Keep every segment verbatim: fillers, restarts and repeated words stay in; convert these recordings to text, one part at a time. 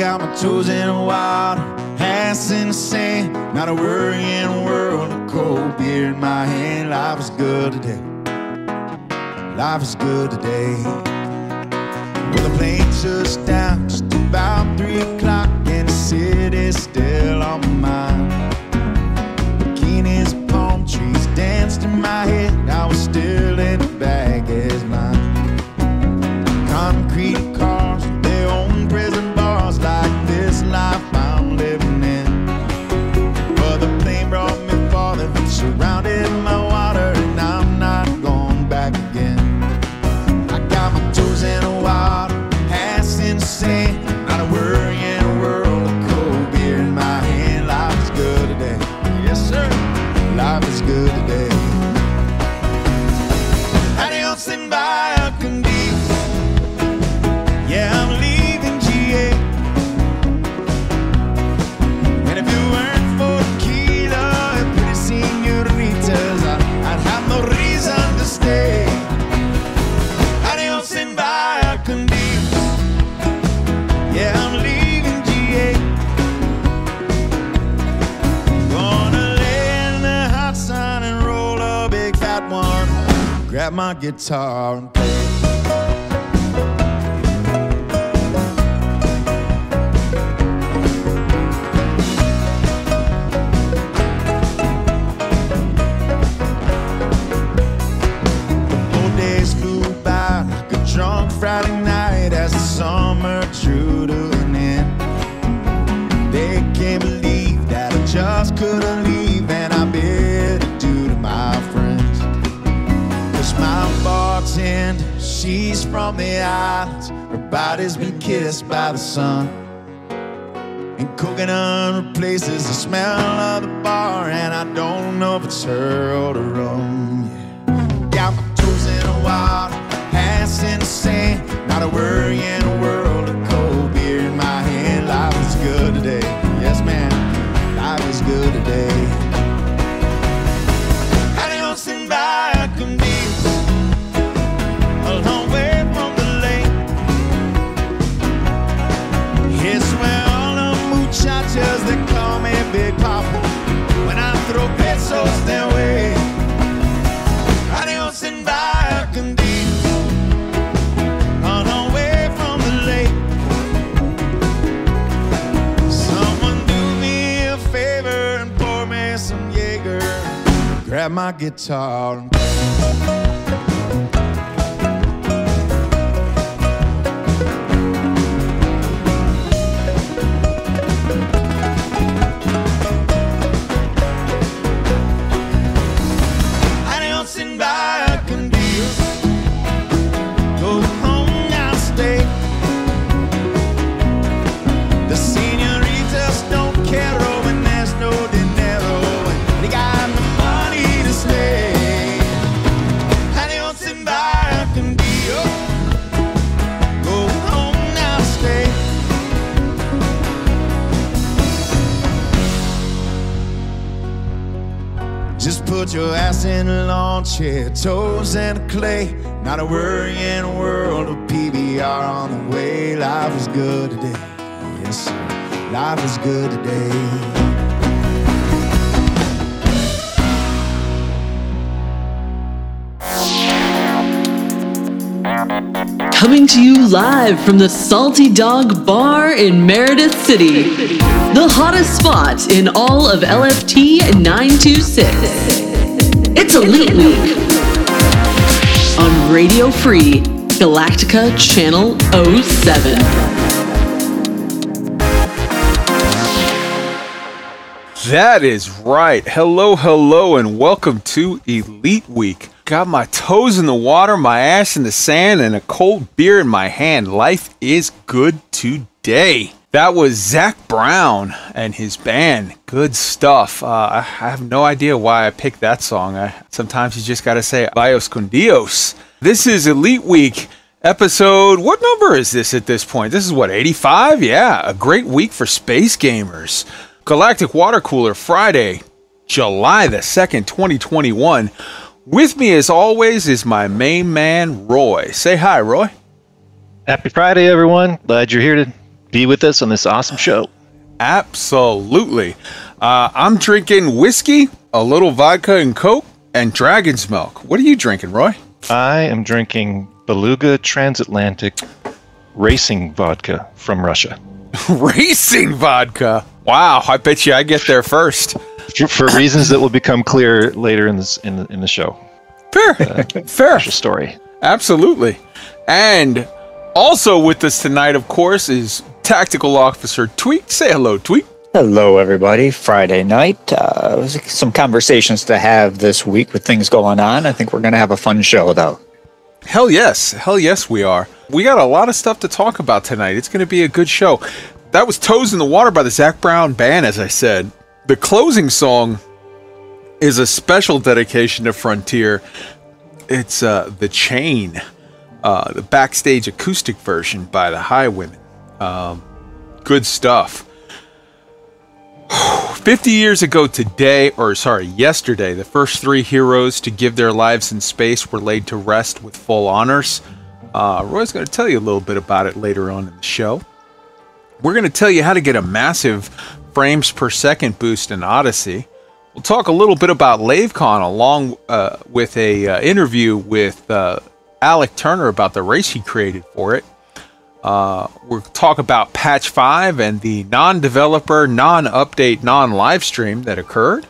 got my toes in the water, ass in the sand, not a worry in the world, a cold beer in my hand. Life is good today, life is good today. Well, the plane shuts down just about three o'clock, and the city's still on my mind. Bikinis, palm trees danced in my head, I was still in the baggage line. Concrete cars with their own prison bars, like this life I'm living in. But the plane brought me farther, surrounded my water, and I'm not going back again. I got my toes in the water, ass in the sand, not a worry in the world, a cold beer in my hand. Life is good today, yes sir, life is good today. Adios and bye. Grab my guitar and play. Old days flew by like a drunk Friday night as the summer drew to an end. They can't believe that I just couldn't leave, and I bid adieu to my friend. My bartender, she's from the islands, her body's been kissed by the sun, and coconut replaces the smell of the bar, and I don't know if it's her or the rum. Yeah. Got my toes in the water, ass in the sand, not a worry in the world, a cold beer in my hand. Life is good today, yes man, life is good today. Adios and bye. I can be muchachas, they call me Big Papa when I throw pesos their way. Adios and bye, Arcandino, on our way from the lake. Someone do me a favor and pour me some Jaeger. Grab my guitar and play. Put your ass in a lawn chair, toes in the clay, not a worry in the world, a P B R on the way. Life is good today, yes sir, life is good today. Coming to you live from the Salty Dog Bar in Meredith City, the hottest spot in all of L F T nine two six. It's Elite Week on Radio Free, Galactica Channel oh seven. That is right. Hello, hello, and welcome to Elite Week. Got my toes in the water, my ass in the sand, and a cold beer in my hand. Life is good today. That was Zach Brown and his band. Good stuff. Uh, I have no idea why I picked that song. I, sometimes you just got to say Bios con Dios. This is Elite Week episode. What number is this at this point? This is what, eighty-five? Yeah, a great week for space gamers. Galactic Water Cooler Friday, July the second, twenty twenty-one. With me, as always, is my main man, Roy. Say hi, Roy. Happy Friday, everyone. Glad you're here to be with us on this awesome show. Absolutely. Uh, I'm drinking whiskey, a little vodka and Coke, and dragon's milk. What are you drinking, Roy? I am drinking Beluga Transatlantic Racing Vodka from Russia. Racing vodka? Wow, I bet you I get there first. For reasons that will become clear later in this in the, in the show. Fair, uh, fair. Special story. Absolutely. And also with us tonight, of course, is Tactical Officer Tweet. Say hello, Tweet. Hello, everybody. Friday night. Uh, some conversations to have this week with things going on. I think we're going to have a fun show, though. Hell yes. Hell yes, we are. We got a lot of stuff to talk about tonight. It's going to be a good show. That was Toes in the Water by the Zach Brown Band, as I said. The closing song is a special dedication to Frontier. It's uh, The Chain, uh, the backstage acoustic version by the High Women. Um, good stuff. fifty years ago today, or sorry, yesterday, the first three heroes to give their lives in space were laid to rest with full honors. Uh, Roy's going to tell you a little bit about it later on in the show. We're going to tell you how to get a massive frames per second boost in Odyssey. We'll talk a little bit about LaveCon along uh, with a uh, interview with uh, Alec Turner about the race he created for it. Uh, we'll talk about Patch five and the non-developer, non-update, non-live stream that occurred.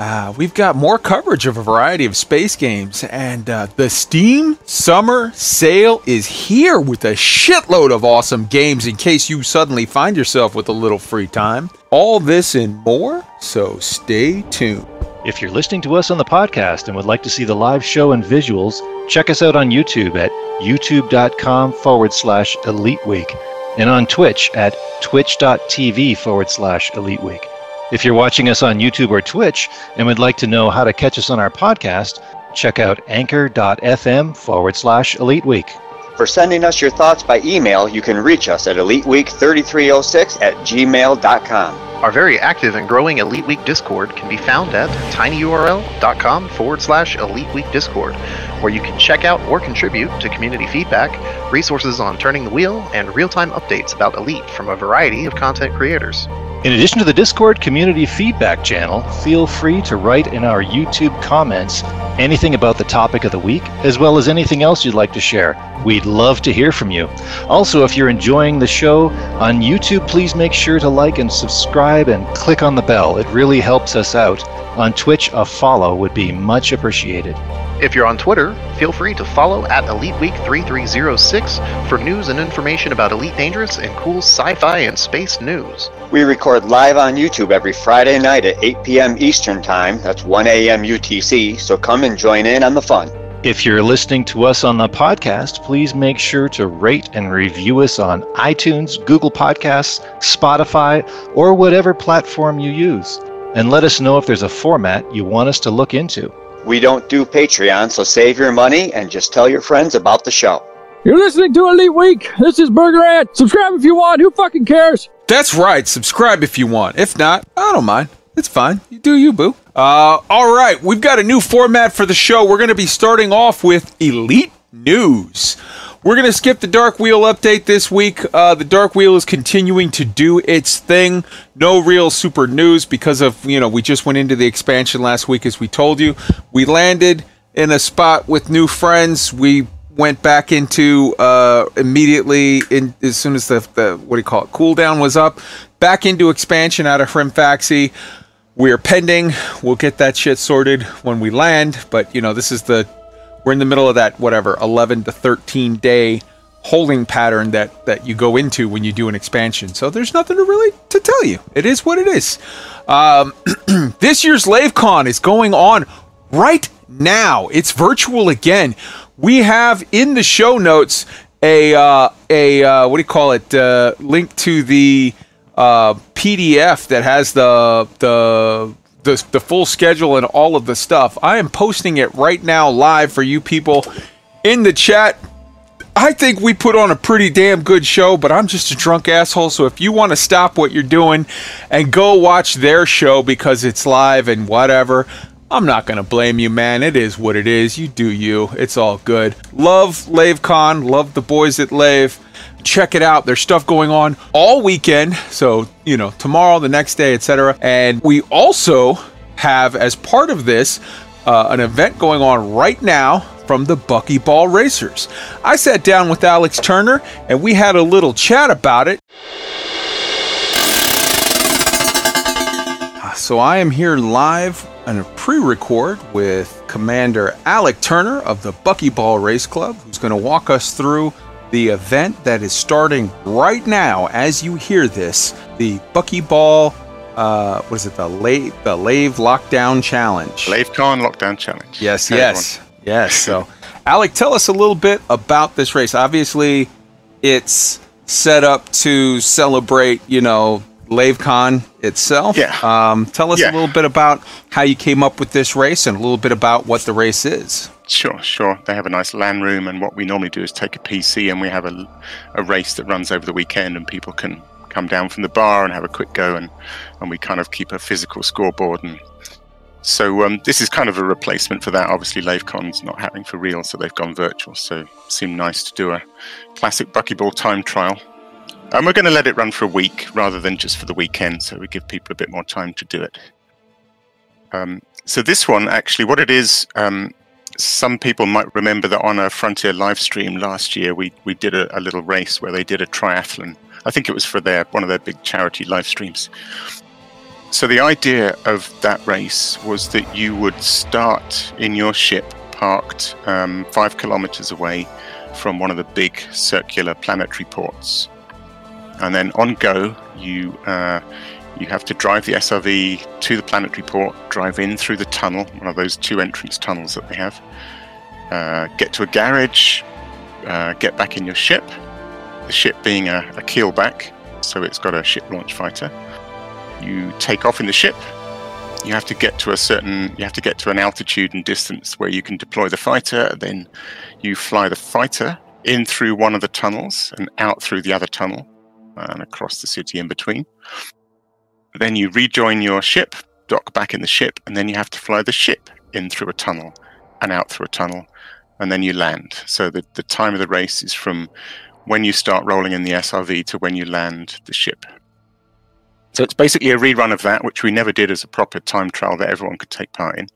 Uh, we've got more coverage of a variety of space games, and uh, the Steam Summer Sale is here with a shitload of awesome games in case you suddenly find yourself with a little free time. All this and more, so stay tuned. If you're listening to us on the podcast and would like to see the live show and visuals, check us out on YouTube at youtube.com forward slash Elite Week and on Twitch at twitch.tv forward slash Elite Week. If you're watching us on YouTube or Twitch and would like to know how to catch us on our podcast, check out anchor.fm forward slash Elite Week. For sending us your thoughts by email, you can reach us at eliteweek3306 at gmail.com. Our very active and growing Elite Week Discord can be found at tinyurl.com forward slash Elite Week Discord, where you can check out or contribute to community feedback, resources on turning the wheel, and real-time updates about Elite from a variety of content creators. In addition to the Discord community feedback channel, feel free to write in our YouTube comments anything about the topic of the week, as well as anything else you'd like to share. We'd love to hear from you. Also, if you're enjoying the show on YouTube, please make sure to like and subscribe and click on the bell. It really helps us out. On Twitch, a follow would be much appreciated. If you're on Twitter, feel free to follow at Elite Week three three zero six for news and information about Elite Dangerous and cool sci-fi and space news. We record live on YouTube every Friday night at eight p.m. Eastern Time. That's one a.m. U T C, so come and join in on the fun. If you're listening to us on the podcast, please make sure to rate and review us on iTunes, Google Podcasts, Spotify, or whatever platform you use. And let us know if there's a format you want us to look into. We don't do Patreon, so save your money and just tell your friends about the show. You're listening to Elite Week. This is Burger Ant. Subscribe if you want. Who fucking cares? That's right. Subscribe if you want. If not, I don't mind. It's fine. You do you, boo. Uh, all right. We've got a new format for the show. We're going to be starting off with Elite News. We're going to skip the Dark Wheel update this week. Uh, the Dark Wheel is continuing to do its thing. No real super news because of, you know, we just went into the expansion last week, as we told you. We landed in a spot with new friends. We went back into uh, immediately, in, as soon as the, the, what do you call it, cooldown was up, back into expansion out of Hrimfaxi. We're pending. We'll get that shit sorted when we land. But, you know, this is the... We're in the middle of that, whatever, eleven to thirteen day holding pattern that, that you go into when you do an expansion. So there's nothing to really to tell you. It is what it is. Um, this year's LaveCon is going on right now. It's virtual again. We have in the show notes a, uh, a uh, what do you call it, uh, link to the... Uh, P D F that has the, the the the full schedule and all of the stuff. I am posting it right now live for you people in the chat. I think we put on a pretty damn good show, but I'm just a drunk asshole. So if you want to stop what you're doing and go watch their show because it's live and whatever, I'm not going to blame you, man. It is what it is. You do you. It's all good. Love LaveCon. Love the boys at Lave. check it out. There's stuff going on all weekend. So, you know, tomorrow, the next day, et cetera. And we also have, as part of this, uh, an event going on right now from the Buckyball Racers. I sat down with Alex Turner and we had a little chat about it. So I am here live in a pre-record with Commander Alec Turner of the Buckyball Race Club, who's going to walk us through the event that is starting right now as you hear this, the Buckyball, uh, what is it, the Lave, the Lave Lockdown Challenge. LaveCon Lockdown Challenge. Yes, hey, yes, everyone. Yes. So, Alec, tell us a little bit about this race. Obviously, it's set up to celebrate, you know, LaveCon itself. Yeah. Um, tell us yeah. a little bit about how you came up with this race and a little bit about what the race is. Sure, sure. They have a nice LAN room, and what we normally do is take a P C and we have a, a race that runs over the weekend, and people can come down from the bar and have a quick go, and, and we kind of keep a physical scoreboard. And so um, this is kind of a replacement for that. Obviously, LaveCon's not happening for real, so they've gone virtual. So it seemed nice to do a classic Buckyball time trial. And we're going to let it run for a week rather than just for the weekend, so we give people a bit more time to do it. Um, so this one, actually, what it is, um, some people might remember that on a Frontier live stream last year, we we did a, a little race where they did a triathlon. I think it was for their one of their big charity live streams. So the idea of that race was that you would start in your ship parked um, five kilometers away from one of the big circular planetary ports. And then on go, you uh, you have to drive the S R V to the planetary port, drive in through the tunnel, one of those two entrance tunnels that they have, uh, get to a garage, uh, get back in your ship, the ship being a, a keelback, so it's got a ship launch fighter. You take off in the ship, you have to get to a certain, you have to get to an altitude and distance where you can deploy the fighter, then you fly the fighter in through one of the tunnels and out through the other tunnel, and across the city in between. Then you rejoin your ship, dock back in the ship, and then you have to fly the ship in through a tunnel and out through a tunnel, and then you land. So the, the time of the race is from when you start rolling in the S R V to when you land the ship. So it's basically a rerun of that, which we never did as a proper time trial that everyone could take part in.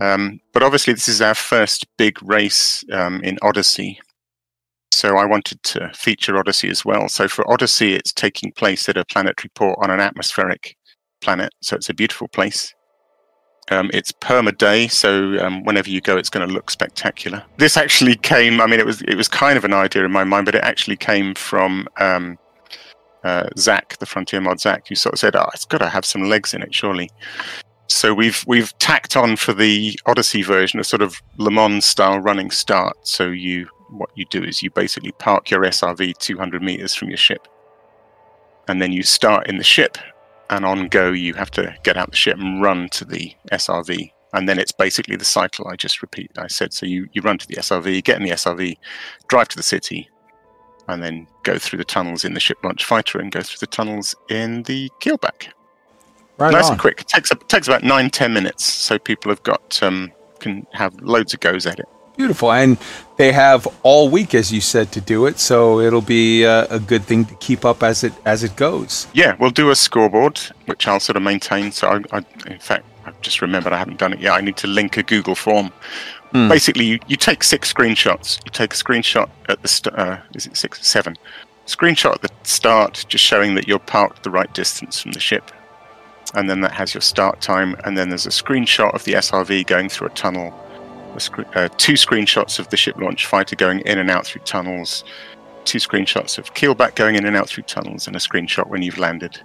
Um, but obviously this is our first big race um, in Odyssey. So I wanted to feature Odyssey as well. So for Odyssey, it's taking place at a planetary port on an atmospheric planet. So it's a beautiful place. Um, it's perma-day, so um, whenever you go, it's going to look spectacular. This actually came, I mean, it was it was kind of an idea in my mind, but it actually came from um, uh, Zach, the Frontier mod Zach, who sort of said, oh, it's got to have some legs in it, surely. So we've we've tacked on for the Odyssey version a sort of Le Mans-style running start. So you... what you do is you basically park your S R V two hundred meters from your ship, and then you start in the ship, and on go you have to get out the ship and run to the S R V, and then it's basically the cycle I just repeated. I said so you, you run to the S R V, get in the S R V, drive to the city, and then go through the tunnels in the ship launch fighter and go through the tunnels in the keelback. Right, nice on. And quick. It takes, it takes about nine ten minutes, so people have got um, can have loads of goes at it. Beautiful. And they have all week, as you said, to do it. So it'll be uh, a good thing to keep up as it as it goes. Yeah, we'll do a scoreboard, which I'll sort of maintain. So I, I in fact, I've just remembered I haven't done it yet. I need to link a Google form. Mm. Basically, you, you take six screenshots. You take a screenshot at the start. Uh, is it six or seven? Screenshot at the start, just showing that you're parked the right distance from the ship. And then that has your start time. And then there's a screenshot of the S R V going through a tunnel. Uh, two screenshots of the ship launch fighter going in and out through tunnels, two screenshots of keelback going in and out through tunnels, and a screenshot when you've landed.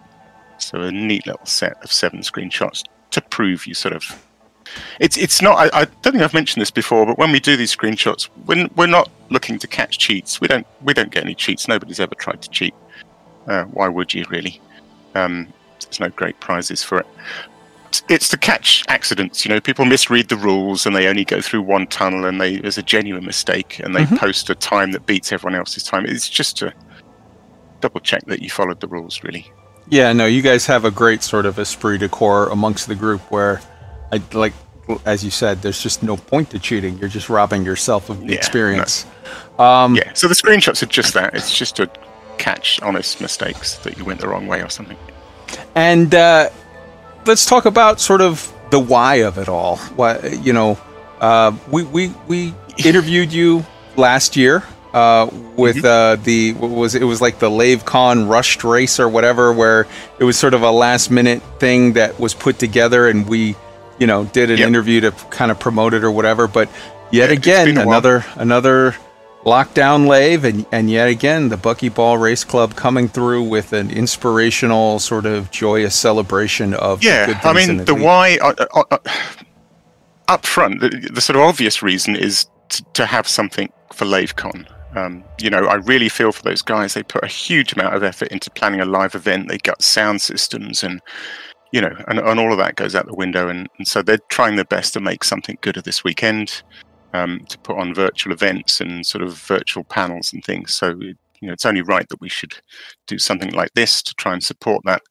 So a neat little set of seven screenshots to prove you sort of... It's it's not... I, I don't think I've mentioned this before, but when we do these screenshots, when we're not looking to catch cheats. We don't we don't get any cheats. Nobody's ever tried to cheat. Uh, why would you, really? Um, there's no great prizes for it. It's to catch accidents. You know, people misread the rules and they only go through one tunnel, and they there's a genuine mistake, and they mm-hmm. post a time that beats everyone else's time. It's just to double check that you followed the rules, really. Yeah, no, you guys have a great sort of esprit de corps amongst the group where I like as you said, there's just no point to cheating. You're just robbing yourself of the yeah, experience. No. Um, yeah, so the screenshots are just that. It's just to catch honest mistakes that you went the wrong way or something. And uh, let's talk about sort of the why of it all. Why, you know, uh, we, we, we interviewed you last year uh, with mm-hmm. uh, the, what was it? It was like the LaveCon rushed race or whatever, where it was sort of a last minute thing that was put together, and we, you know, did an yep. interview to kind of promote it or whatever. But yet yeah, again, another another lockdown Lave, and, and yet again, the Buckyball Race Club coming through with an inspirational sort of joyous celebration of yeah, the good things. Yeah, I mean, the, the why, uh, uh, up front, the, the sort of obvious reason is t- to have something for LaveCon. Um, you know, I really feel for those guys. They put a huge amount of effort into planning a live event. They got sound systems and You know, and, and all of that goes out the window, and, and so they're trying their best to make something good of this weekend, um, to put on virtual events and sort of virtual panels and things. So, you know, it's only right that we should do something like this to try and support that.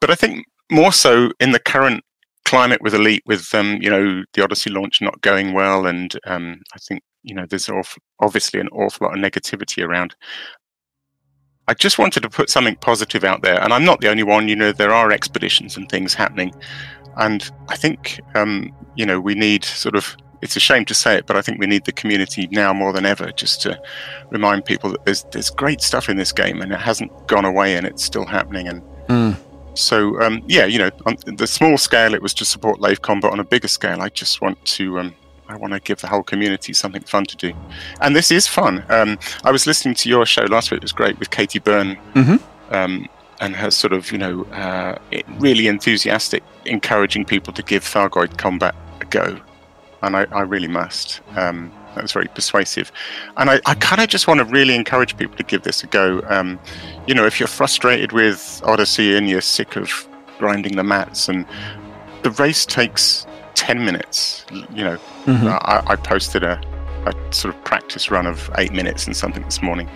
But I think more so in the current climate with Elite, with um, you know, the Odyssey launch not going well, and um, I think you know, there's awful, obviously an awful lot of negativity around. I just wanted to put something positive out there, and I'm not the only one. You know, there are expeditions and things happening, and I think, um, you know, we need sort of, it's a shame to say it, but I think we need the community now more than ever, just to remind people that there's there's great stuff in this game, and it hasn't gone away, and it's still happening. And mm. so, um, yeah, you know, on the small scale, it was to support LaveCon, but on a bigger scale, I just want to... Um, I want to give the whole community something fun to do. And this is fun. Um, I was listening to your show last week. It was great with Katie Byrne mm-hmm. um, and her sort of, you know, uh, really enthusiastic, encouraging people to give Thargoid combat a go. And I, I really must. Um, that was very persuasive. And I, I kind of just want to really encourage people to give this a go. Um, you know, if you're frustrated with Odyssey and you're sick of grinding the mats, and the race takes... ten minutes, you know, mm-hmm. I, I posted a, a sort of practice run of eight minutes and something this morning.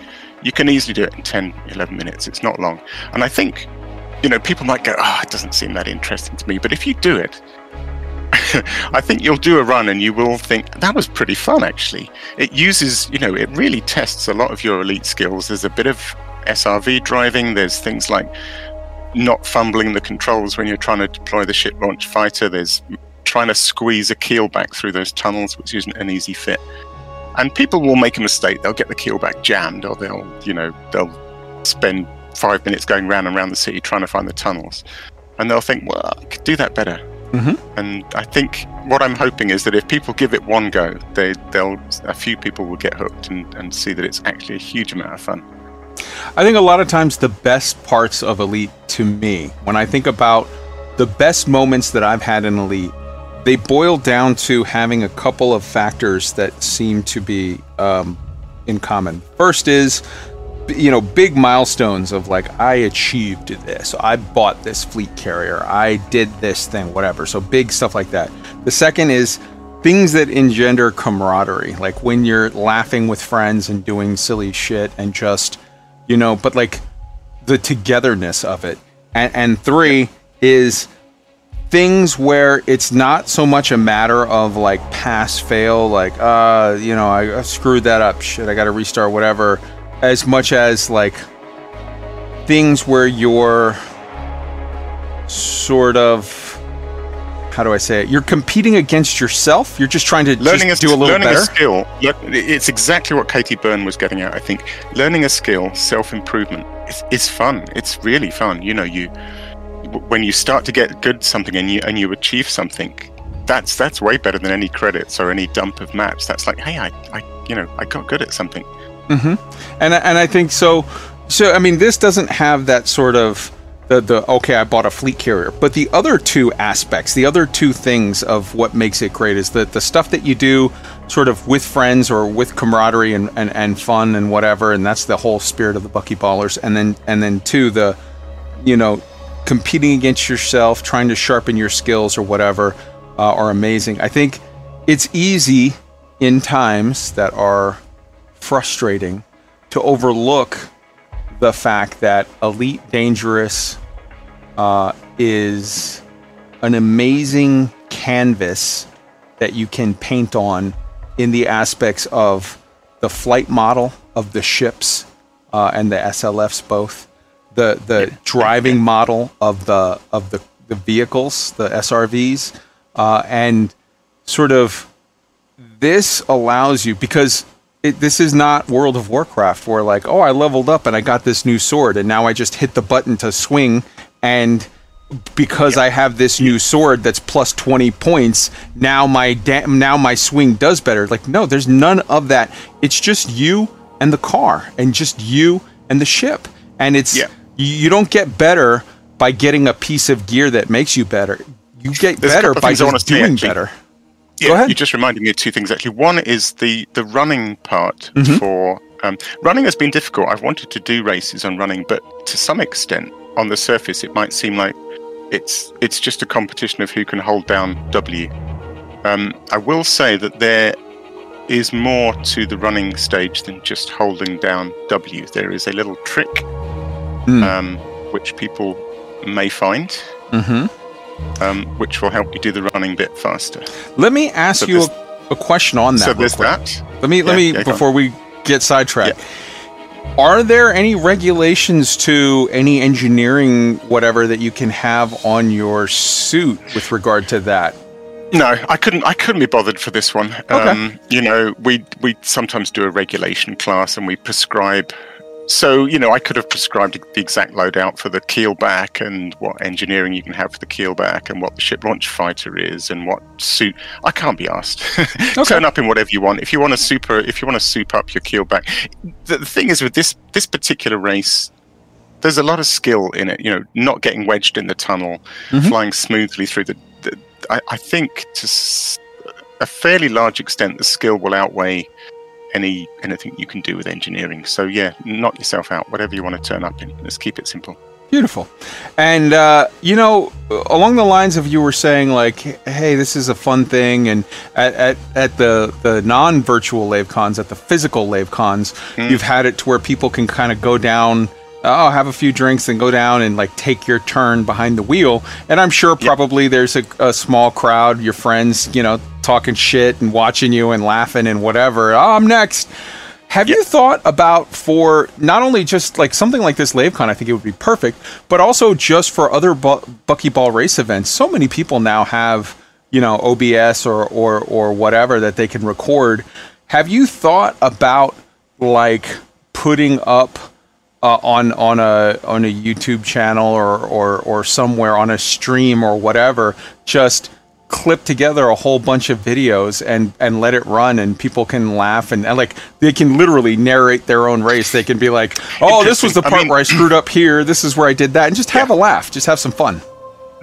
You can easily do it in ten, eleven minutes. It's not long. And I think, you know, people might go, oh, it doesn't seem that interesting to me. But if you do it, I think you'll do a run and you will think, that was pretty fun, actually. It uses, you know, it really tests a lot of your elite skills. There's a bit of S R V driving. There's things like not fumbling the controls when you're trying to deploy the ship launch fighter. There's trying to squeeze a keel back through those tunnels, which isn't an easy fit. And people will make a mistake. They'll get the keel back jammed, or they'll, you know, they'll spend five minutes going round and round the city trying to find the tunnels. And they'll think, well, I could do that better. Mm-hmm. And I think what I'm hoping is that if people give it one go, they, they'll a few people will get hooked and, and see that it's actually a huge amount of fun. I think a lot of times the best parts of Elite, to me, when I think about the best moments that I've had in Elite, they boil down to having a couple of factors that seem to be um, in common. First is, you know, big milestones of like, I achieved this. I bought this fleet carrier. I did this thing, whatever. So big stuff like that. The second is things that engender camaraderie. Like when you're laughing with friends and doing silly shit and just, you know, but like the togetherness of it. And, and three is... things where it's not so much a matter of like pass fail, like uh you know I, I screwed that up, shit, I gotta restart, whatever, as much as like things where you're sort of, how do I say it, you're competing against yourself, you're just trying to learning just a, do a little learning better. A skill, it's exactly what Katie Byrne was getting at. I think learning a skill, self-improvement, it's, it's fun. It's really fun. You know, you when you start to get good something and you and you achieve something, that's that's way better than any credits or any dump of maps. That's like, hey, I, I you know I got good at something. Mm-hmm. And and I think so. So I mean, this doesn't have that sort of the the okay, I bought a fleet carrier. But the other two aspects, the other two things of what makes it great is that the stuff that you do sort of with friends or with camaraderie and and, and fun and whatever. And that's the whole spirit of the Buckyballers. And then and then two, the you know. competing against yourself, trying to sharpen your skills or whatever, uh, are amazing. I think it's easy in times that are frustrating to overlook the fact that Elite Dangerous uh, is an amazing canvas that you can paint on in the aspects of the flight model of the ships uh, and the S L Fs both, the the yeah. driving model of the of the, the vehicles, the S R Vs, uh, and sort of this allows you, because it, this is not World of Warcraft where like, oh, I leveled up and I got this new sword and now I just hit the button to swing, and because yep. I have this new sword that's plus twenty points, now my da- now my swing does better. Like, no, there's none of that. It's just you and the car, and just you and the ship. And it's yep. you don't get better by getting a piece of gear that makes you better. You get there's better by just doing actually. better. Yeah, Go ahead. You just reminded me of two things actually. One is the the running part mm-hmm. for um, running has been difficult. I've wanted to do races on running, but to some extent, on the surface, it might seem like It's it's just a competition of who can hold down W. Um, I will say that there is more to the running stage than just holding down W. There is a little trick mm. um, which people may find, mm-hmm. um, which will help you do the running bit faster. Let me ask so you a, a question on that. So there's quick. that. Let me yeah, let me yeah, before we get sidetracked. Yeah. Are there any regulations to any engineering, whatever, that you can have on your suit with regard to that? No, I couldn't. I couldn't be bothered for this one. Okay. Um, you know, we we sometimes do a regulation class and we prescribe. So you know, I could have prescribed the exact loadout for the keelback and what engineering you can have for the keelback and what the ship launch fighter is and what suit. I can't be asked. Okay. Turn up in whatever you want. If you want to super, if you want to soup up your keelback, the, the thing is with this this particular race, there's a lot of skill in it. You know, not getting wedged in the tunnel, mm-hmm. flying smoothly through the. the I, I think to s- a fairly large extent, the skill will outweigh any anything you can do with engineering. So yeah, knock yourself out, whatever you want to turn up in. Let's keep it simple. Beautiful. And uh you know, along the lines of you were saying like, hey, this is a fun thing, and at at, at the the non-virtual LaveCons, at the physical LaveCons, mm. you've had it to where people can kind of go down, oh, have a few drinks and go down and like take your turn behind the wheel. And I'm sure probably yep. there's a, a small crowd, your friends, you know, talking shit and watching you and laughing and whatever. Oh, I'm next. Have yep. you thought about, for not only just like something like this LaveCon, I think it would be perfect, but also just for other bu- Buckyball race events. So many people now have, you know, O B S or, or, or whatever that they can record. Have you thought about like putting up Uh, on on a on a YouTube channel or, or or somewhere on a stream or whatever, just clip together a whole bunch of videos and and let it run, and people can laugh and, and like they can literally narrate their own race. They can be like, oh, this was the part I mean, where I screwed up here, this is where I did that, and just have yeah. a laugh, just have some fun.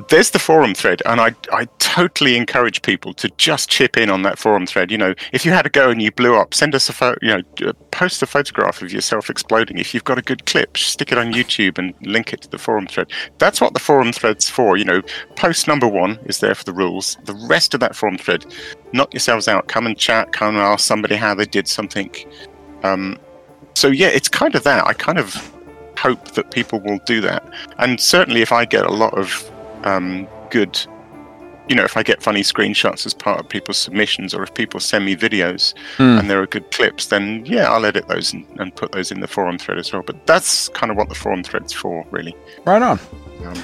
There's the forum thread, and I I totally encourage people to just chip in on that forum thread. You know, if you had a go and you blew up, send us a photo, you know, post a photograph of yourself exploding. If you've got a good clip, stick it on YouTube and link it to the forum thread. That's what the forum thread's for. You know, post number one is there for the rules. The rest of that forum thread, knock yourselves out. Come and chat. Come and ask somebody how they did something. Um, so, yeah, it's kind of that. I kind of hope that people will do that. And certainly if I get a lot of Um, good, you know, if I get funny screenshots as part of people's submissions, or if people send me videos mm. and there are good clips, then yeah, I'll edit those and, and put those in the forum thread as well. But that's kind of what the forum thread's for, really. Right on. Um,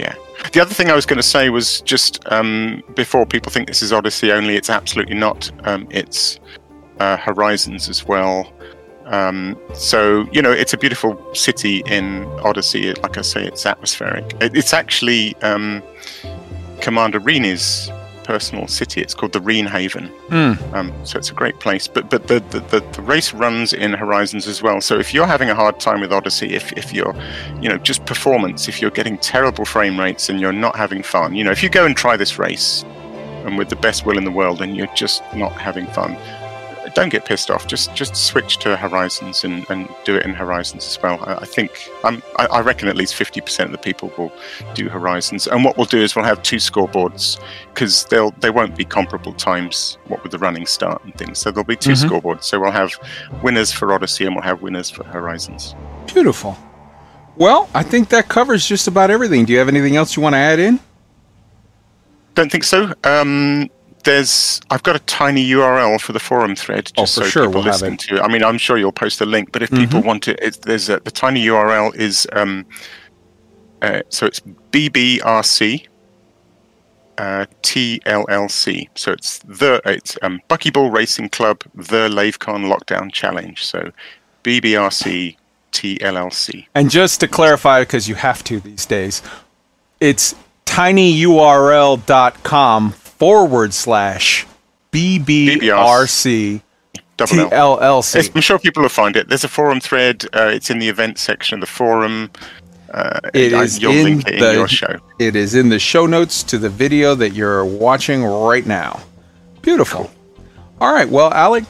yeah. The other thing I was going to say was just um, before people think this is Odyssey only, it's absolutely not. Um, it's uh, Horizons as well. Um, so, you know, it's a beautiful city in Odyssey. Like I say, it's atmospheric. It, it's actually um, Commander Reen's personal city. It's called the Reen Haven. Mm. Um, so it's a great place. But but the, the, the, the race runs in Horizons as well. So if you're having a hard time with Odyssey, if, if you're, you know, just performance, if you're getting terrible frame rates and you're not having fun, you know, if you go and try this race and with the best will in the world and you're just not having fun, don't get pissed off. Just just switch to Horizons and, and do it in Horizons as well. I, I think I'm, I, I reckon at least fifty percent of the people will do Horizons. And what we'll do is we'll have two scoreboards because they'll they won't be comparable times. What with the running start and things, so there'll be two mm-hmm. scoreboards. So we'll have winners for Odyssey and we'll have winners for Horizons. Beautiful. Well, I think that covers just about everything. Do you have anything else you want to add in? Don't think so. Um, there's I've got a tiny U R L for the forum thread. Just oh, for so sure, people we'll listen have it. To. I mean, I'm sure you'll post a link, but if mm-hmm. people want to, it, there's a, the tiny U R L is um, uh, so it's B B R C. Uh, T L L C, so it's the it's um, Buckyball Racing Club, the LaveCon Lockdown Challenge. So B B R C T L L C. And just to clarify, because you have to these days, it's tinyurl.com forward slash B B R C T L L C. I'm sure people will find it. There's a forum thread. Uh, it's in the event section of the forum. Uh, it is in, link it in the, your show. It is in the show notes to the video that you're watching right now. Beautiful. Cool. All right. Well, Alec,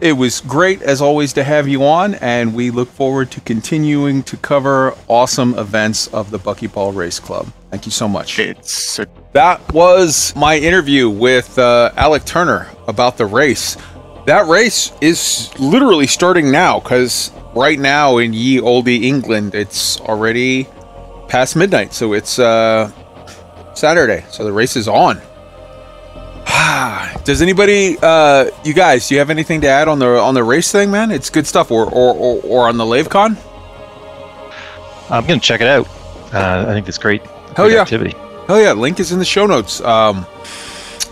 it was great as always to have you on, and we look forward to continuing to cover awesome events of the Buckyball Race Club. Thank you so much. It's a- that was my interview with uh, Alec Turner about the race. That race is literally starting now because right now in ye olde England, it's already past midnight, so it's uh, Saturday, so the race is on. Does anybody, uh, you guys, do you have anything to add on the on the race thing, man? It's good stuff, or or, or, or on the LaveCon? I'm gonna check it out. Uh, I think it's great. Hell great yeah! Activity. Hell yeah! Link is in the show notes. Um,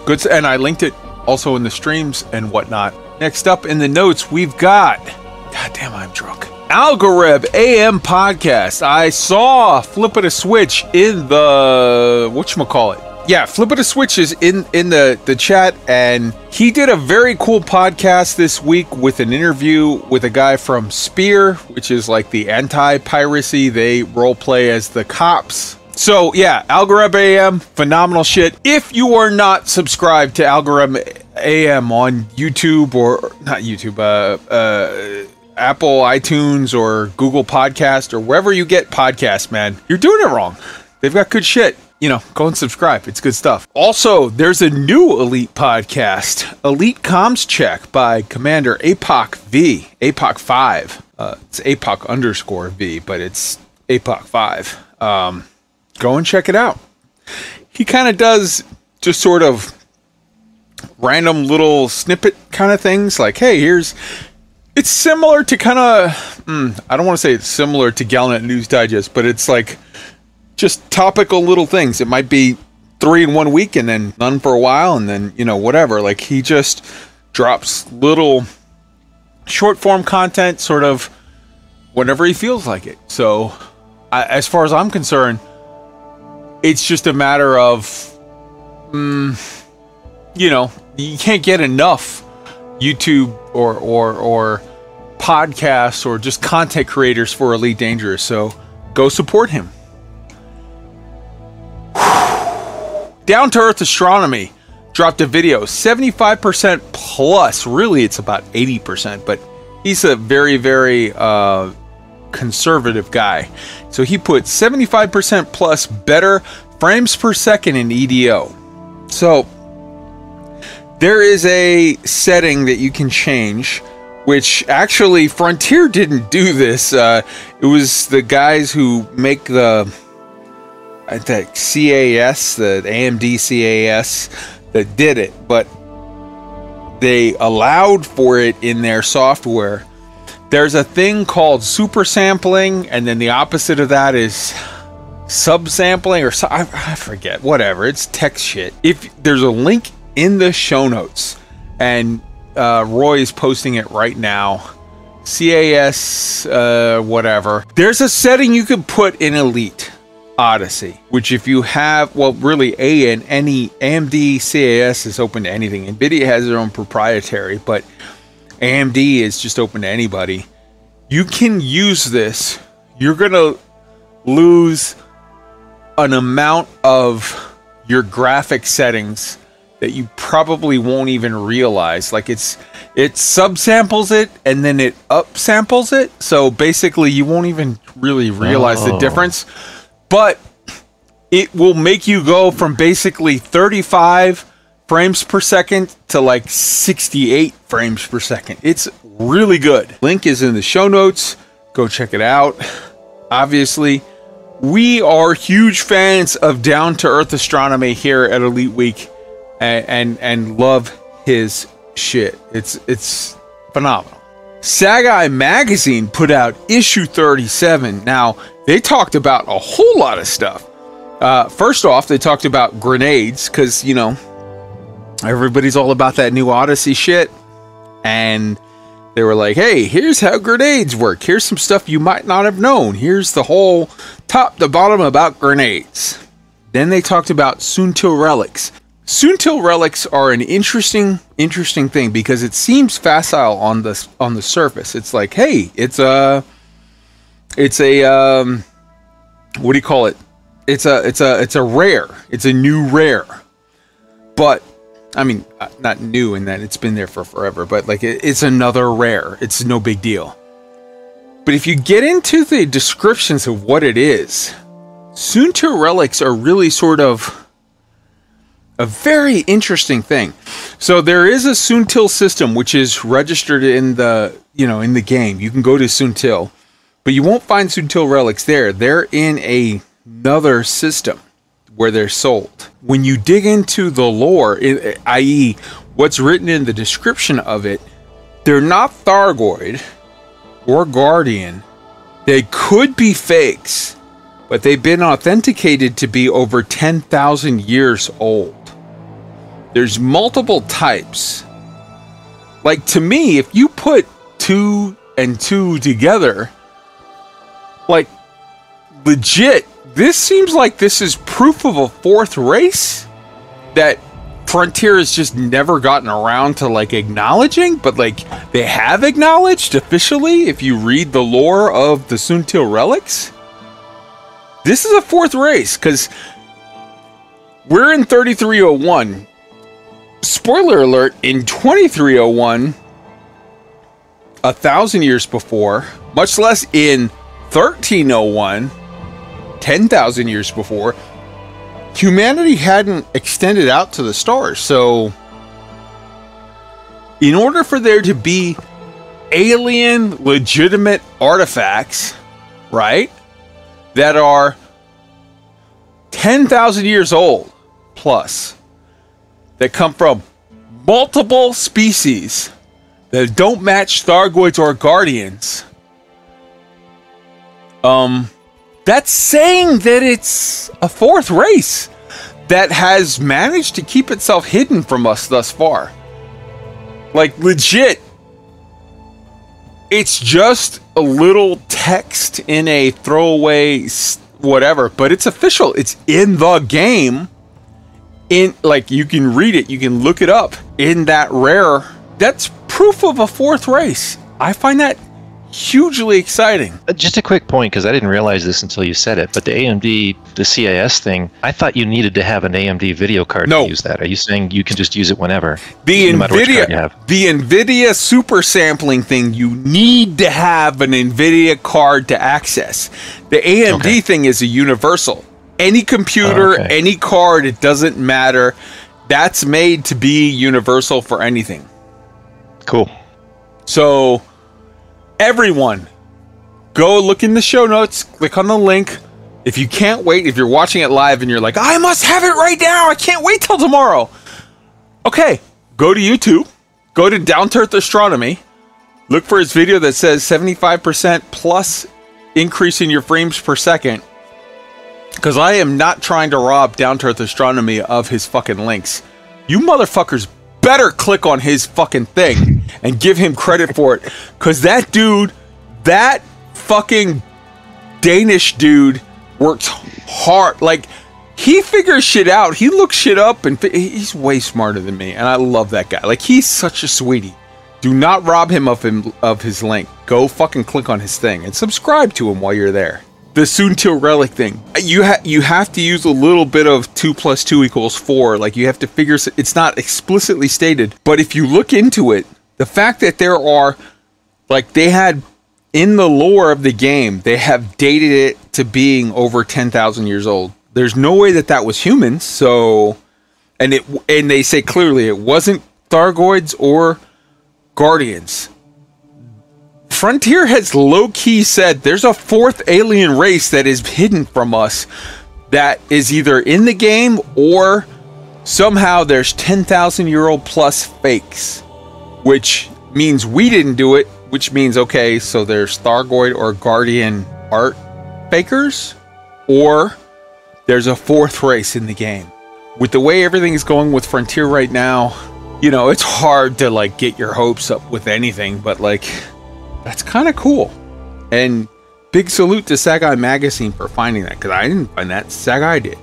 good, and I linked it also in the streams and whatnot. Next up in the notes, we've got. God damn, I'm drunk. Algorab A M podcast. I saw Flip It a Switch in the whatchamacallit. Yeah, Flip It a Switch is in, in the, the chat, and he did a very cool podcast this week with an interview with a guy from Spear, which is like the anti-piracy. They role play as the cops. So yeah, Algorab A M, phenomenal shit. If you are not subscribed to Algorab A M on YouTube or not YouTube, uh, uh, Apple, iTunes, or Google Podcast, or wherever you get podcasts, man, you're doing it wrong. They've got good shit. You know, go and subscribe. It's good stuff. Also, there's a new Elite podcast, Elite Comms Check by Commander APOC V, APOC five. Uh, it's APOC underscore V, but it's APOC five. Um, go and check it out. He kind of does just sort of random little snippet kind of things like, hey, here's... It's similar to kind of, mm, I don't want to say it's similar to Galnet News Digest, but it's like just topical little things. It might be three in one week and then none for a while and then, you know, whatever. Like he just drops little short form content sort of whenever he feels like it. So I, as far as I'm concerned, it's just a matter of, mm, you know, you can't get enough YouTube or or or podcasts or just content creators for Elite Dangerous, so go support him. Down to Earth Astronomy dropped a video, seventy-five percent plus, really it's about eighty percent, but he's a very very uh conservative guy, so he put seventy-five percent plus better frames per second in E D O. So there is a setting that you can change, which actually Frontier didn't do this. Uh, it was the guys who make the, I think, C A S, the A M D C A S, that did it. But they allowed for it in their software. There's a thing called super sampling, and then the opposite of that is... subsampling, or... I, I forget. Whatever. It's tech shit. If there's a link... in the show notes, and uh, Roy is posting it right now. C A S, uh, whatever. There's a setting you can put in Elite Odyssey, which if you have, well, really, a and any A M D C A S is open to anything. NVIDIA has their own proprietary, but A M D is just open to anybody. You can use this. You're gonna lose an amount of your graphic settings that you probably won't even realize. Like it's it subsamples it and then it upsamples it. So basically you won't even really realize oh. the difference. But it will make you go from basically thirty-five frames per second to like sixty-eight frames per second. It's really good. Link is in the show notes. Go check it out. Obviously, we are huge fans of Down to Earth Astronomy here at Elite Week. and and, and love his shit. It's it's phenomenal. Sagai Magazine put out issue thirty-seven. Now, they talked about a whole lot of stuff. Uh, first off, they talked about grenades, because, you know, everybody's all about that new Odyssey shit. And they were like, hey, here's how grenades work. Here's some stuff you might not have known. Here's the whole top to bottom about grenades. Then they talked about Soontil relics. Soontil relics are an interesting, interesting thing because it seems facile on the on the surface. It's like, hey, it's a, it's a, um, what do you call it? It's a, it's a, it's a rare. It's a new rare. But I mean, not new in that it's been there for forever, but like it, it's another rare. It's no big deal. But if you get into the descriptions of what it is, Soontil relics are really sort of a very interesting thing. So there is a Soontil system which is registered in the, you know, in the game. You can go to Soontil, but you won't find Soontil relics there. They're in a, another system where they're sold. When you dig into the lore, that is what's written in the description of it, they're not Thargoid or Guardian. They could be fakes, but they've been authenticated to be over ten thousand years old. There's multiple types. Like, to me, if you put two and two together, like, legit, this seems like this is proof of a fourth race that Frontier has just never gotten around to, like, acknowledging, but, like, they have acknowledged officially, if you read the lore of the Soontil relics. This is a fourth race, because we're in thirty-three oh one. Spoiler alert, in twenty-three oh one, a thousand years before, much less in thirteen oh one, ten thousand years before, humanity hadn't extended out to the stars. So, in order for there to be alien legitimate artifacts, right, that are ten thousand years old plus, that come from multiple species that don't match Thargoids or Guardians, um, that's saying that it's a fourth race that has managed to keep itself hidden from us thus far. Like, legit, it's just a little text in a throwaway whatever, but it's official. It's in the game. In, like, you can read it, you can look it up. In that rare, that's proof of a fourth race. I find that hugely exciting. Just a quick point, because I didn't realize this until you said it, but the A M D, the C I S thing, I thought you needed to have an A M D video card no. to use that. Are you saying you can just use it whenever? The no NVIDIA the NVIDIA super sampling thing, you need to have an NVIDIA card to access. The A M D okay. thing is a universal. Any computer, oh, okay. any card, it doesn't matter. That's made to be universal for anything. Cool. So, everyone, go look in the show notes, click on the link. If you can't wait, if you're watching it live and you're like, I must have it right now, I can't wait till tomorrow. Okay, go to YouTube, go to Down to Earth Astronomy, look for his video that says seventy-five percent plus increase in your frames per second. Because I am not trying to rob Down to Earth Astronomy of his fucking links. You motherfuckers better click on his fucking thing and give him credit for it, because that dude, that fucking Danish dude, works hard. Like, he figures shit out, he looks shit up, and fi- he's way smarter than me, and I love that guy. Like, he's such a sweetie. Do not rob him of him of his link. Go fucking click on his thing and subscribe to him while you're there. The Soontil relic thing, you ha- you have to use a little bit of two plus two equals four. Like, you have to figure, it's not explicitly stated, but if you look into it, the fact that there are, like, they had in the lore of the game, they have dated it to being over ten thousand years old. There's no way that that was humans. So, and it and they say clearly it wasn't Thargoids or Guardians. Frontier has low-key said there's a fourth alien race that is hidden from us that is either in the game or somehow there's ten thousand year old plus fakes, which means we didn't do it, which means, okay, so there's Thargoid or Guardian art fakers, or there's a fourth race in the game. With the way everything is going with Frontier right now, you know, it's hard to, like, get your hopes up with anything, but, like, that's kind of cool. And big salute to Sagai Magazine for finding that, because I didn't find that. Sagai did.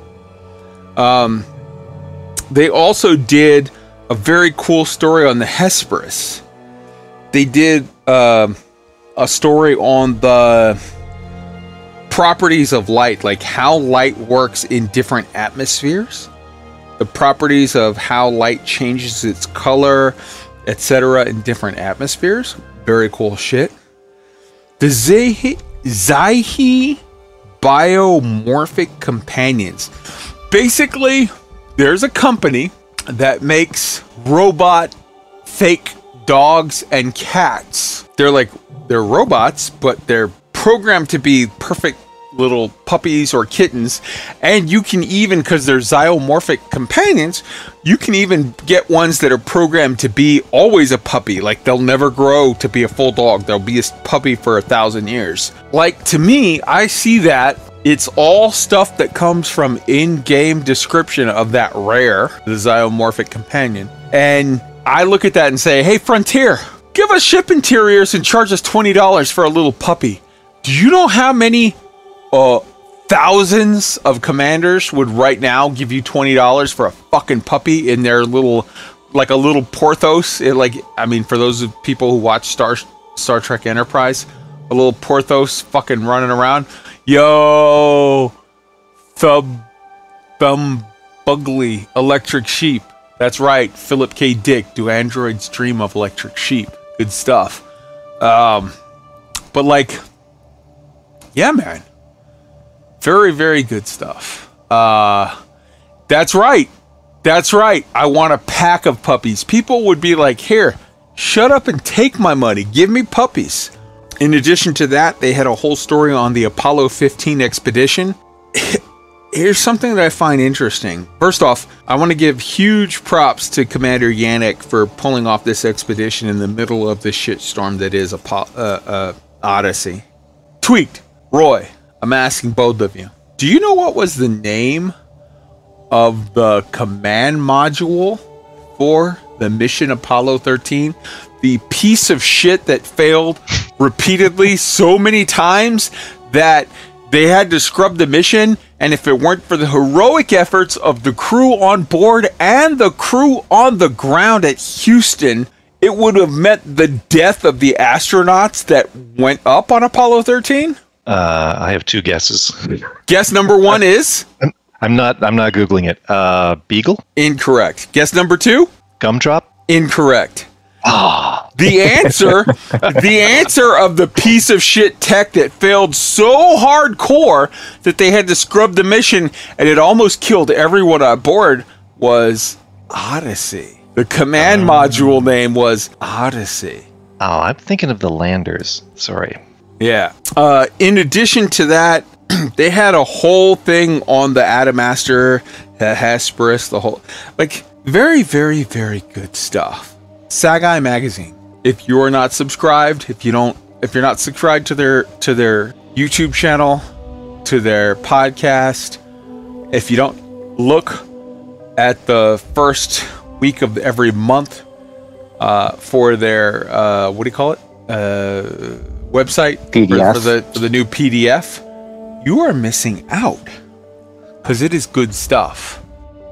Um, they also did a very cool story on the Hesperus. They did uh, a story on the properties of light, like how light works in different atmospheres. The properties of how light changes its color, et cetera, in different atmospheres. Very cool shit. The Zahi, Zahi Biomorphic Companions. Basically, there's a company that makes robot fake dogs and cats. They're like, they're robots, but they're programmed to be perfect little puppies or kittens, and you can even, because they're zoomorphic companions, you can even get ones that are programmed to be always a puppy. Like, they'll never grow to be a full dog. They'll be a puppy for a thousand years. Like, to me, I see that it's all stuff that comes from in-game description of that rare, the zoomorphic companion. And I look at that and say, hey, Frontier, give us ship interiors and charge us twenty dollars for a little puppy. Do you know how many Uh, thousands of commanders would right now give you twenty dollars for a fucking puppy in their little, like a little Porthos? It, like, I mean, for those of people who watch Star Star Trek Enterprise, a little Porthos fucking running around. Yo, thub, thumb, bugly, electric sheep. That's right, Philip K. Dick. Do androids dream of electric sheep? Good stuff. Um, but like, yeah, man. Very, very good stuff. Uh, that's right. That's right. I want a pack of puppies. People would be like, here, shut up and take my money. Give me puppies. In addition to that, they had a whole story on the Apollo fifteen expedition. Here's something that I find interesting. First off, I want to give huge props to Commander Yannick for pulling off this expedition in the middle of the shitstorm that is Apo- uh, uh, Odyssey. Tweaked. Roy. I'm asking both of you. Do you know what was the name of the command module for the mission Apollo thirteen? The piece of shit that failed repeatedly so many times that they had to scrub the mission, and if it weren't for the heroic efforts of the crew on board and the crew on the ground at Houston, it would have meant the death of the astronauts that went up on Apollo thirteen? Uh, I have two guesses. Guess number one is? I'm not I'm not Googling it. Uh, Beagle? Incorrect. Guess number two? Gumdrop? Incorrect. Ah. The answer, the answer of the piece of shit tech that failed so hardcore that they had to scrub the mission and it almost killed everyone on board was Odyssey. The command um, module name was Odyssey. Oh, I'm thinking of the landers. Sorry. Yeah. Uh, in addition to that, they had a whole thing on the Atomaster, the Hesperus, the whole, like, very, very, very good stuff. Sagai Magazine. If you're not subscribed, if you don't, if you're not subscribed to their to their YouTube channel, to their podcast, if you don't look at the first week of every month uh, for their uh, what do you call it? Uh, website for, for, the, for the new P D F, you are missing out because it is good stuff.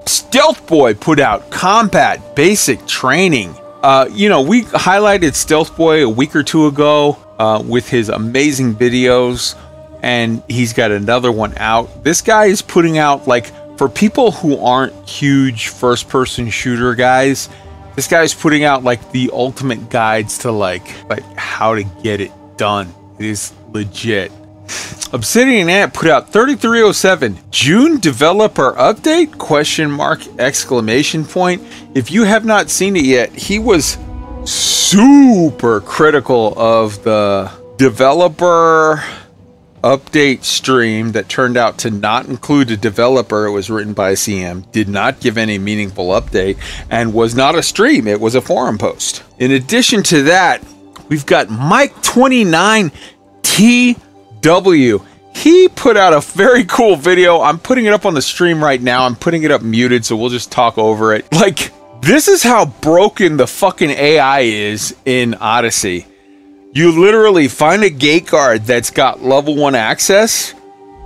Stealth Boy put out combat basic training. Uh, you know, we highlighted Stealth Boy a week or two ago uh, with his amazing videos, and he's got another one out. This guy is putting out, like, for people who aren't huge first person shooter guys, this guy's putting out like the ultimate guides to like, like how to get it done. It is legit. Obsidian Ant put out thirty-three oh seven June developer update question mark exclamation point. If you have not seen it yet, he was super critical of the developer update stream that turned out to not include a developer. It was written by a C M, did not give any meaningful update, and was not a stream. It was a forum post. In addition to that, we've got Mike twenty-nine T W. He put out a very cool video. I'm putting it up on the stream right now. I'm putting it up muted, so we'll just talk over it. Like, this is how broken the fucking A I is in Odyssey. You literally find a gate guard that's got level one access,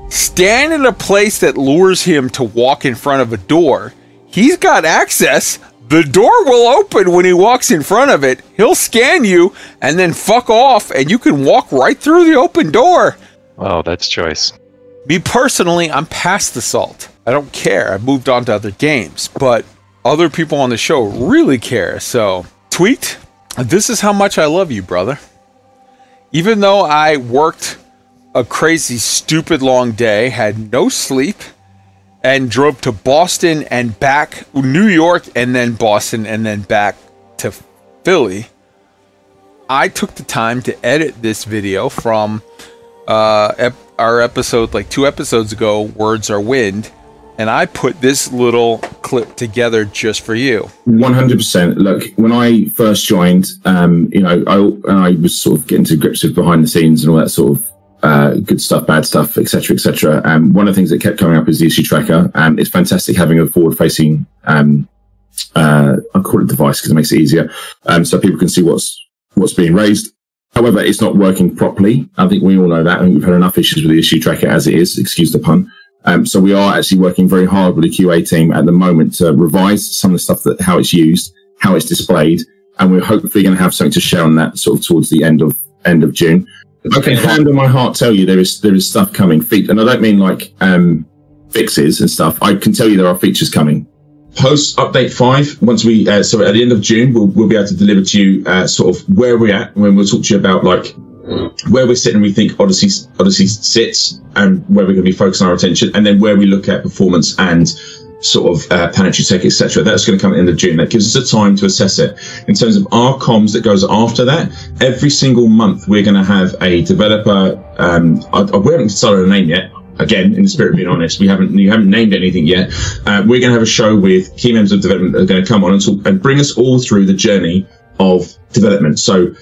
stand in a place that lures him to walk in front of a door. He's got access. The door will open when he walks in front of it. He'll scan you and then fuck off, and you can walk right through the open door. Oh, that's choice. Me personally, I'm past the salt. I don't care. I moved on to other games, but other people on the show really care. So, tweet, this is how much I love you, brother. Even though I worked a crazy, stupid long day, had no sleep, and drove to Boston and back, New York, and then Boston, and then back to Philly, I took the time to edit this video from uh, ep- our episode, like two episodes ago, Words Are Wind, and I put this little clip together just for you. one hundred percent. Look, when I first joined, um, you know, I, I was sort of getting to grips with behind the scenes and all that sort of uh, good stuff, bad stuff, et cetera, et cetera. Um, one of the things that kept coming up is the issue tracker. Um, it's fantastic having a forward-facing, um, uh, I call it device because it makes it easier, um, so people can see what's what's being raised. However, it's not working properly. I think we all know that. I think we've had enough issues with the issue tracker as it is, excuse the pun. Um, so we are actually working very hard with the Q A team at the moment to revise some of the stuff that, how it's used, how it's displayed. And we're hopefully going to have something to share on that sort of towards the end of, end of June. I can hand on my heart tell you there is, there is stuff coming. And I don't mean like, um, fixes and stuff. I can tell you there are features coming. Post update five, once we, uh, so at the end of June, we'll, we'll be able to deliver to you, uh, sort of where we're at when we'll talk to you about like, where we're sitting, we think Odyssey Odyssey sits, and where we're going to be focusing our attention, and then where we look at performance and sort of uh, planetary tech, et cetera. That's going to come at the end of June. That gives us a time to assess it. In terms of our comms that goes after that, every single month we're going to have a developer. Um, I, I, we haven't decided a name yet. Again, in the spirit of being honest, we haven't you haven't named anything yet. Uh, we're going to have a show with key members of development that are going to come on and talk, and bring us all through the journey of development. So,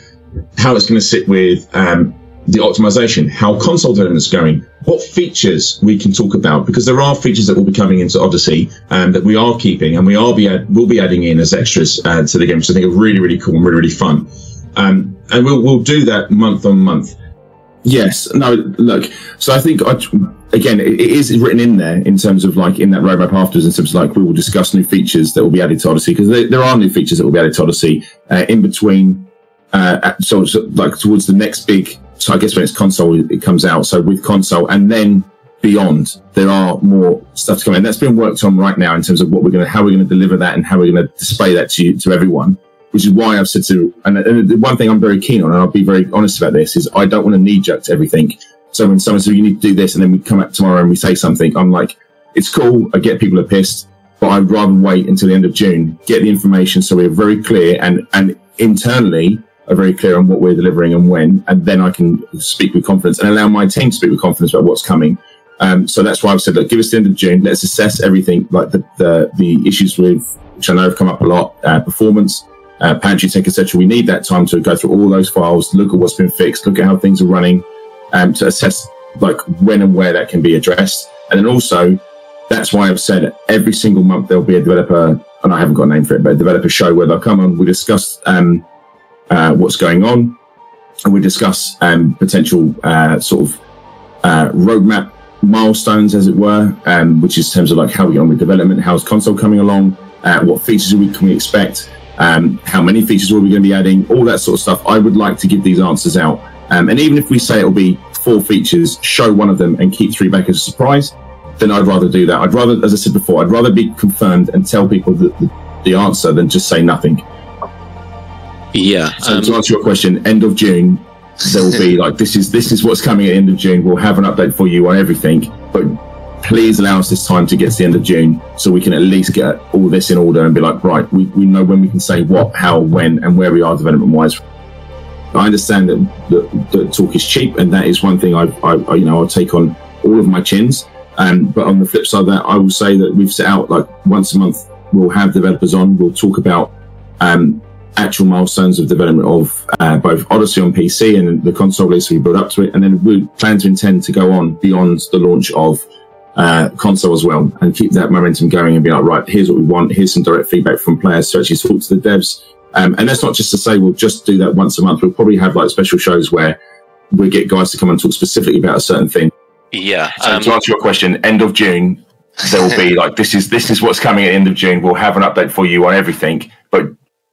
how it's going to sit with um, the optimization, how console development is going, what features we can talk about, because there are features that will be coming into Odyssey um, that we are keeping and we are be ad- will be adding in as extras uh, to the game, which I think are really, really cool and really, really fun. Um, and we'll we'll do that month on month. Yes. No, look, so I think, I, again, it, it is written in there in terms of like in that roadmap afterwards, in terms of like we will discuss new features that will be added to Odyssey, because there, there are new features that will be added to Odyssey uh, in between. Uh, so, so like towards the next big, so I guess when it's console, it, it comes out. So with console and then beyond, there are more stuff to come in. That's being worked on right now in terms of what we're going to, how we're going to deliver that and how we're going to display that to you, to everyone, which is why I've said to, and, and the one thing I'm very keen on, and I'll be very honest about this, is I don't want to knee jerk to everything. So when someone says, you need to do this, and then we come up tomorrow and we say something, I'm like, it's cool. I get people are pissed, but I'd rather wait until the end of June, get the information. So we're very clear and, and internally, are very clear on what we're delivering and when, and then I can speak with confidence and allow my team to speak with confidence about what's coming. Um, so that's why I've said, look, give us the end of June. Let's assess everything, like the the, the issues with, which I know have come up a lot, uh, performance, uh, pantry tech, et cetera. We need that time to go through all those files, look at what's been fixed, look at how things are running, and um, to assess like when and where that can be addressed. And then also, that's why I've said every single month there'll be a developer, and I haven't got a name for it, but a developer show where they'll come on, we discuss um, Uh, what's going on, and we discuss um, potential uh, sort of uh, roadmap milestones, as it were, um, which is in terms of like how we get on with development, how's console coming along, uh, what features we can we expect, um, how many features are we going to be adding, all that sort of stuff. I would like to give these answers out, um, and even if we say it'll be four features, show one of them and keep three back as a surprise, then I'd rather do that. I'd rather, as I said before, I'd rather be confirmed and tell people the, the, the answer than just say nothing. Yeah. So um, to answer your question, end of June, there will be like, this is this is what's coming at the end of June. We'll have an update for you on everything, but please allow us this time to get to the end of June so we can at least get all this in order and be like, right, we, we know when we can say what, how, when, and where we are development-wise. I understand that that, that talk is cheap, and that is one thing I, I, I, you know, I'll take on all of my chins. Um, but on the flip side of that, I will say that we've set out, like, once a month, we'll have developers on. We'll talk about um, actual milestones of development of uh, both Odyssey on P C and the console release we build up to it. And then we plan to intend to go on beyond the launch of uh, console as well, and keep that momentum going and be like, right, here's what we want. Here's some direct feedback from players to actually talk to the devs. Um, and that's not just to say we'll just do that once a month. We'll probably have, like, special shows where we get guys to come and talk specifically about a certain thing. Yeah. So um, to answer your question, end of June, there will be like, this is this is what's coming at the end of June. We'll have an update for you on everything, but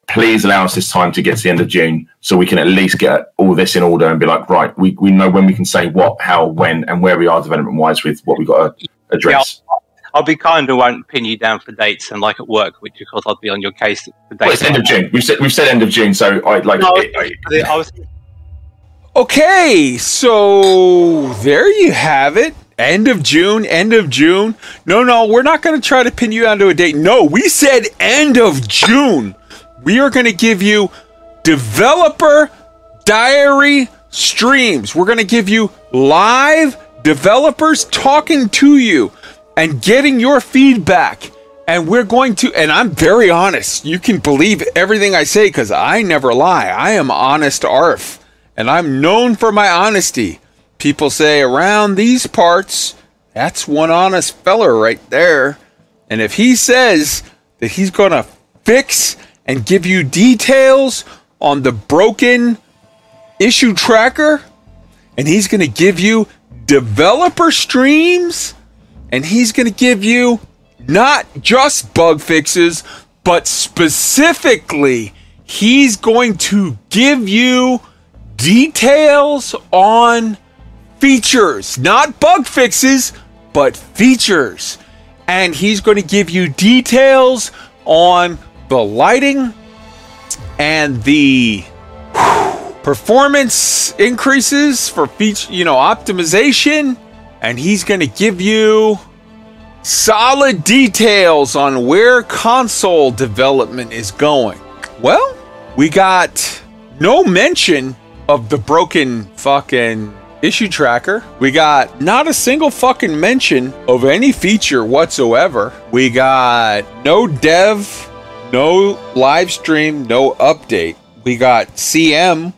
please allow us this time to get to the end of June so we can at least get all this in order and be like, right, we, we know when we can say what, how, when, and where we are development-wise with what we've got to address. Yeah, I'll, I'll be kind and won't pin you down for dates, and like at work, which of course I'll be on your case for dates. Well, it's end of June. We've said, we've said end of June, so I like... No, it, I, it, I was... Okay, so there you have it. End of June, end of June. No, no, we're not going to try to pin you onto a date. No, we said end of June. We are going to give you developer diary streams. We're going to give you live developers talking to you and getting your feedback. And we're going to, and I'm very honest. You can believe everything I say because I never lie. I am honest A R F. And I'm known for my honesty. People say around these parts, that's one honest feller right there. And if he says that he's going to fix and give you details on the broken issue tracker, and he's going to give you developer streams, and he's going to give you not just bug fixes, but specifically, he's going to give you details on features, not bug fixes, but features. And he's going to give you details on the lighting and the whew, performance increases for feature, you know, optimization. And he's going to give you solid details on where console development is going. Well, we got no mention of the broken fucking issue tracker. We got not a single fucking mention of any feature whatsoever. We got no dev, no live stream, no update. We got C M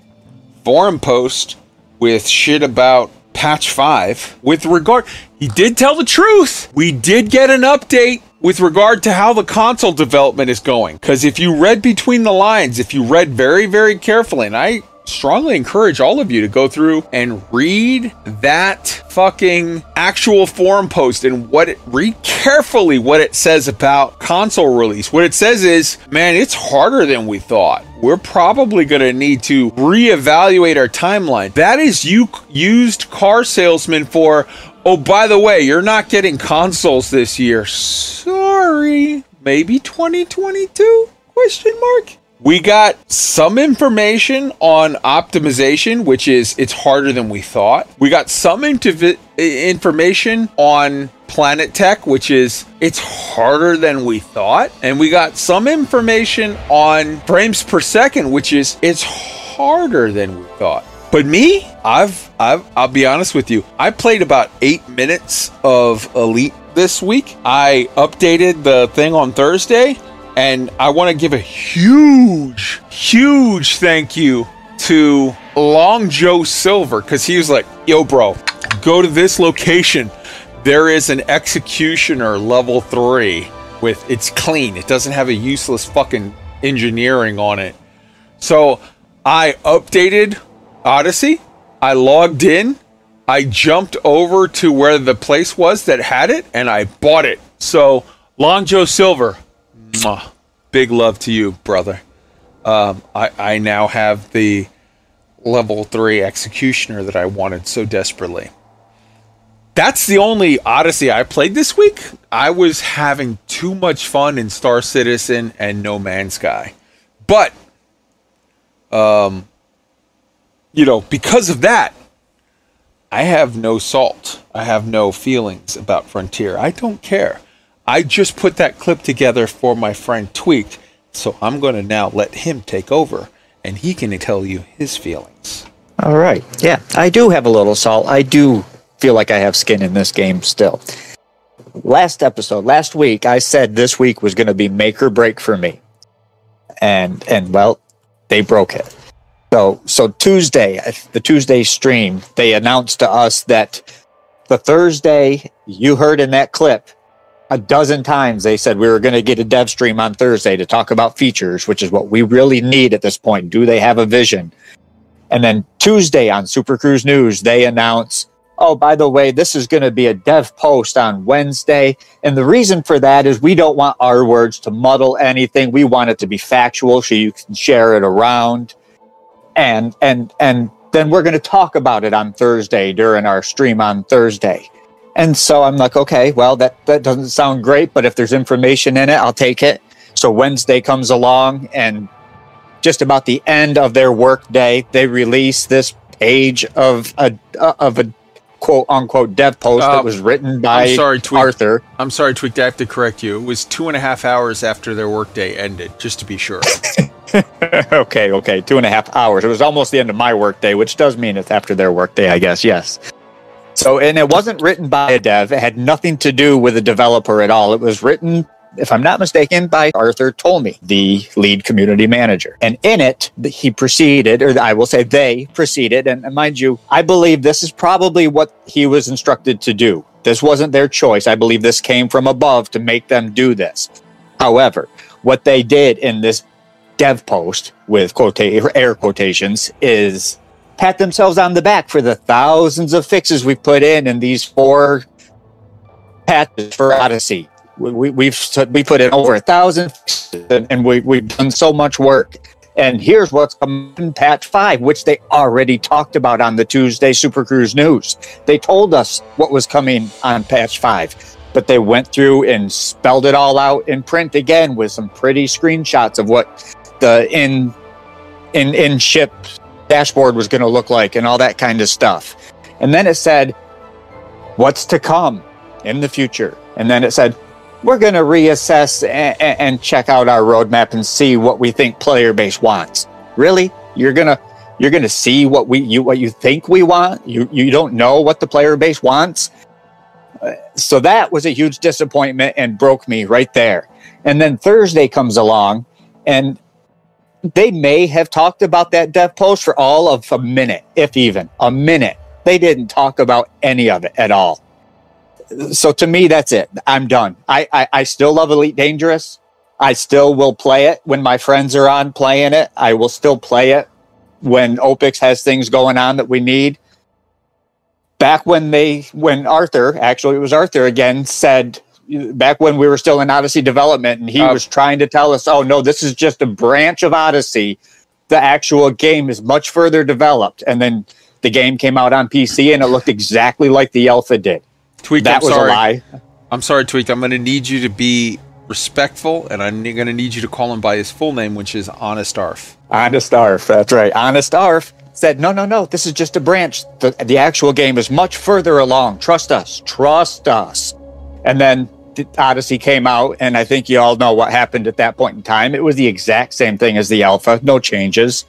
forum post with shit about patch five. With regard, he did tell the truth. We did get an update with regard to how the console development is going. Because if you read between the lines, if you read very, very carefully, and I strongly encourage all of you to go through and read that fucking actual forum post and what it, read carefully what it says about console release. What it says is, man, it's harder than we thought. We're probably going to need to reevaluate our timeline. That is you used car salesman for, oh, by the way, you're not getting consoles this year. Sorry, maybe twenty twenty-two? Question mark. We got some information on optimization, which is it's harder than we thought. We got some intiv- information on Planet Tech, which is it's harder than we thought. And we got some information on frames per second, which is it's harder than we thought. But me, I've, I've, I'll be honest with you. I played about eight minutes of Elite this week. I updated the thing on Thursday. And I want to give a huge, huge thank you to Long Joe Silver, because he was like, yo, bro, go to this location. There is an executioner level three with it's clean. It doesn't have a useless fucking engineering on it. So I updated Odyssey. I logged in. I jumped over to where the place was that had it, and I bought it. So Long Joe Silver, mwah. Big love to you, brother. Um, I, I now have the level three executioner that I wanted so desperately. That's the only Odyssey I played this week. I was having too much fun in Star Citizen and No Man's Sky. But, um, you know, because of that, I have no salt. I have no feelings about Frontier. I don't care. I just put that clip together for my friend Tweaked, so I'm going to now let him take over and he can tell you his feelings. All right. Yeah, I do have a little salt. I do feel like I have skin in this game still. Last episode, last week, I said this week was going to be make or break for me. And, and well, they broke it. So, so Tuesday, the Tuesday stream, they announced to us that the Thursday, you heard in that clip, a dozen times they said we were going to get a dev stream on Thursday to talk about features, which is what we really need at this point. Do they have a vision? And then Tuesday on Super Cruise News, they announce, oh, by the way, this is going to be a dev post on Wednesday. And the reason for that is we don't want our words to muddle anything. We want it to be factual so you can share it around. And and and then we're going to talk about it on Thursday during our stream on Thursday. And so I'm like, okay, well, that, that doesn't sound great, but if there's information in it, I'll take it. So Wednesday comes along, and just about the end of their work day, they release this page of a, of a quote-unquote dev post uh, that was written by I'm sorry, Tweaked, Arthur. I'm sorry, Tweaked, I have to correct you. It was two and a half hours after their work day ended, just to be sure. okay, okay, two and a half hours. It was almost the end of my work day, which does mean it's after their work day, I guess, yes. So, and it wasn't written by a dev. It had nothing to do with a developer at all. It was written, if I'm not mistaken, by Arthur Tolmy, the lead community manager. And in it, he proceeded, or I will say they proceeded, and, and mind you, I believe this is probably what he was instructed to do. This wasn't their choice. I believe this came from above to make them do this. However, what they did in this dev post, with quota- air quotations, is pat themselves on the back for the thousands of fixes we've put in in these four patches for Odyssey. We, we, we've we put in over a thousand fixes, and, and we, we've done so much work. And here's what's coming in patch five, which they already talked about on the Tuesday Super Cruise News. They told us what was coming on patch five, but they went through and spelled it all out in print again with some pretty screenshots of what the in in in ship dashboard was going to look like and all that kind of stuff. And then it said, what's to come in the future? And then it said, we're going to reassess and, and check out our roadmap and see what we think player base wants. Really? You're going to you're going to see what we you what you think we want? You you don't know what the player base wants? So that was a huge disappointment and broke me right there. And then Thursday comes along, and they may have talked about that dev post for all of a minute, if even a minute. They didn't talk about any of it at all. So to me, that's it. I'm done. I, I, I still love Elite Dangerous. I still will play it when my friends are on playing it. I will still play it when Opix has things going on that we need. Back when they, when Arthur, actually it was Arthur again, said, back when we were still in Odyssey development, and he uh, was trying to tell us, oh, no, this is just a branch of Odyssey. The actual game is much further developed. And then the game came out on P C, and it looked exactly like the alpha did. Tweaked, that I'm was sorry. a lie. I'm sorry, Tweaked. I'm going to need you to be respectful, and I'm going to need you to call him by his full name, which is Honest Arf. Honest Arf. That's right. Honest Arf said, no, no, no, this is just a branch. The, the actual game is much further along. Trust us. Trust us. And then Odyssey came out, and I think you all know what happened at that point in time. It was the exact same thing as the alpha, no changes.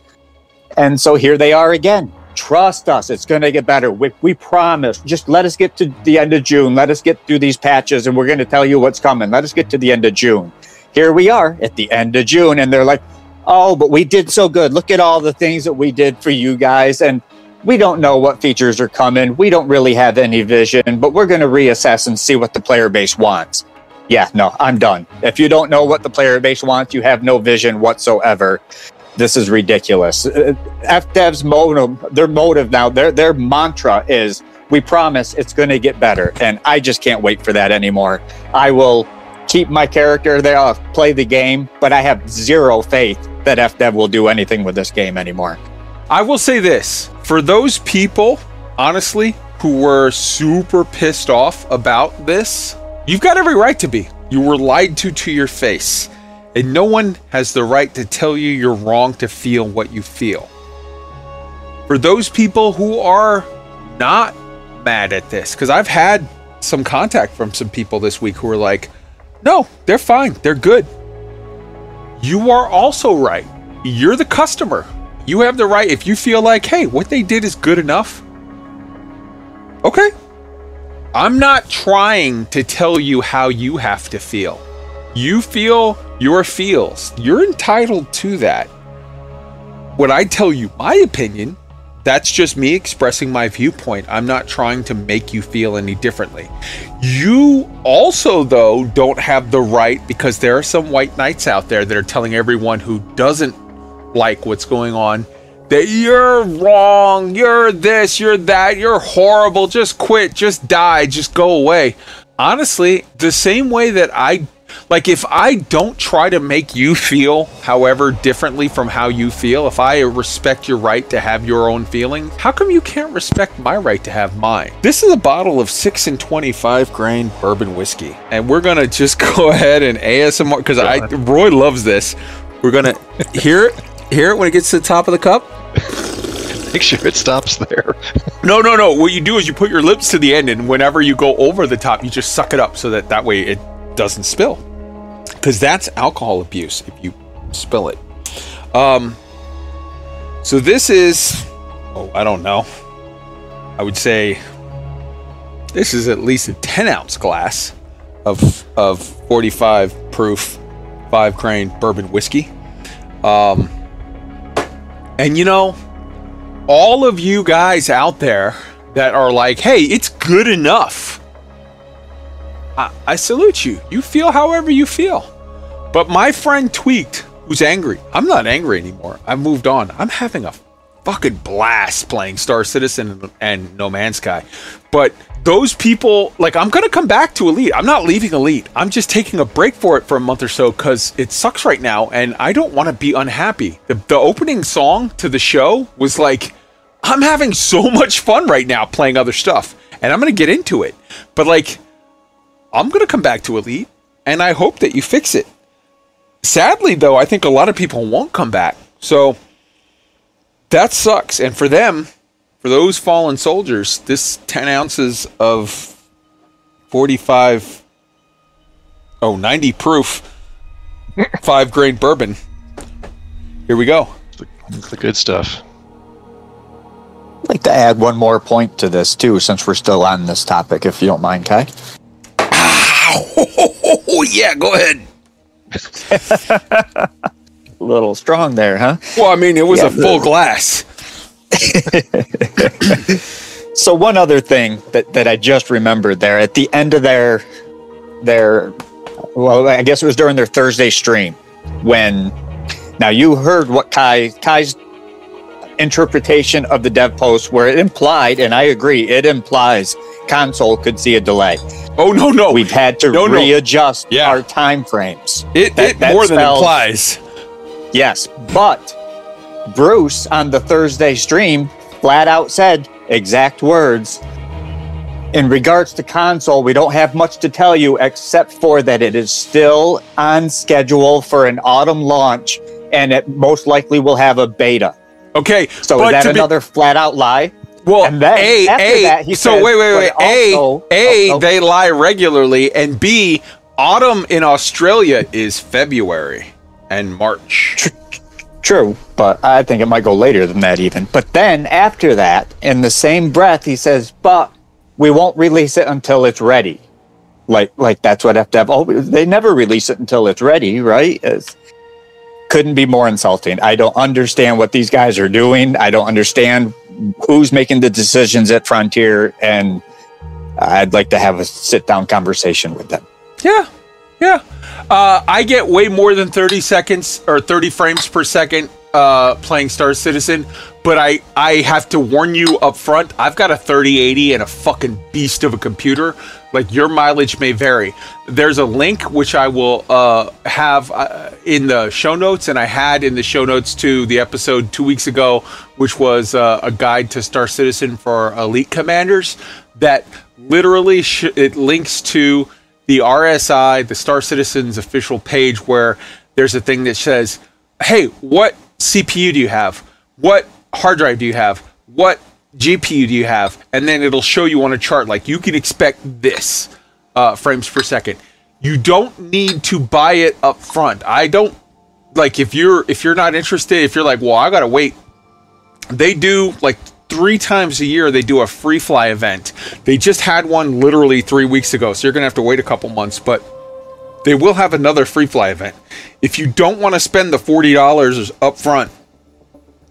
And so here they are again. Trust us, it's going to get better. We, we promise. Just let us get to the end of June. Let us get through these patches, and we're going to tell you what's coming. Let us get to the end of June. Here we are at the end of June, and they're like, oh, but we did so good. Look at all the things that we did for you guys, and we don't know what features are coming. We don't really have any vision, but we're going to reassess and see what the player base wants. Yeah, no, I'm done. If you don't know what the player base wants, you have no vision whatsoever. This is ridiculous. F dev's motive, their motive now, their their mantra is, we promise it's going to get better. And I just can't wait for that anymore. I will keep my character there, I'll play the game, but I have zero faith that F dev will do anything with this game anymore. I will say this, for those people, honestly, who were super pissed off about this, you've got every right to be. You were lied to to your face, and no one has the right to tell you you're wrong to feel what you feel. For those people who are not mad at this, because I've had some contact from some people this week who are like, no, they're fine, they're good. You are also right. You're the customer. You have the right, if you feel like, hey, what they did is good enough. Okay. I'm not trying to tell you how you have to feel. You feel your feels. You're entitled to that. When I tell you my opinion, that's just me expressing my viewpoint. I'm not trying to make you feel any differently. You also, though, don't have the right, because there are some white knights out there that are telling everyone who doesn't like what's going on that you're wrong, you're this, you're that, you're horrible, just quit, just die, just go away. Honestly, the same way that I, like, if I don't try to make you feel however differently from how you feel, if I respect your right to have your own feelings, how come you can't respect my right to have mine? This is a bottle of six and twenty-five grain bourbon whiskey, and we're gonna just go ahead and A S M R, because I Roy loves this. We're gonna hear it, hear it when it gets to the top of the cup. Make sure it stops there. No, no, no. What you do is you put your lips to the end, and whenever you go over the top, you just suck it up so that that way it doesn't spill, because that's alcohol abuse if you spill it. Um so this is, oh, I don't know, I would say this is at least a ten ounce glass of of forty-five proof five grain bourbon whiskey. Um and you know, all of you guys out there that are like, hey, it's good enough, I, I salute you. You feel however you feel. But my friend Tweaked, who's angry, I'm not angry anymore. I've moved on. I'm having a fucking blast playing Star Citizen and No Man's Sky. But those people, like, I'm going to come back to Elite. I'm not leaving Elite. I'm just taking a break for it for a month or so because it sucks right now, and I don't want to be unhappy. The, the opening song to the show was like, I'm having so much fun right now playing other stuff, and I'm going to get into it. But, like, I'm going to come back to Elite, and I hope that you fix it. Sadly, though, I think a lot of people won't come back. So that sucks. And for them, for those fallen soldiers, this ten ounces of forty-five, oh, ninety proof, five grain bourbon. Here we go. It's the good stuff. I'd like to add one more point to this, too, since we're still on this topic, if you don't mind, Kai. Oh, yeah, go ahead. A little strong there, huh? Well, I mean, it was yeah, a full the... glass. So one other thing that, that I just remembered there, at the end of their, their, well, I guess it was during their Thursday stream when, now you heard what Kai, Kai's interpretation of the dev post where it implied, and I agree, it implies console could see a delay. Oh, no, no. We've had to no, readjust no. Yeah. our time frames. It, that, it that more spells, than implies. Yes, but Bruce on the Thursday stream flat out said, exact words, in regards to console, we don't have much to tell you except for that it is still on schedule for an autumn launch, and it most likely will have a beta. Okay. So is that another be- flat out lie? Well, and then A, after A, that, he so says, wait, wait, wait. A, also, A, oh, oh. They lie regularly, and B, autumn in Australia is February and March. True, but I think it might go later than that even. But then after that, in the same breath, he says, but we won't release it until it's ready. Like, like that's what F DEV, oh, they never release it until it's ready, right? It's, couldn't be more insulting. I don't understand what these guys are doing. I don't understand who's making the decisions at Frontier, and I'd like to have a sit-down conversation with them. Yeah, yeah. Uh, I get way more than thirty seconds or thirty frames per second uh, playing Star Citizen, but I, I have to warn you up front, I've got a thirty eighty and a fucking beast of a computer. Like, your mileage may vary. There's a link which I will uh, have uh, in the show notes, and I had in the show notes to the episode two weeks ago, which was uh, a guide to Star Citizen for Elite Commanders that literally sh- it links to the R S I, the Star Citizen's official page, where there's a thing that says, hey, what C P U do you have? What hard drive do you have? What G P U do you have? And then it'll show you on a chart, like, you can expect this uh, frames per second. You don't need to buy it up front. I don't, like, if you're if you're not interested, if you're like, well, I gotta wait they do like three times a year, they do a free fly event. They just had one literally three weeks ago, so you're gonna have to wait a couple months, but they will have another free fly event. If you don't want to spend the forty dollars up front,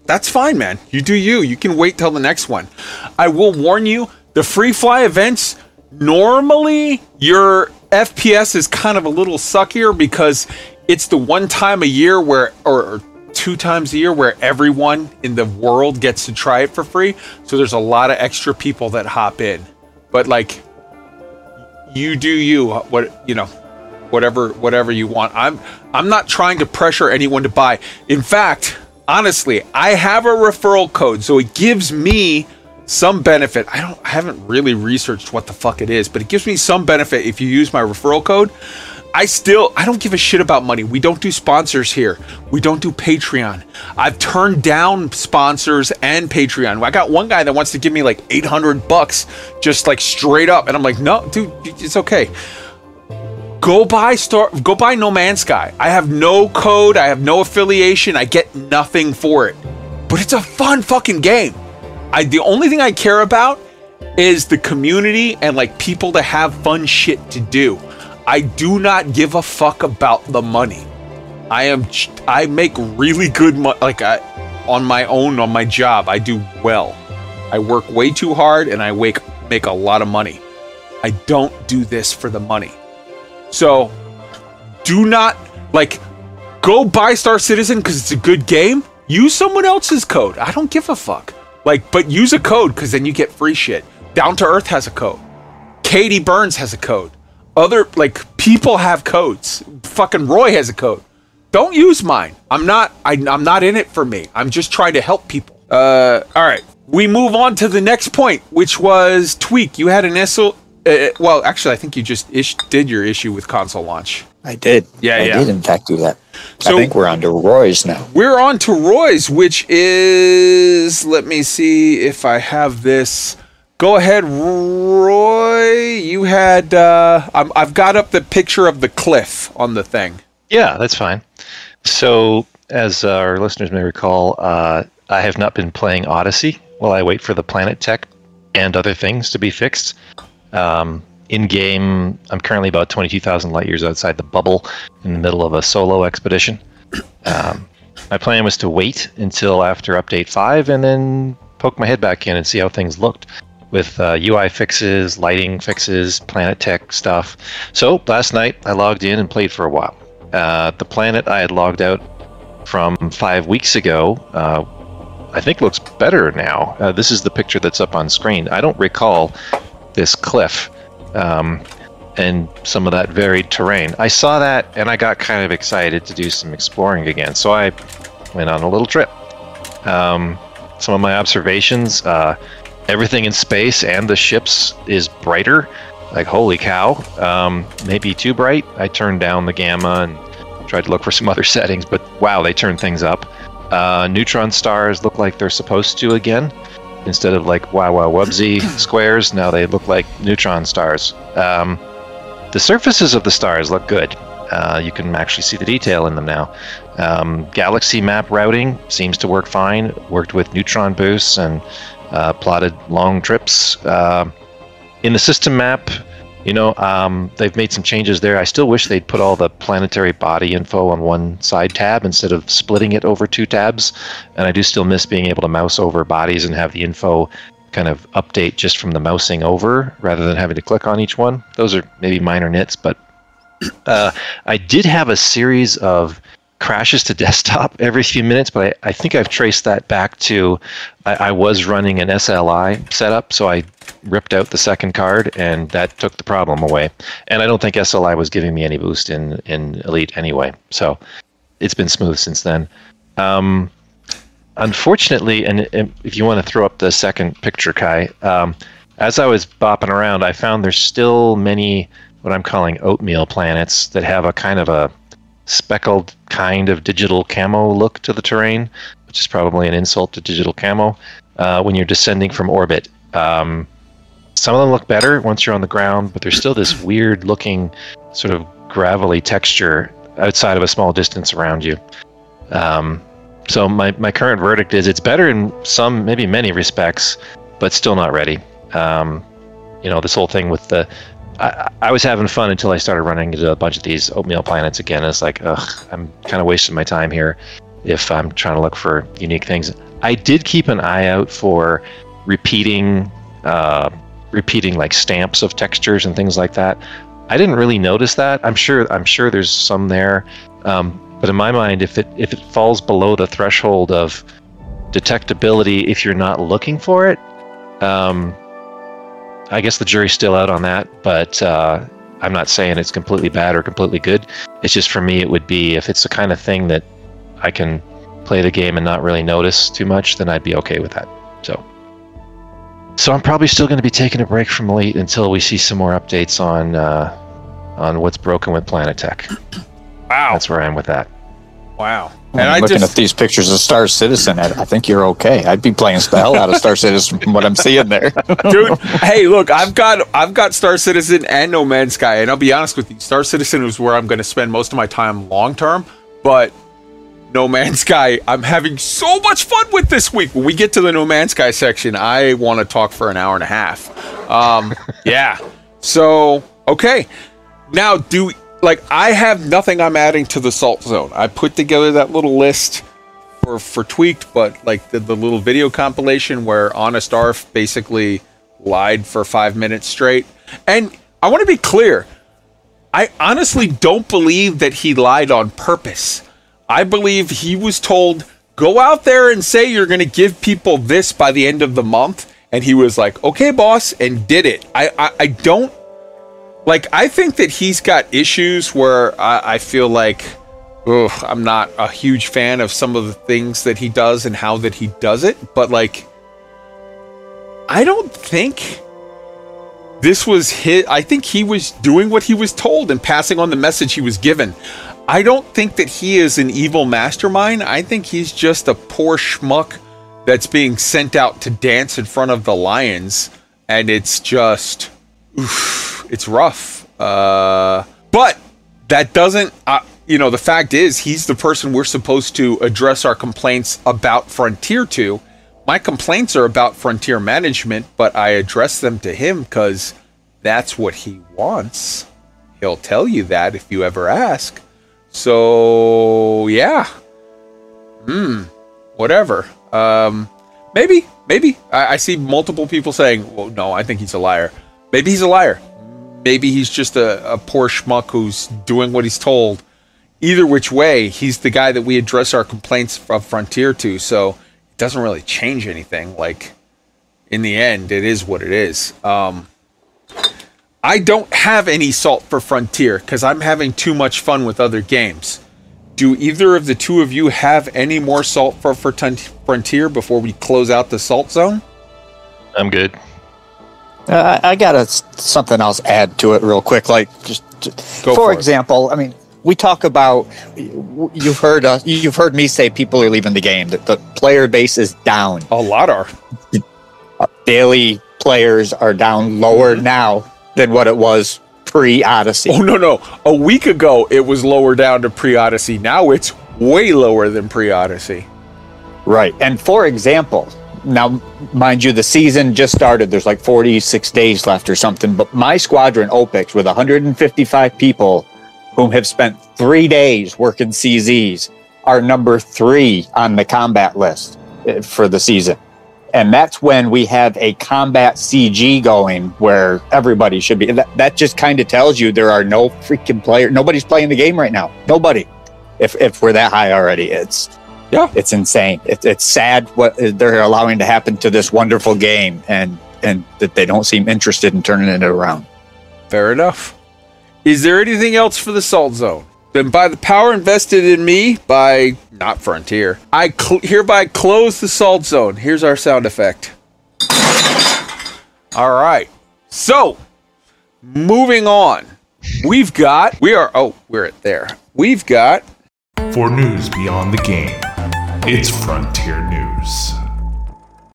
that's fine, man. You do you. You can wait till the next one. I will warn you, the free fly events, normally your F P S is kind of a little suckier because it's the one time a year where, or, or two times a year where everyone in the world gets to try it for free. So there's a lot of extra people that hop in. But like, you do you. What, you know, whatever, whatever you want. I'm, I'm not trying to pressure anyone to buy. In fact, honestly, I have a referral code, so it gives me some benefit. I don't, I haven't really researched what the fuck it is, but it gives me some benefit if you use my referral code. I still, I don't give a shit about money. We don't do sponsors here. We don't do Patreon. I've turned down sponsors and Patreon. I got one guy that wants to give me like eight hundred bucks, just like straight up. And I'm like, no, dude, it's okay. Go buy Star, go buy No Man's Sky. I have no code, I have no affiliation, I get nothing for it. But it's a fun fucking game. I the only thing I care about is the community and like people to have fun shit to do. I do not give a fuck about the money. I am I make really good money, like I, on my own, on my job, I do well. I work way too hard and I wake make a lot of money. I don't do this for the money. So do not, like, go buy Star Citizen because it's a good game. Use someone else's code. I don't give a fuck. Like, but use a code because then you get free shit. Down to Earth has a code. Katie Burns has a code. Other, like, people have codes. Fucking Roy has a code. Don't use mine. I'm not, I, I'm not in it for me. I'm just trying to help people. Uh, all right. We move on to the next point, which was Tweak. You had an S O... Uh, well, actually, I think you just ish- did your issue with console launch. I did. Yeah, I yeah. I did, in fact, do that. So I think we're on to Roy's now. We're on to Roy's, which is... Let me see if I have this. Go ahead, Roy. You had... Uh, I'm, I've got up the picture of the cliff on the thing. Yeah, that's fine. So, as uh, our listeners may recall, uh, I have not been playing Odyssey while I wait for the Planet Tech and other things to be fixed. Um, in game, I'm currently about twenty-two thousand light years outside the bubble in the middle of a solo expedition. Um, my plan was to wait until after update five and then poke my head back in and see how things looked with uh, U I fixes, lighting fixes, planet tech stuff. So last night I logged in and played for a while. Uh, the planet I had logged out from five weeks ago, uh, I think looks better now. Uh, this is the picture that's up on screen. I don't recall this cliff um, and some of that varied terrain. I saw that and I got kind of excited to do some exploring again. So I went on a little trip. Um, some of my observations, uh, everything in space and the ships is brighter. Like, holy cow, um, maybe too bright. I turned down the gamma and tried to look for some other settings, but wow, they turned things up. Uh, neutron stars look like they're supposed to again. Instead of like wow wow wubsy squares, now they look like neutron stars. Um, the surfaces of the stars look good. Uh, you can actually see the detail in them now. Um, galaxy map routing seems to work fine. Worked with neutron boosts and uh, plotted long trips. Uh, in the system map, you know, um, they've made some changes there. I still wish they'd put all the planetary body info on one side tab instead of splitting it over two tabs. And I do still miss being able to mouse over bodies and have the info kind of update just from the mousing over rather than having to click on each one. Those are maybe minor nits, but uh, I did have a series of crashes to desktop every few minutes, but I, I think I've traced that back to I, I was running an S L I setup, so I ripped out the second card and that took the problem away. And I don't think S L I was giving me any boost in, in Elite anyway, so it's been smooth since then. Um, unfortunately, and, and if you want to throw up the second picture, Kai, um, as I was bopping around, I found there's still many what I'm calling oatmeal planets that have a kind of a speckled kind of digital camo look to the terrain, which is probably an insult to digital camo uh, when you're descending from orbit. Um, some of them look better once you're on the ground, but there's still this weird looking sort of gravelly texture outside of a small distance around you. Um, So my, my current verdict is it's better in some, maybe many respects, but still not ready. Um, you know, this whole thing with the... I, I was having fun until I started running into a bunch of these oatmeal planets again. It's like, ugh, I'm kind of wasting my time here if I'm trying to look for unique things. I did keep an eye out for repeating, uh, repeating like stamps of textures and things like that. I didn't really notice that. I'm sure, I'm sure there's some there, um, but in my mind, if it if it falls below the threshold of detectability, if you're not looking for it. Um, I guess the jury's still out on that, but uh, I'm not saying it's completely bad or completely good. It's just for me, it would be if it's the kind of thing that I can play the game and not really notice too much, then I'd be okay with that. So, so I'm probably still going to be taking a break from Elite until we see some more updates on uh, on what's broken with Planet Tech. Wow, that's where I am with that. Wow. And I'm I looking just, at these pictures of Star Citizen, I, I think you're okay. I'd be playing the hell out of Star Citizen from what I'm seeing there. Dude, hey, look, I've got I've got Star Citizen and No Man's Sky, and I'll be honest with you, Star Citizen is where I'm going to spend most of my time long term, but No Man's Sky, I'm having so much fun with this week. When we get to the No Man's Sky section, I want to talk for an hour and a half. Um, yeah. So, okay. Now, do we... Like, I have nothing I'm adding to the Salt Zone. I put together that little list for, for Tweaked, but, like, the, the little video compilation where Honest Arf basically lied for five minutes straight. And I want to be clear. I honestly don't believe that he lied on purpose. I believe he was told, go out there and say you're going to give people this by the end of the month. And he was like, okay, boss, and did it. I, I, I don't. Like, I think that he's got issues where I, I feel like, ugh, I'm not a huge fan of some of the things that he does and how that he does it. But, like, I don't think this was his... I think he was doing what he was told and passing on the message he was given. I don't think that he is an evil mastermind. I think he's just a poor schmuck that's being sent out to dance in front of the lions. And it's just... Oof, it's rough. Uh, but that doesn't, uh, you know, the fact is he's the person we're supposed to address our complaints about Frontier to. My complaints are about Frontier management, but I address them to him because that's what he wants. He'll tell you that if you ever ask. So, yeah. Hmm. Whatever. Um, maybe, maybe. I, I see multiple people saying, well, no, I think he's a liar. Maybe he's a liar. Maybe he's just a, a poor schmuck who's doing what he's told. Either which way, he's the guy that we address our complaints of Frontier to, so it doesn't really change anything. Like, in the end, it is what it is. Um, I don't have any salt for Frontier because I'm having too much fun with other games. Do either of the two of you have any more salt for, for t- Frontier before we close out the Salt Zone? I'm good. Uh, I got a, something else add to it real quick. Like, just, just for, for example, I mean, we talk about you've heard us, you've heard me say people are leaving the game. That the player base is down. A lot are. Daily players are down lower now than what it was pre-Odyssey. Oh no no! A week ago it was lower down to pre-Odyssey. Now it's way lower than pre-Odyssey. Right, and for example. Now, mind you, the season just started. There's like forty-six days left or something. But my squadron, OPEX, with one hundred fifty-five people whom have spent three days working C Zs, are number three on the combat list for the season. And that's when we have a combat C G going where everybody should be. That, that just kind of tells you there are no freaking players. Nobody's playing the game right now. Nobody. If if we're that high already, it's... Yeah, it's insane. It, it's sad what they're allowing to happen to this wonderful game, and and that they don't seem interested in turning it around. Fair enough. Is there anything else for the Salt Zone? Then by the power invested in me, by not Frontier, I cl- hereby close the Salt Zone. Here's our sound effect. All right. So, moving on. We've got... We are... Oh, we're at there. We've got... For news beyond the game, it's Frontier News.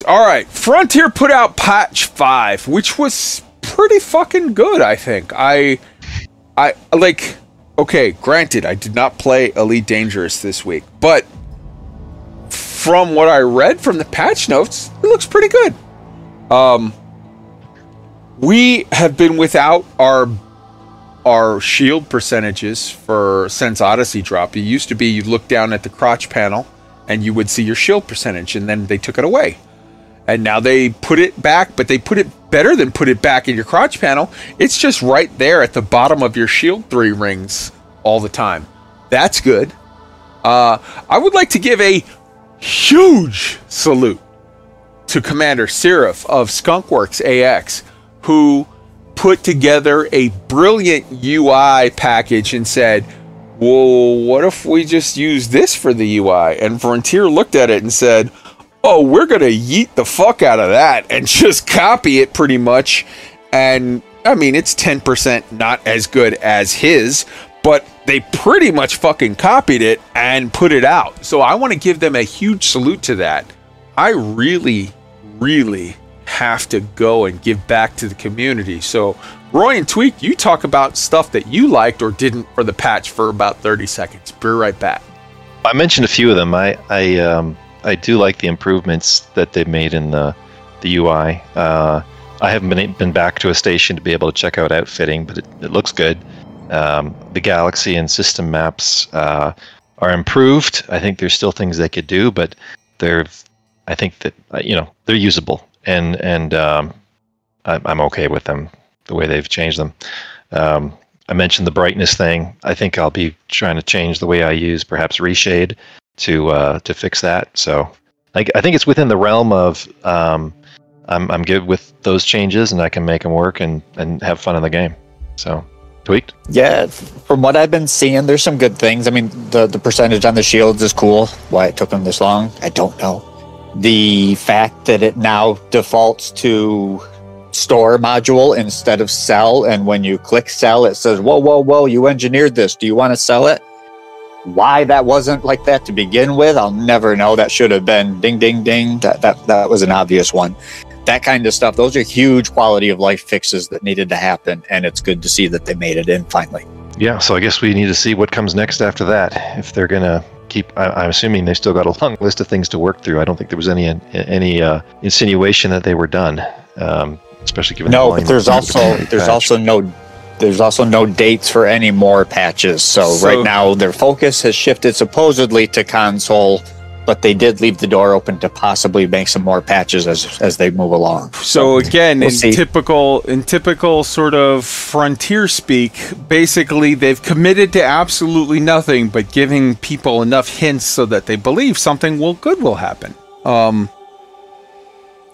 All right, Frontier put out patch five, which was pretty fucking good, I think. I, I like, okay, granted, I did not play Elite Dangerous this week, but from what I read from the patch notes, it looks pretty good. Um, we have been without our our shield percentages for since Odyssey drop. It used to be you'd look down at the crotch panel and you would see your shield percentage, and then they took it away. And now they put it back, but they put it better than put it back in your crotch panel. It's just right there at the bottom of your shield three rings all the time. That's good. Uh, I would like to give a huge salute to Commander Serif of Skunkworks A X, who put together a brilliant U I package and said, well, what if we just use this for the U I? And Frontier looked at it and said, oh, we're going to yeet the fuck out of that and just copy it pretty much. And, I mean, it's ten percent not as good as his, but they pretty much fucking copied it and put it out. So I want to give them a huge salute to that. I really, really have to go and give back to the community. So, Roy and Tweak, you talk about stuff that you liked or didn't for the patch for about thirty seconds. Be right back. I mentioned a few of them. I... I um... I do like the improvements that they've made in the the U I. Uh, I haven't been been back to a station to be able to check out outfitting, but it, it looks good. Um, the galaxy and system maps uh, are improved. I think there's still things they could do, but they're I think that you know they're usable, and and um, I, I'm okay with them the way they've changed them. Um, I mentioned the brightness thing. I think I'll be trying to change the way I use perhaps reshade to uh to fix that. So like I think it's within the realm of um I'm I'm good with those changes, and I can make them work and and have fun in the game. So Tweaked? Yeah, from what I've been seeing, there's some good things. I mean, the the percentage on the shields is cool. Why it took them this long, I don't know. The fact that it now defaults to store module instead of sell, and when you click sell it says, whoa whoa whoa, you engineered this, do you want to sell it? Why that wasn't like that to begin with, I'll never know. That should have been ding, ding, ding. That that that was an obvious one. That kind of stuff. Those are huge quality of life fixes that needed to happen, and it's good to see that they made it in finally. Yeah, so I guess we need to see what comes next after that. If they're gonna keep, I, I'm assuming they've still got a long list of things to work through. I don't think there was any any uh, insinuation that they were done, um, especially given. No, the but there's also there's patch. also no. There's also no dates for any more patches. So, so right now their focus has shifted supposedly to console, but they did leave the door open to possibly make some more patches as as they move along. So again, we'll in see. typical in typical sort of Frontier speak, basically they've committed to absolutely nothing but giving people enough hints so that they believe something will good will happen. Um,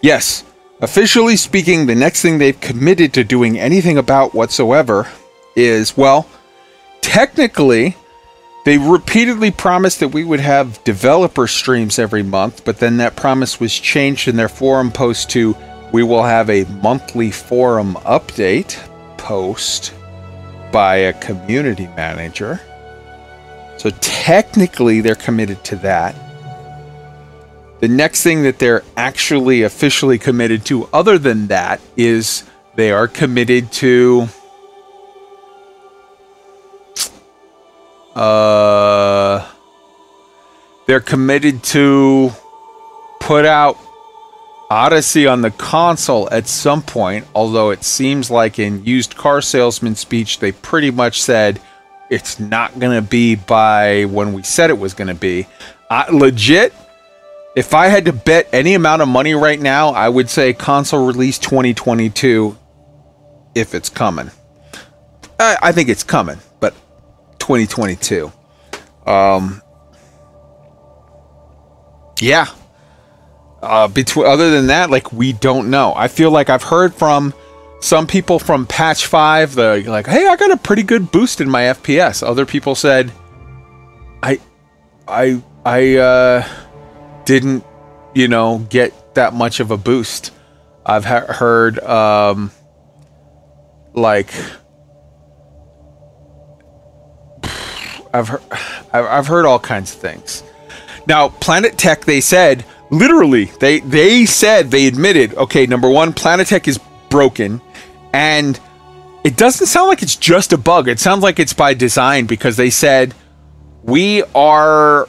yes. Officially speaking, the next thing they've committed to doing anything about whatsoever is, well, technically, they repeatedly promised that we would have developer streams every month, but then that promise was changed in their forum post to, we will have a monthly forum update post by a community manager. So technically, they're committed to that. The next thing that they're actually officially committed to other than that is they are committed to uh they're committed to put out Odyssey on the console at some point, although it seems like in used car salesman speech they pretty much said it's not going to be by when we said it was going to be. I, legit If I had to bet any amount of money right now, I would say console release twenty twenty-two, if it's coming. I, I think it's coming, but twenty twenty-two. Um, yeah. Uh, between other than that, like we don't know. I feel like I've heard from some people from patch five, the like, hey, I got a pretty good boost in my F P S. Other people said, I, I, I. Uh, didn't, you know, get that much of a boost. I've ha- heard, um, like, I've, he- I've heard all kinds of things. Now, Planet Tech, they said, literally, they, they said, they admitted, okay, number one, Planet Tech is broken, and it doesn't sound like it's just a bug. It sounds like it's by design, because they said, we are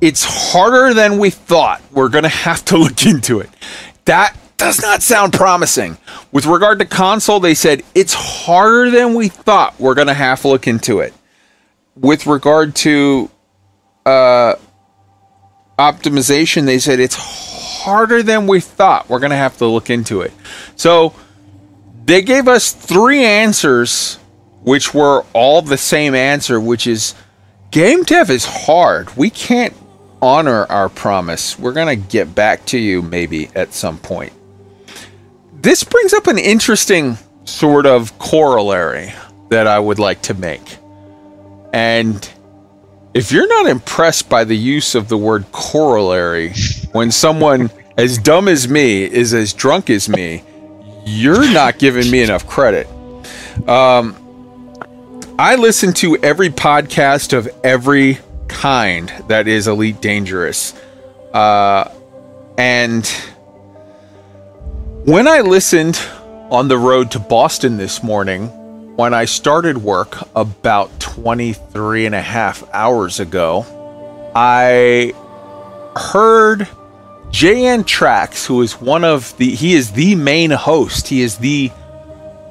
It's harder than we thought. We're going to have to look into it. That does not sound promising. With regard to console, they said it's harder than we thought. We're going to have to look into it. With regard to uh, optimization, they said it's harder than we thought. We're going to have to look into it. So they gave us three answers, which were all the same answer, which is game dev is hard. We can't honor our promise. We're going to get back to you maybe at some point. This brings up an interesting sort of corollary that I would like to make. And if you're not impressed by the use of the word corollary when someone as dumb as me is as drunk as me, you're not giving me enough credit. Um, I listen to every podcast of every kind that is Elite Dangerous. Uh, and when I listened on the road to Boston this morning, when I started work about twenty-three and a half hours ago, I heard J N Trax, who is one of the, he is the main host. He is the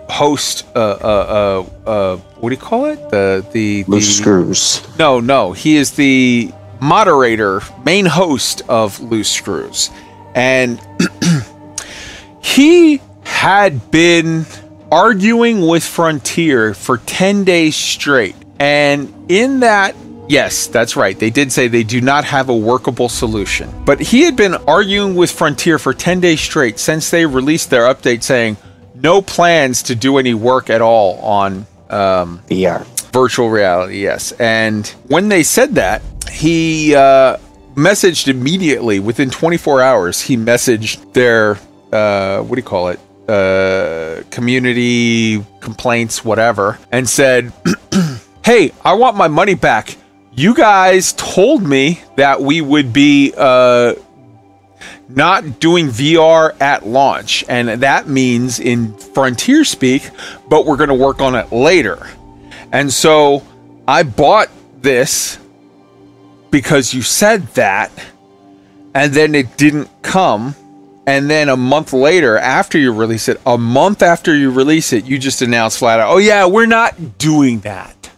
host, uh, uh, uh, uh, what do you call it? The, the, the Loose Screws. No, no. He is the moderator, main host of Loose Screws. And he had been arguing with Frontier for ten days straight. And in that, yes, that's right. They did say they do not have a workable solution. But he had been arguing with Frontier for ten days straight since they released their update saying, no plans to do any work at all on um, V R. Virtual reality, yes. And when they said that, he uh, messaged immediately. Within twenty-four hours, he messaged their, uh, what do you call it, uh, community complaints, whatever, and said, hey, I want my money back. You guys told me that we would be... Uh, not doing V R at launch, and that means in Frontier speak, but we're going to work on it later. And so I bought this because you said that, and then it didn't come. And then a month later, after you release it, a month after you release it, you just announced flat out, oh yeah, we're not doing that.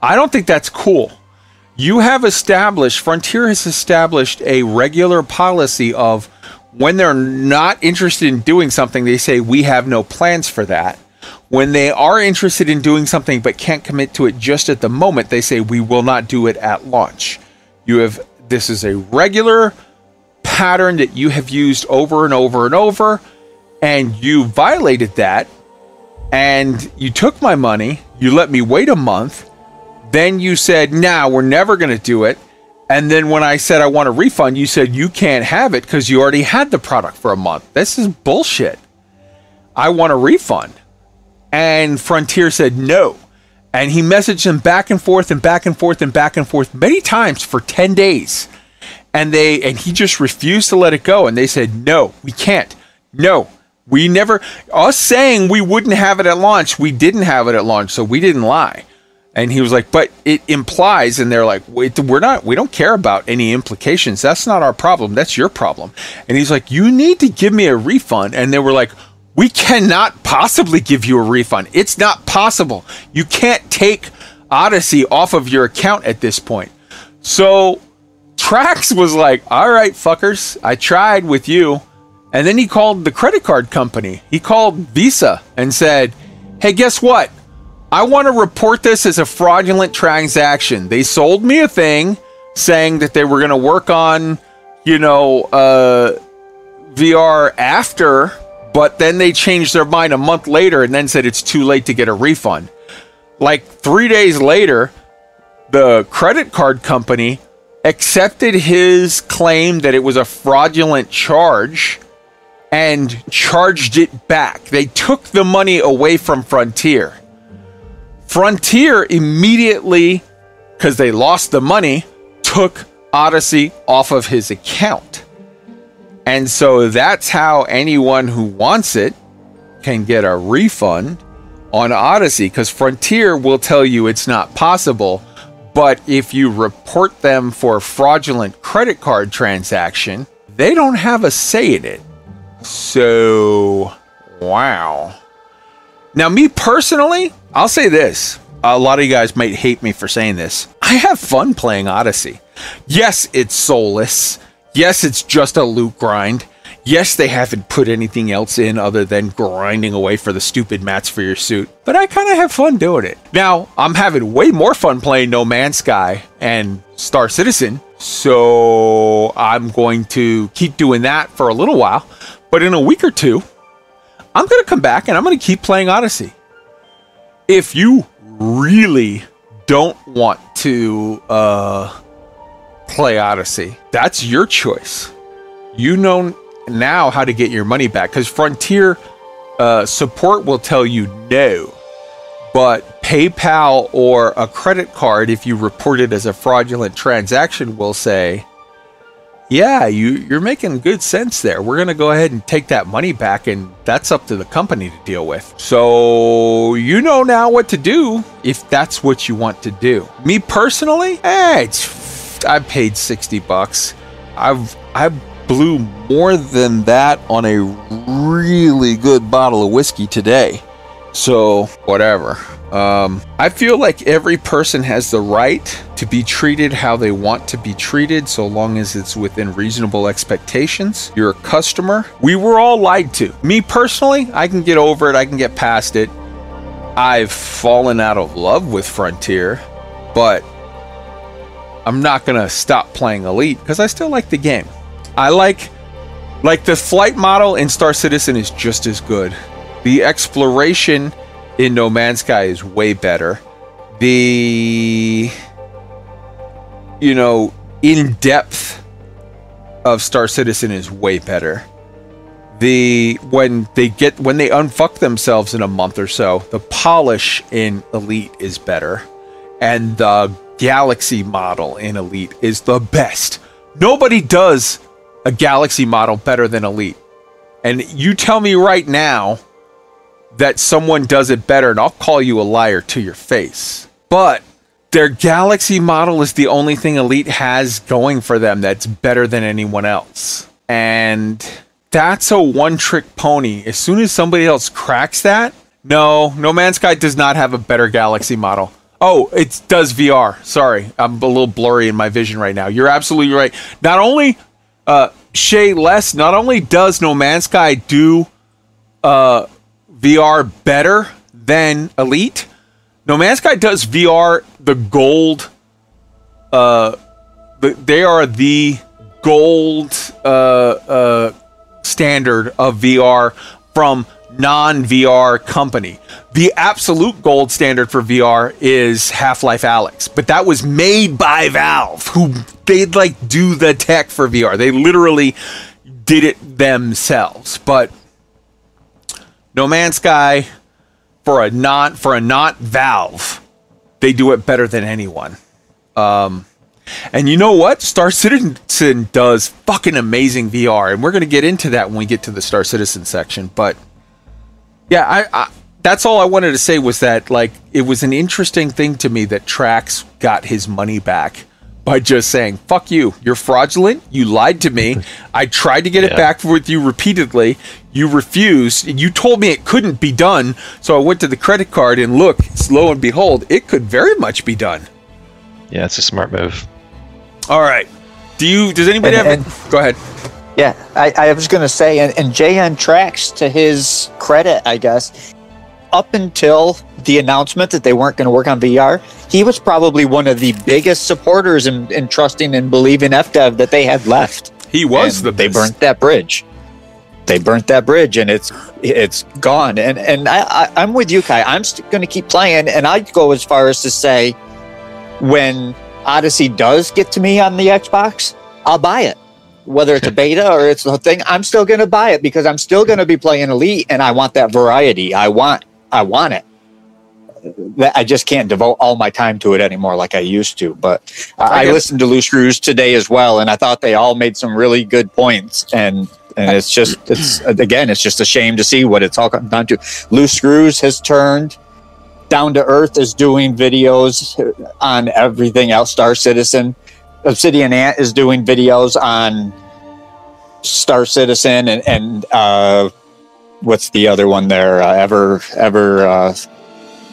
I don't think that's cool. You have established, Frontier has established a regular policy of when they're not interested in doing something, they say, we have no plans for that. When they are interested in doing something but can't commit to it just at the moment, they say, we will not do it at launch. You have, this is a regular pattern that you have used over and over and over, and you violated that, and you took my money, you let me wait a month. Then you said, nah, we're never going to do it. And then when I said I want a refund, you said you can't have it because you already had the product for a month. This is bullshit. I want a refund. And Frontier said no. And he messaged them back and forth and back and forth and back and forth many times for ten days. And they and he just refused to let it go. And they said, no, we can't. No, we never. Us saying we wouldn't have it at launch, we didn't have it at launch, so we didn't lie. And he was like, but it implies, and they're like, wait, we're not, we don't care about any implications. That's not our problem. That's your problem. And he's like, you need to give me a refund. And they were like, we cannot possibly give you a refund. It's not possible. You can't take Odyssey off of your account at this point. So Trax was like, all right, fuckers, I tried with you. And then he called the credit card company. He called Visa and said, hey, guess what? I want to report this as a fraudulent transaction. They sold me a thing saying that they were going to work on, you know, uh, V R after, but then they changed their mind a month later and then said it's too late to get a refund. Like three days later, the credit card company accepted his claim that it was a fraudulent charge and charged it back. They took the money away from Frontier. Frontier immediately, because they lost the money, took Odyssey off of his account. And so that's how anyone who wants it can get a refund on Odyssey, because Frontier will tell you it's not possible, But if you report them for fraudulent credit card transaction, they don't have a say in it. So, wow. Now, me personally, I'll say this. A lot of you guys might hate me for saying this. I have fun playing Odyssey. Yes, it's soulless. Yes, it's just a loot grind. Yes, they haven't put anything else in other than grinding away for the stupid mats for your suit. But I kind of have fun doing it. Now, I'm having way more fun playing No Man's Sky and Star Citizen. So I'm going to keep doing that for a little while. But in a week or two, I'm going to come back and I'm going to keep playing Odyssey. If you really don't want to uh, play Odyssey, that's your choice. You know now how to get your money back, because Frontier uh, support will tell you no, but PayPal or a credit card, if you report it as a fraudulent transaction, will say, yeah, you, you're making good sense there. We're going to go ahead and take that money back, and that's up to the company to deal with. So you know now what to do if that's what you want to do. Me personally, eh, it's, I paid sixty bucks. I've, I've blew more than that on a really good bottle of whiskey today. So, whatever. Um, I feel like every person has the right to be treated how they want to be treated, so long as it's within reasonable expectations. You're a customer. We were all lied to. Me personally, I can get over it. I can get past it. I've fallen out of love with Frontier, but I'm not going to stop playing Elite because I still like the game. I like, like the flight model in Star Citizen is just as good. The exploration in No Man's Sky is way better. The, you know, in-depth of Star Citizen is way better. The, when they get, when they unfuck themselves in a month or so, the polish in Elite is better. And the galaxy model in Elite is the best. Nobody does a galaxy model better than Elite. And you tell me right now that someone does it better, and I'll call you a liar to your face. But their galaxy model is the only thing Elite has going for them that's better than anyone else. And that's a one-trick pony. As soon as somebody else cracks that, no, No Man's Sky does not have a better galaxy model. Oh, it does V R. Sorry, I'm a little blurry in my vision right now. You're absolutely right. Not only... Uh, Shay Less, not only does No Man's Sky do uh, V R better than Elite, No Man's Sky does V R the gold. Uh, the, they are the gold uh, uh, standard of V R from non-V R company. The absolute gold standard for V R is Half-Life Alyx, but that was made by Valve, who they'd like do the tech for V R. They literally did it themselves. But No Man's Sky, for a not for a not Valve, they do it better than anyone. Um, and you know what? Star Citizen does fucking amazing V R, and we're going to get into that when we get to the Star Citizen section, but yeah, I, I, that's all I wanted to say was that, like, it was an interesting thing to me that Trax got his money back by just saying, fuck you, you're fraudulent, you lied to me, I tried to get yeah. it back with you repeatedly, you refused, you told me it couldn't be done, so I went to the credit card, and look, lo and behold, it could very much be done. Yeah, it's a smart move. All right. Do you, does anybody and, have... And- a, go ahead. Yeah, I, I was going to say, and, and J N Trax, to his credit, I guess, up until the announcement that they weren't going to work on V R, he was probably one of the biggest supporters in, in trusting and believing FDev that they had left. He was and the biggest. They burnt that bridge. They burnt that bridge, and it's it's gone. And and I, I, I'm with you, Kai. I'm st- going to keep playing, and I'd go as far as to say, when Odyssey does get to me on the Xbox, I'll buy it. Whether it's a beta or it's the thing, I'm still going to buy it because I'm still going to be playing Elite, and I want that variety. I want, I want it. I just can't devote all my time to it anymore like I used to. But I, I listened to Loose Screws today as well, and I thought they all made some really good points. And and it's just, it's again, it's just a shame to see what it's all come down to. Loose Screws has turned Down to Earth is doing videos on everything else, Star Citizen. Obsidian Ant is doing videos on Star Citizen and, and uh, what's the other one there? Uh, Ever, Ever, uh,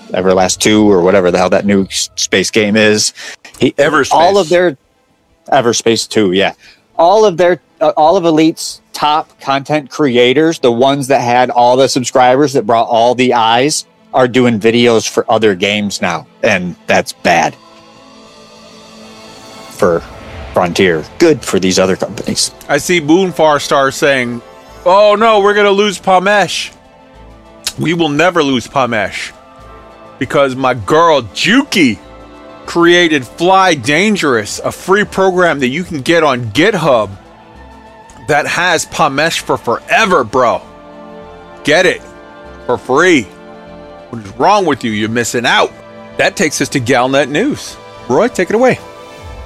Everlast two or whatever the hell that new space game is. He, Everspace. All of their... Everspace two, yeah. All of their... Uh, all of Elite's top content creators, the ones that had all the subscribers that brought all the eyes, are doing videos for other games now, and that's bad for Frontier. Good for these other companies. I see Moonfarstar saying, "Oh no, we're gonna lose Pamesh." We will never lose Pamesh because my girl Juki created Fly Dangerous, a free program that you can get on GitHub. That has Pamesh for forever, bro. Get it for free. What is wrong with you? You're missing out. That takes us to Galnet News. Roy, take it away.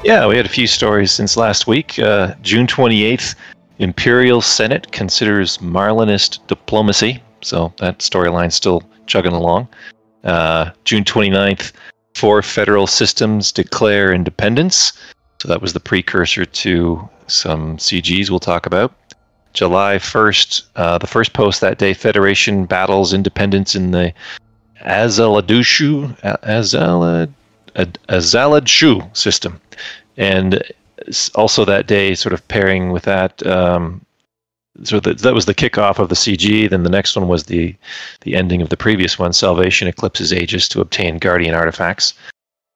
Yeah, we had a few stories since last week. Uh, June twenty-eighth, Imperial Senate considers Marlinist diplomacy. So that storyline's still chugging along. Uh, June twenty-ninth, four federal systems declare independence. So that was the precursor to some C Gs we'll talk about. July first, uh, the first post that day, Federation battles independence in the Azaladushu, Azalad, Azaladshu system. And also that day, sort of pairing with that, um, so that, that was the kickoff of the C G. Then the next one was the, the ending of the previous one, Salvation Eclipses Ages to obtain Guardian artifacts.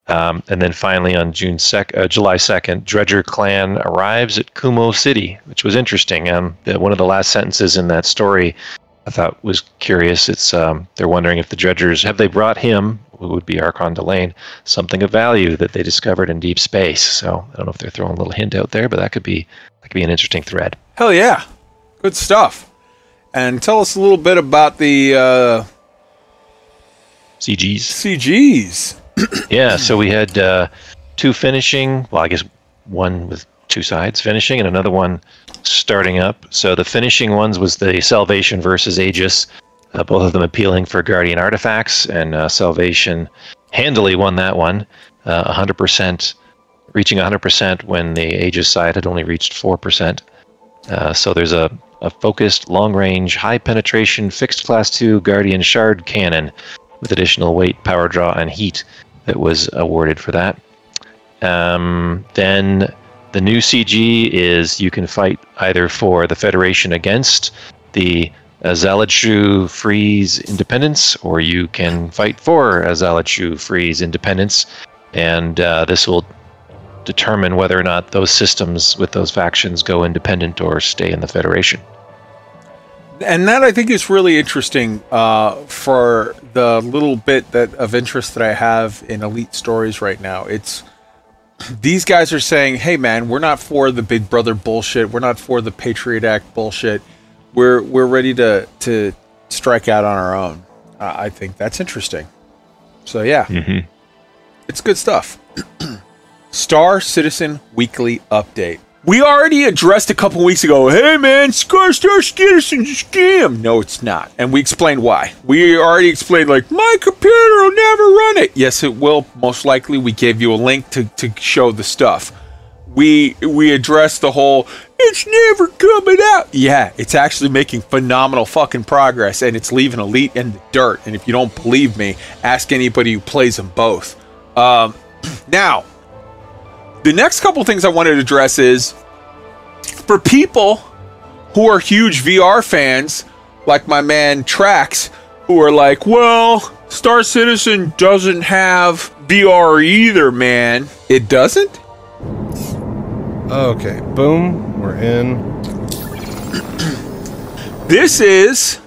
Um, and then finally on June sec- uh, July second, Dredger Clan arrives at Kumo City, which was interesting. Um, the, one of the last sentences in that story I thought was curious. It's um, they're wondering if the Dredgers, have they brought him, who would be Archon Delane, something of value that they discovered in deep space. So I don't know if they're throwing a little hint out there, but that could be that could be an interesting thread. Hell yeah. Good stuff. And tell us a little bit about the... Uh, C Gs. C Gs. Yeah, so we had uh, two finishing, well, I guess one with two sides finishing and another one starting up. So the finishing ones was the Salvation versus Aegis, uh, both of them appealing for Guardian artifacts, and uh, Salvation handily won that one, uh, one hundred percent, reaching one hundred percent when the Aegis side had only reached four percent. Uh, so there's a, a focused, long-range, high-penetration, fixed Class two Guardian Shard Cannon with additional weight, power draw, and heat that was awarded for that. Um, then the new C G is you can fight either for the Federation against the Azaladshu Freeze Independence, or you can fight for Azaladshu Freeze Independence, and uh, this will determine whether or not those systems with those factions go independent or stay in the Federation. And that, I think, is really interesting uh, for the little bit that of interest that I have in Elite stories right now. It's these guys are saying, hey, man, we're not for the Big Brother bullshit. We're not for the Patriot Act bullshit. We're we're ready to, to strike out on our own. Uh, I think that's interesting. So, yeah, mm-hmm. It's good stuff. Star Citizen Weekly Update. We already addressed a couple weeks ago, hey man, Star Citizen's a scam. No, it's not. And we explained why. We already explained, like, my computer will never run it. Yes, it will. Most likely, we gave you a link to, to show the stuff. We we addressed the whole, it's never coming out. Yeah, it's actually making phenomenal fucking progress, and it's leaving Elite in the dirt. And if you don't believe me, ask anybody who plays them both. Um, now... The next couple things I wanted to address is for people who are huge V R fans, like my man Trax, who are like, well, Star Citizen doesn't have V R either, man. It doesn't? Okay, boom, we're in. This is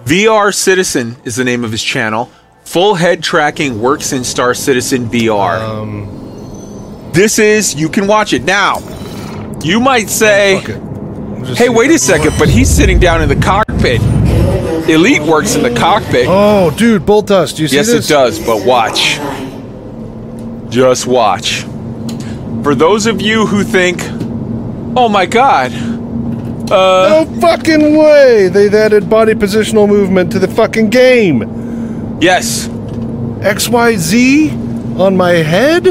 V R Citizen is the name of his channel. Full head tracking works in Star Citizen V R. Um... This is, you can watch it. Now, you might say, hey, wait a second, but he's sitting down in the cockpit. Elite works in the cockpit. Oh, dude, bolt us. Do you see this? Yes, it does, but watch. Just watch. For those of you who think, oh my god. Uh, no fucking way. They've added body positional movement to the fucking game. Yes. X Y Z on my head.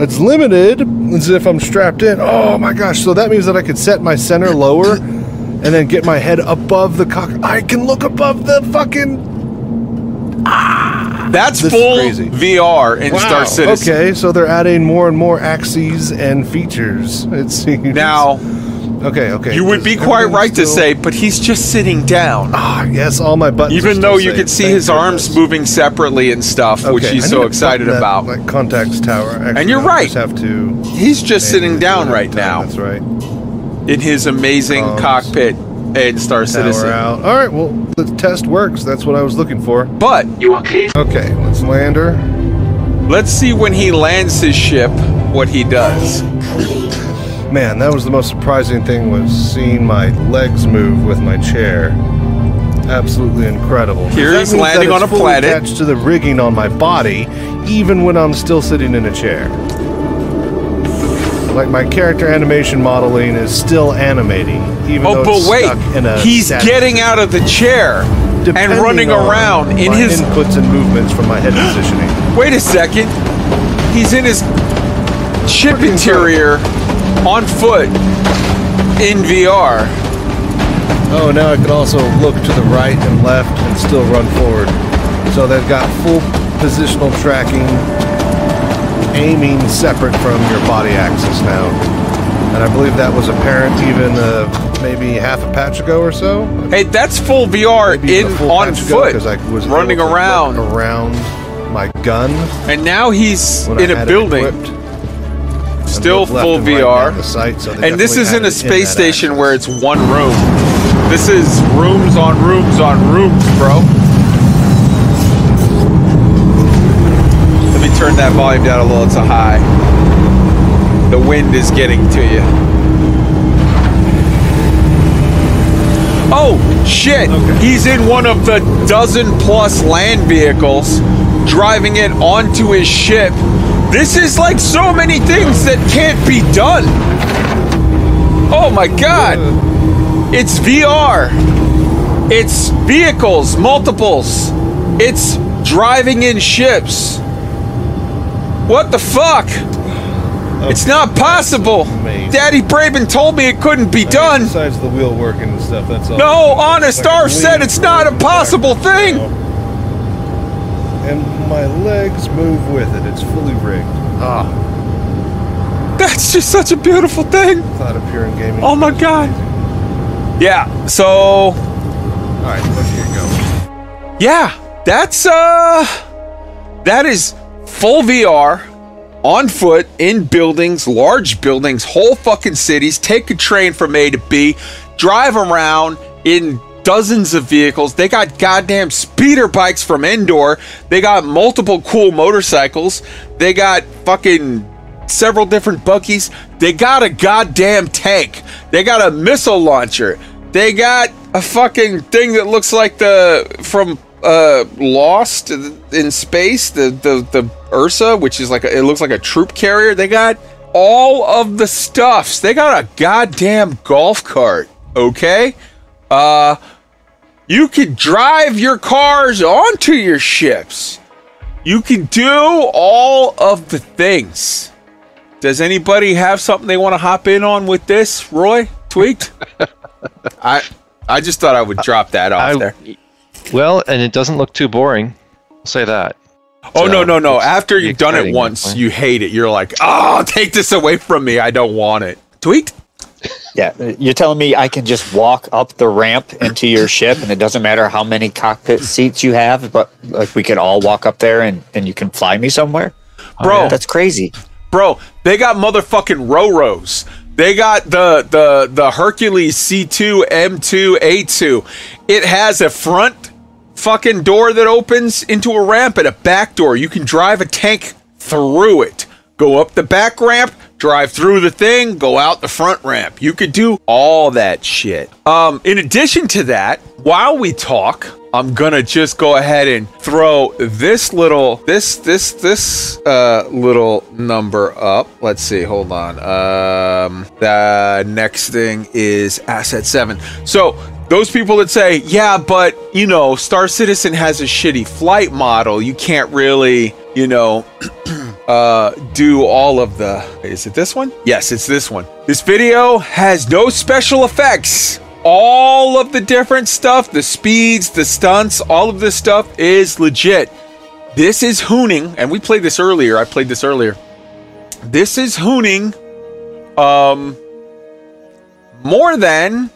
It's limited as if I'm strapped in. Oh my gosh, so that means that I could set my center lower and then get my head above the cock. I can look above the fucking... Ah, that's full V R in wow. Star Citizen. Okay, so they're adding more and more axes and features, it seems. Now... Okay, okay. You would be quite right still... to say, but he's just sitting down. Ah, yes, all my buttons. Even though you could see Thank his goodness. arms moving separately and stuff, okay, which he's so excited about. That, like contacts tower. Actually, and you're right. Just have to he's just sitting down right now. That's right. In his amazing Coms. cockpit at Star Citizen. Out. All right, well, the test works. That's what I was looking for. But you okay? Okay, let's land her. Let's see when he lands his ship, what he does. Man, that was the most surprising thing, was seeing my legs move with my chair. Absolutely incredible. Here he's landing on a planet. Attached to the rigging on my body, even when I'm still sitting in a chair. Like my character animation modeling is still animating, even oh, though it's wait. stuck in a. He's static. getting out of the chair Depending and running around my in his inputs and movements from my head positioning. Wait a second. He's in his ship interior. On foot in V R. Oh, now I can also look to the right and left and still run forward. So they've got full positional tracking, aiming separate from your body axis now. And I believe that was apparent even uh, maybe half a patch ago or so. Hey, that's full V R in on foot, because I was running around around my gun. And now he's in a building. Still full V R, right site, so and this isn't a space station access. Where it's one room. This is rooms on rooms on rooms, bro. Let me turn that volume down a little. It's a high. The wind is getting to you. Oh shit! Okay. He's in one of the dozen plus land vehicles, driving it onto his ship. This is like so many things that can't be done. Oh my God. It's V R. It's vehicles, multiples. It's driving in ships. What the fuck? Okay. It's not possible. Daddy Braben told me it couldn't be I mean, done. Besides the wheel working and stuff, that's all. No, honest, like Arf said it's not a possible thing. No. And my legs move with it. It's fully rigged. Ah. That's just such a beautiful thing. Thought of pure in gaming. Oh my God. Amazing. Yeah, so. All right, look here you go. Yeah, that's, uh, that is full V R, on foot, in buildings, large buildings, whole fucking cities, take a train from A to B, drive around in dozens of vehicles. They got goddamn speeder bikes from Endor. They got multiple cool motorcycles. They got fucking several different Buckies. They got a goddamn tank. They got a missile launcher. They got a fucking thing that looks like the from uh Lost in space, the the the Ursa, which is like a, it looks like a troop carrier. They got all of the stuffs. They got a goddamn golf cart. Okay, uh you could drive your cars onto your ships. You can do all of the things. Does anybody have something they want to hop in on with this? Roy? Tweaked? I I just thought I would drop that off I, there. Well, and it doesn't look too boring. I'll say that. Oh, so, no, no, no. After you've done it once, you hate it. You're like, oh, take this away from me. I don't want it. Tweaked? Yeah, you're telling me I can just walk up the ramp into your ship, and it doesn't matter how many cockpit seats you have, but like we could all walk up there, and, and you can fly me somewhere? Bro. Oh, yeah. That's crazy. Bro, they got motherfucking Roros. They got the, the, the Hercules C two M two A two. It has a front fucking door that opens into a ramp and a back door. You can drive a tank through it. Go up the back ramp, drive through the thing, go out the front ramp. You could do all that shit. Um, in addition to that, while we talk, I'm gonna just go ahead and throw this little, this, this, this, uh, little number up. Let's see, hold on. Um, the next thing is Asset seven. So Those people that say, yeah, but, you know, Star Citizen has a shitty flight model. You can't really, you know, uh, do all of the... Is it this one? Yes, it's this one. This video has no special effects. All of the different stuff, the speeds, the stunts, all of this stuff is legit. This is hooning, and we played this earlier. I played this earlier. This is hooning um, more than...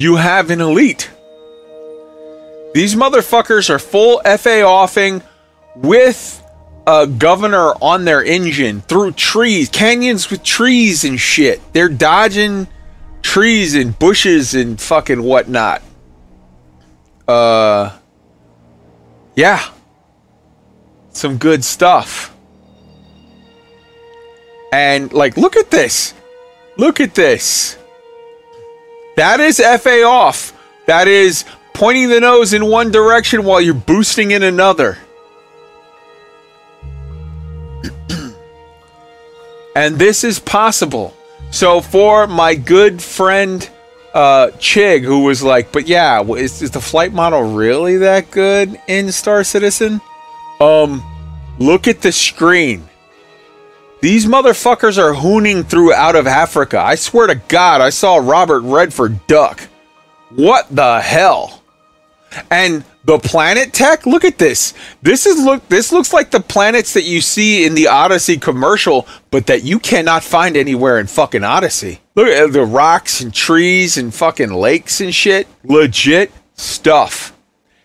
You have an elite. These motherfuckers are full F A offing with a governor on their engine through trees, canyons with trees and shit. They're dodging trees and bushes and fucking whatnot. Uh, yeah. Some good stuff. And like, look at this. Look at this. That is F A off. That is pointing the nose in one direction while you're boosting in another. And this is possible. So for my good friend uh, Chig, who was like, but yeah, is, is the flight model really that good in Star Citizen? Um, look at the screen. These motherfuckers are hooning through out of Africa. I swear to God, I saw Robert Redford duck. What the hell? And the planet tech? Look at this. This is look. This looks like the planets that you see in the Odyssey commercial, but that you cannot find anywhere in fucking Odyssey. Look at the rocks and trees and fucking lakes and shit. Legit stuff.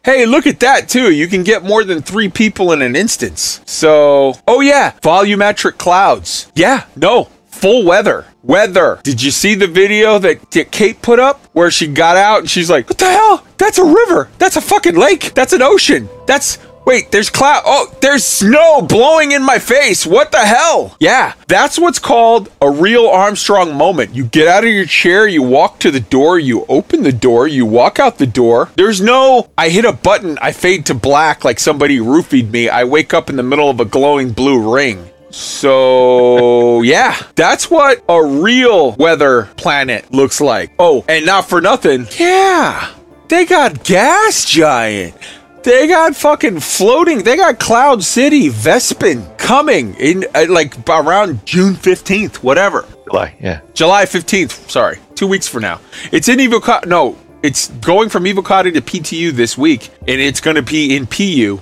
Hey, look at that, too. You can get more than three people in an instance. So, oh, yeah, volumetric clouds. Yeah, no, full weather. Weather. Did you see the video that, that Kate put up where she got out and she's like, what the hell? That's a river. That's a fucking lake. That's an ocean. That's, wait, there's cloud. Oh, there's snow blowing in my face. What the hell? Yeah, that's what's called a real Armstrong moment. You get out of your chair, you walk to the door, you open the door, you walk out the door. There's no, I hit a button, I fade to black like somebody roofied me. I wake up in the middle of a glowing blue ring. So, yeah, that's what a real weather planet looks like. Oh, and not for nothing. Yeah, they got gas giant. They got fucking floating. They got Cloud City, Vespin coming in uh, like around June fifteenth, whatever. July, yeah. July fifteenth, sorry. Two weeks from now. It's in Evocati. No, it's going from Evocati to P T U this week, and it's going to be in P U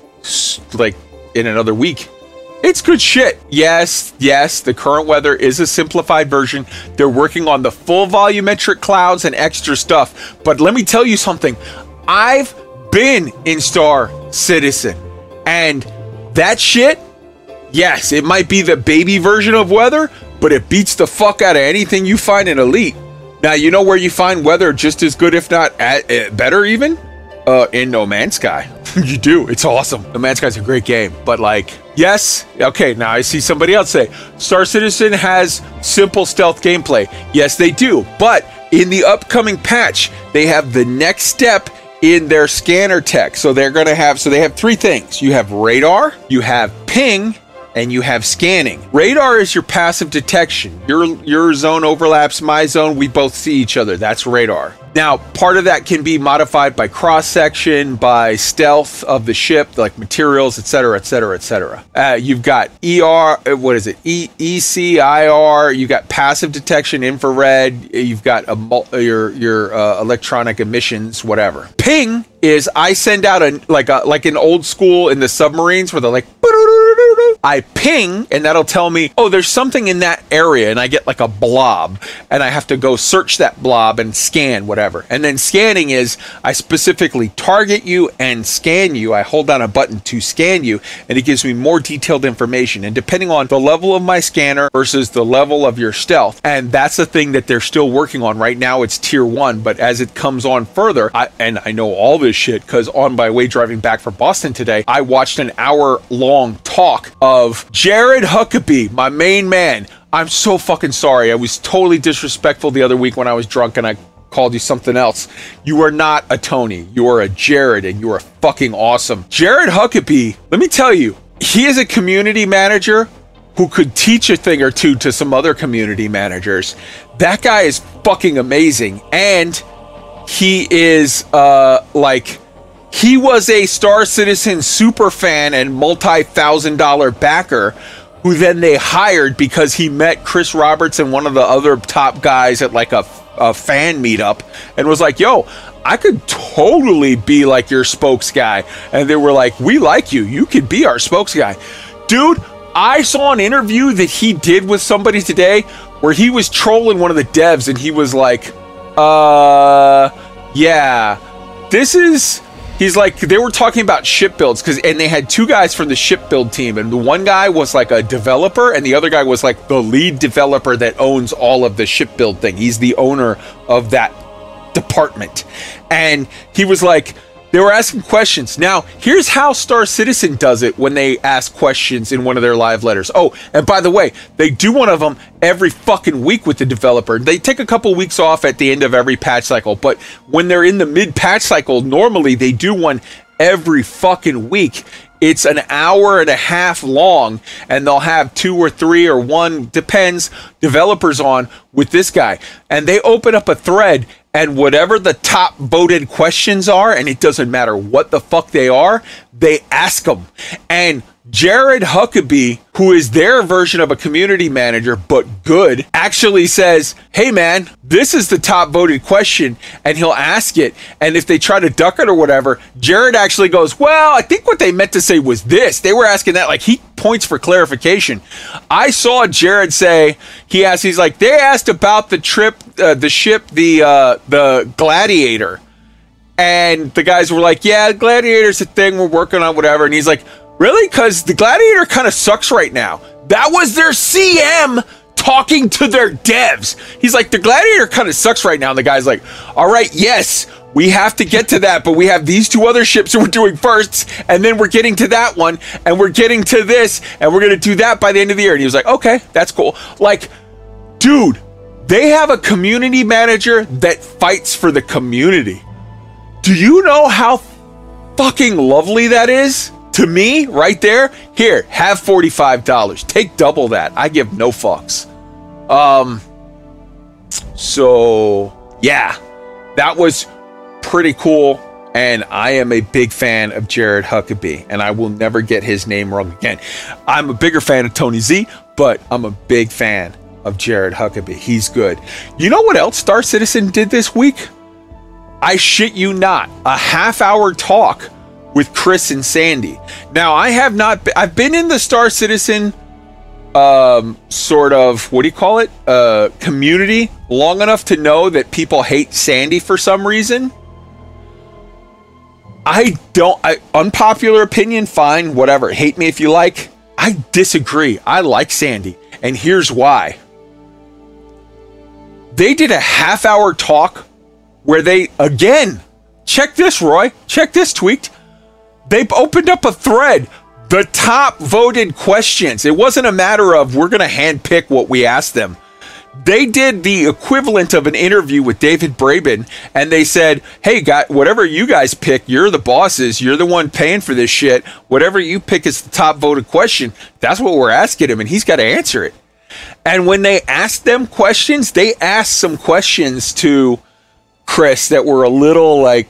like in another week. It's good shit. Yes, yes, the current weather is a simplified version. They're working on the full volumetric clouds and extra stuff. But let me tell you something. I've been in Star Citizen, and that shit, yes, it might be the baby version of weather, but it beats the fuck out of anything you find in Elite. Now, you know where you find weather just as good, if not at, at better even? Uh, in No Man's Sky. You do. It's awesome. No Man's Sky's a great game, but like, yes, okay, now I see somebody else say, Star Citizen has simple stealth gameplay. Yes, they do, but in the upcoming patch, they have the next step in their scanner tech. So they're going to have, so they have three things. You have radar, you have ping, and you have scanning. Radar is your passive detection. Your your zone overlaps my zone. We both see each other. That's radar. Now, part of that can be modified by cross-section, by stealth of the ship, like materials, et cetera, et cetera, et cetera. Uh, you've got E R, what is it? E, E C I R, you've got passive detection, infrared, you've got a, your, your uh, electronic emissions, whatever. Ping is I send out a like a like an old school in the submarines where they're like, I ping, and that'll tell me, oh, there's something in that area, and I get like a blob, and I have to go search that blob and scan, whatever. And then scanning is, I specifically target you and scan you. I hold down a button to scan you, and it gives me more detailed information. And depending on the level of my scanner versus the level of your stealth, and that's the thing that they're still working on right now. It's tier one, but as it comes on further, I, and I know all this shit because on my way driving back from Boston today, I watched an hour-long talk of Jared Huckabee, my main man. I'm so fucking sorry. I was totally disrespectful the other week when I was drunk and I called you something else. You are not a Tony. You are a Jared, and you are fucking awesome. Jared Huckabee, let me tell you, he is a community manager who could teach a thing or two to some other community managers. That guy is fucking amazing. And he is uh, like, he was a Star Citizen super fan and multi-thousand dollar backer, who then they hired because he met Chris Roberts and one of the other top guys at like a, a fan meetup, and was like, yo, I could totally be like your spokes guy. And they were like, we like you, you could be our spokes guy. Dude, I saw an interview that he did with somebody today where he was trolling one of the devs, and he was like, uh, yeah, this is... He's like, they were talking about ship builds, because and they had two guys from the ship build team, and the one guy was like a developer, and the other guy was like the lead developer that owns all of the ship build thing. He's the owner of that department. And he was like, they were asking questions. Now, here's how Star Citizen does it when they ask questions in one of their live letters. Oh, and by the way, they do one of them every fucking week with the developer. They take a couple weeks off at the end of every patch cycle, but when they're in the mid-patch cycle, normally they do one every fucking week. It's an hour and a half long, and they'll have two or three or one, depends, developers on with this guy. And they open up a thread, and whatever the top voted questions are, and it doesn't matter what the fuck they are, they ask them. And Jared Huckabee, who is their version of a community manager, but good, actually says, hey man, this is the top voted question, and he'll ask it. And if they try to duck it or whatever, Jared actually goes, well, I think what they meant to say was this. They were asking that, like, he points for clarification. I saw Jared say, he asked, he's like, they asked about the trip, uh, the ship, the, uh, the Gladiator. And the guys were like, yeah, Gladiator's a thing we're working on, whatever. And he's like, really? Because the Gladiator kind of sucks right now. That was their C M talking to their devs. He's like, the Gladiator kind of sucks right now. And the guy's like, all right, yes, we have to get to that, but we have these two other ships that we're doing first, and then we're getting to that one, and we're getting to this, and we're going to do that by the end of the year. And he was like, okay, that's cool. Like, dude, they have a community manager that fights for the community. Do you know how fucking lovely that is? To me, right there, here, have forty-five dollars. Take double that. I give no fucks. Um, so, yeah, that was pretty cool. And I am a big fan of Jared Huckabee, and I will never get his name wrong again. I'm a bigger fan of Tony Z, but I'm a big fan of Jared Huckabee. He's good. You know what else Star Citizen did this week? I shit you not, a half hour talk with Chris and Sandy. Now, I have not, be- I've been in the Star Citizen um, sort of, what do you call it? Uh, community long enough to know that people hate Sandy for some reason. I don't, I, unpopular opinion, fine, whatever. Hate me if you like. I disagree. I like Sandy. And here's why. They did a half hour talk where they, again, check this, Roy, check this, Tweaked. They've opened up a thread, the top voted questions. It wasn't a matter of we're going to handpick what we asked them. They did the equivalent of an interview with David Braben, and they said, hey, guy, whatever you guys pick, you're the bosses. You're the one paying for this shit. Whatever you pick is the top voted question. That's what we're asking him, and he's got to answer it. And when they asked them questions, they asked some questions to Chris that were a little like,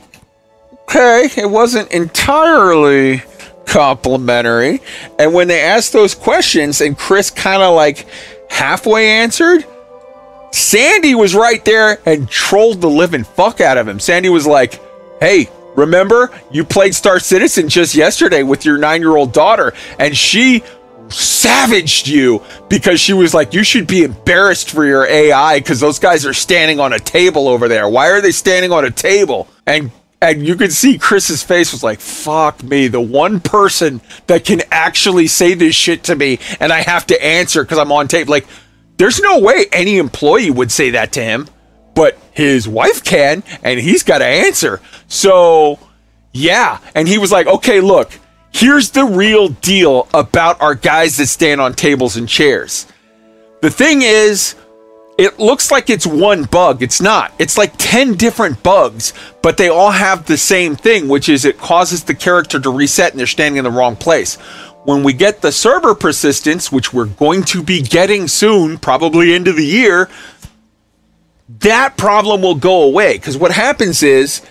okay, it wasn't entirely complimentary. And when they asked those questions and Chris kind of like halfway answered, Sandy was right there and trolled the living fuck out of him. Sandy was like, hey, remember you played Star Citizen just yesterday with your nine-year-old daughter, and she savaged you because she was like, you should be embarrassed for your A I because those guys are standing on a table over there. Why are they standing on a table? And And you could see Chris's face was like, fuck me, the one person that can actually say this shit to me and I have to answer because I'm on tape. Like, there's no way any employee would say that to him, but his wife can, and he's got to answer. So, yeah. And he was like, okay, look, here's the real deal about our guys that stand on tables and chairs. The thing is, it looks like it's one bug. It's not. It's like ten different bugs, but they all have the same thing, which is it causes the character to reset and they're standing in the wrong place. When we get the server persistence, which we're going to be getting soon, probably end of the year, that problem will go away. Because what happens is,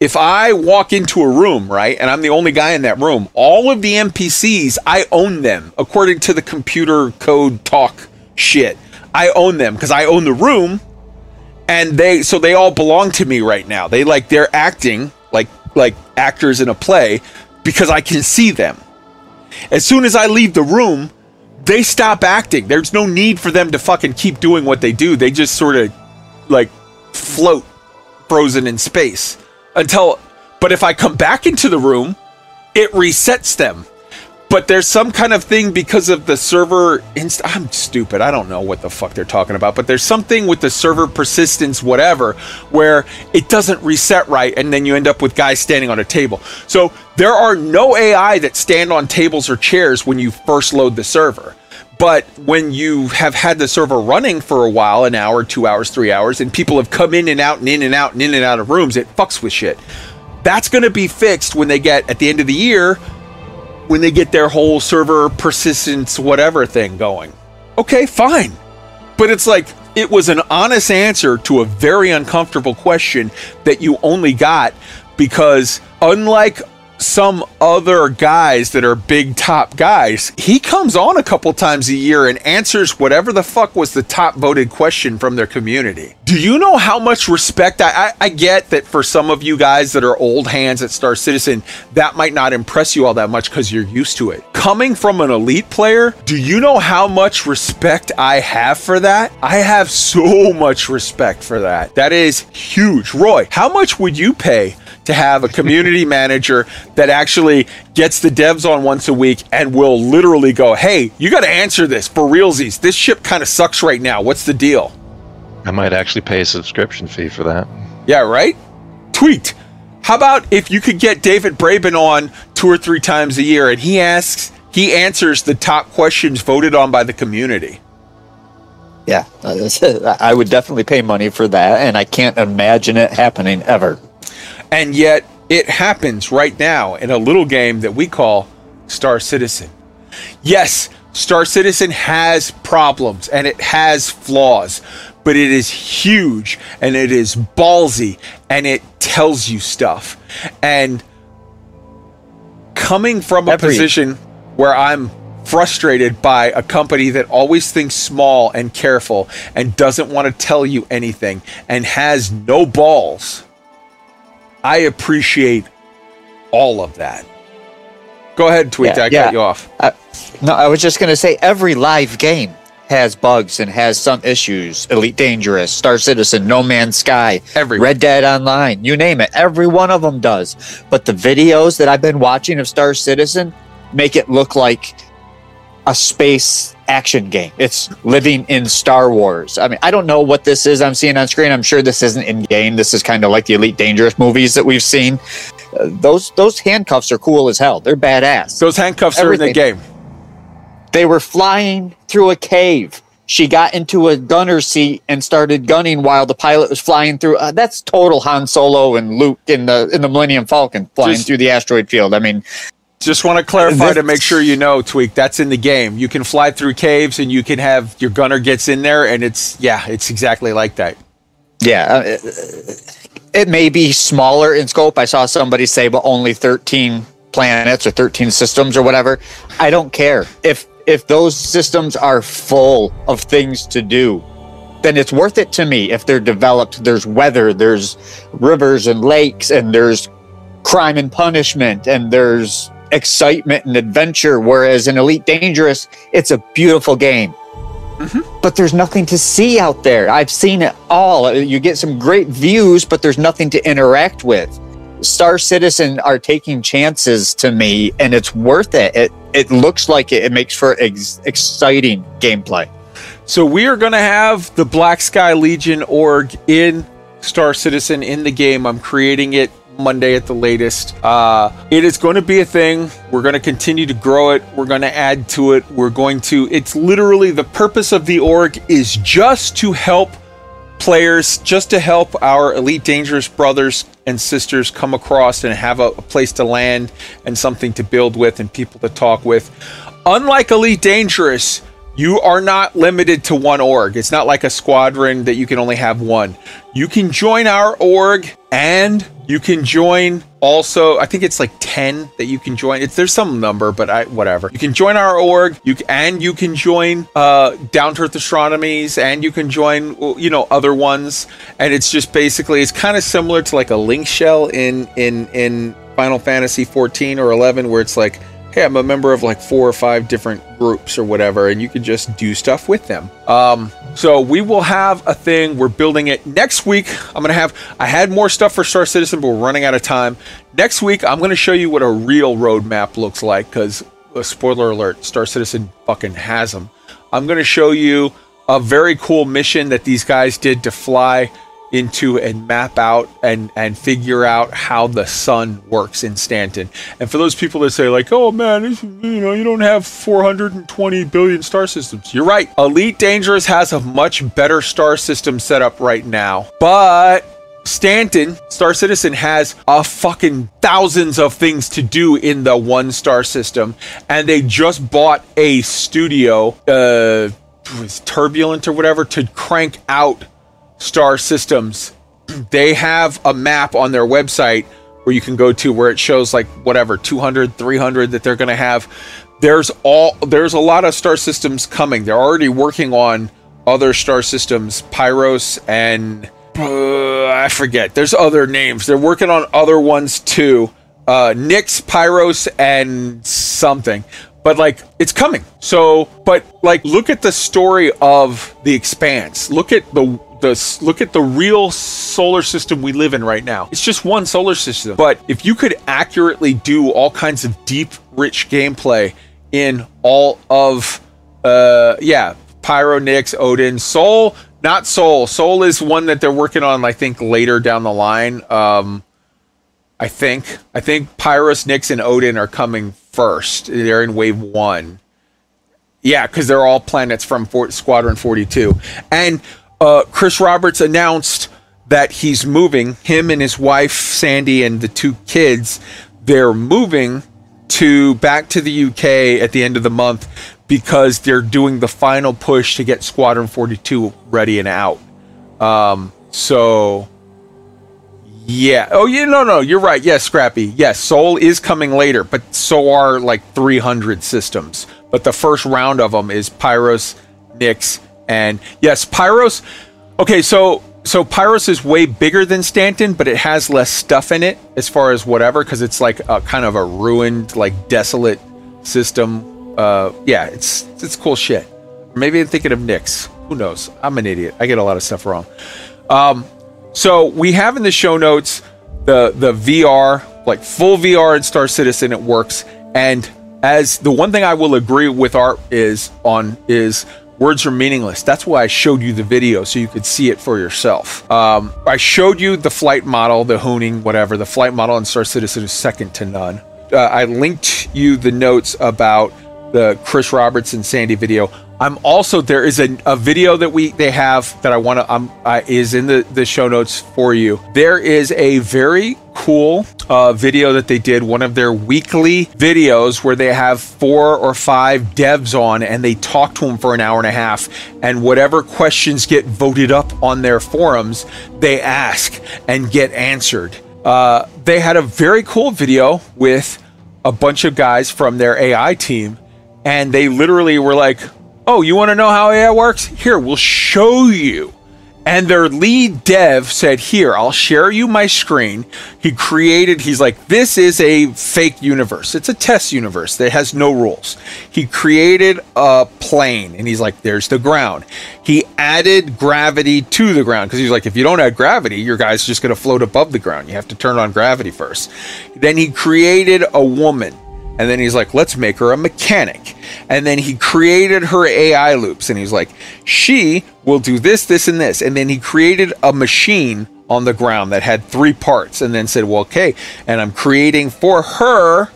if I walk into a room, right, and I'm the only guy in that room, all of the N P Cs, I own them according to the computer code talk shit. I own them because I own the room, and they so they all belong to me right now. They like they're acting like like actors in a play because I can see them. As soon as I leave the room, they stop acting. There's no need for them to fucking keep doing what they do. They just sort of like float frozen in space until, but if I come back into the room, it resets them. But there's some kind of thing because of the server inst- I'm stupid. I don't know what the fuck they're talking about, but there's something with the server persistence, whatever, where it doesn't reset right, and then you end up with guys standing on a table. So there are no A I that stand on tables or chairs when you first load the server. But when you have had the server running for a while, an hour, two hours, three hours, and people have come in and out and in and out and in and out of rooms, it fucks with shit. That's going to be fixed when they get, at the end of the year, when they get their whole server persistence whatever thing going. Okay, fine. But it's like, it was an honest answer to a very uncomfortable question that you only got because, unlike some other guys that are big top guys, he comes on a couple times a year and answers whatever the fuck was the top voted question from their community. Do you know how much respect I, I, I get that for some of you guys that are old hands at Star Citizen, that might not impress you all that much because you're used to it. Coming from an elite player, do you know how much respect I have for that? I have so much respect for that. That is huge. Roy, how much would you pay to have a community manager that actually gets the devs on once a week and will literally go, hey, you got to answer this for realsies. This ship kind of sucks right now. What's the deal? I might actually pay a subscription fee for that. Yeah, right? Tweet. How about if you could get David Braben on two or three times a year and he asks, he answers the top questions voted on by the community? Yeah, I would definitely pay money for that, and I can't imagine it happening ever. And yet, it happens right now in a little game that we call Star Citizen. Yes, Star Citizen has problems and it has flaws, but it is huge and it is ballsy and it tells you stuff. And coming from a Every- position where I'm frustrated by a company that always thinks small and careful and doesn't want to tell you anything and has no balls, I appreciate all of that. Go ahead, Tweet. Yeah, I yeah. cut you off. I, no, I was just going to say every live game has bugs and has some issues. Elite Dangerous, Star Citizen, No Man's Sky, every Red Dead Online, you name it. Every one of them does. But the videos that I've been watching of Star Citizen make it look like a space action game. It's living in Star Wars. I mean, I don't know what this is I'm seeing on screen. I'm sure this isn't in game. This is kind of like the Elite Dangerous movies that we've seen. Uh, those those handcuffs are cool as hell. They're badass. Those handcuffs Everything. are in the game. They were flying through a cave. She got into a gunner seat and started gunning while the pilot was flying through. Uh, that's total Han Solo and Luke in the in the Millennium Falcon flying Just- through the asteroid field. I mean, just want to clarify to make sure you know, Tweak, that's in the game. You can fly through caves and you can have your gunner gets in there and it's, yeah, it's exactly like that. Yeah. It, it may be smaller in scope. I saw somebody say, but only thirteen planets or thirteen systems or whatever. I don't care. If, if those systems are full of things to do, then it's worth it to me. If they're developed, there's weather, there's rivers and lakes, and there's crime and punishment, and there's excitement and adventure. Whereas in Elite Dangerous, it's a beautiful game, mm-hmm. but there's nothing to see out there. I've seen it all. You get some great views, but there's nothing to interact with. Star Citizen are taking chances to me, and it's worth it. It it looks like it. It makes for ex- exciting gameplay. So we are going to have the Black Sky Legion org in Star Citizen in the game. I'm creating it Monday at the latest. Uh, it is going to be a thing. We're going to continue to grow it. We're going to add to it. We're going to, it's literally the purpose of the org is just to help players, just to help our Elite Dangerous brothers and sisters come across and have a, a place to land and something to build with and people to talk with. Unlike Elite Dangerous, You are not limited to one org. It's not like a squadron that you can only have one. You can join our org, and you can join also, I think it's like ten that you can join. It's, there's some number, but I, whatever. You can join our org, you and you can join uh, Down to Earth Astronomies, and you can join, you know, other ones. And it's just basically, it's kind of similar to like a link shell in in in Final Fantasy fourteen or eleven, where it's like, hey, I'm a member of like four or five different groups or whatever, and you can just do stuff with them. Um, so we will have a thing. We're building it next week. I'm going to have, I had more stuff for Star Citizen, but we're running out of time. Next week, I'm going to show you what a real roadmap looks like, because, uh, spoiler alert, Star Citizen fucking has them. I'm going to show you a very cool mission that these guys did to fly into and map out and and figure out how the sun works in Stanton. And for those people that say like, oh man, it's, you know, you don't have four hundred twenty billion star systems, you're right. Elite Dangerous has a much better star system set up right now, but Stanton, Star Citizen, has a fucking thousands of things to do in the one star system. And they just bought a studio, uh was Turbulent or whatever, to crank out star systems. They have a map on their website where you can go to, where it shows like whatever two hundred, three hundred that they're going to have. There's all there's a lot of star systems coming. They're already working on other star systems, Pyros and uh, I forget. There's other names. They're working on other ones too. Uh, Nyx, Pyros, and something. But like, it's coming. So, but like, look at the story of the Expanse. Look at the The, look at the real solar system we live in right now. It's just one solar system. But if you could accurately do all kinds of deep, rich gameplay in all of, uh, yeah, Pyro, Nyx, Odin, Sol, not Sol. Sol is one that they're working on, I think, later down the line. Um, I think. I think Pyros, Nyx, and Odin are coming first. They're in wave one. Yeah, because they're all planets from Fort Squadron forty-two. And Uh, Chris Roberts announced that he's moving. Him and his wife Sandy and the two kids, they're moving to back to the U K at the end of the month, because they're doing the final push to get Squadron forty-two ready and out. Um, so yeah. Oh yeah, no, no, you're right. Yes, Scrappy. Yes, Sol is coming later, but so are like three hundred systems. But the first round of them is Pyros, Nyx. And yes, Pyros. Okay, so so Pyros is way bigger than Stanton, but it has less stuff in it as far as whatever, because it's like a kind of a ruined, like desolate system. Uh, yeah, it's it's cool shit. Maybe I'm thinking of Nyx. Who knows? I'm an idiot. I get a lot of stuff wrong. Um, so we have in the show notes the the V R, like full V R in Star Citizen. It works. And as the one thing I will agree with Art is on is. Words are meaningless. That's why I showed you the video, so you could see it for yourself. Um, I showed you the flight model, the honing, whatever. The flight model in Star Citizen is second to none. Uh, I linked you the notes about the Chris Roberts and Sandy video. I'm also, there is a, a video that we they have that I want to, um, I, is in the, the show notes for you. There is a very cool uh, video that they did, one of their weekly videos where they have four or five devs on and they talk to them for an hour and a half. And whatever questions get voted up on their forums, they ask and get answered. Uh, they had a very cool video with a bunch of guys from their A I team, and they literally were like, oh, you want to know how A I works? Here, we'll show you. And their lead dev said, here, I'll share you my screen. He created, he's like, this is a fake universe. It's a test universe that has no rules. He created a plane, and he's like, there's the ground. He added gravity to the ground, because he's like, if you don't add gravity, your guy's just going to float above the ground. You have to turn on gravity first. Then he created a woman. And then he's like, let's make her a mechanic. And then he created her A I loops. And he's like, she will do this, this, and this. And then he created a machine on the ground that had three parts. And then said, well, okay. And I'm creating for her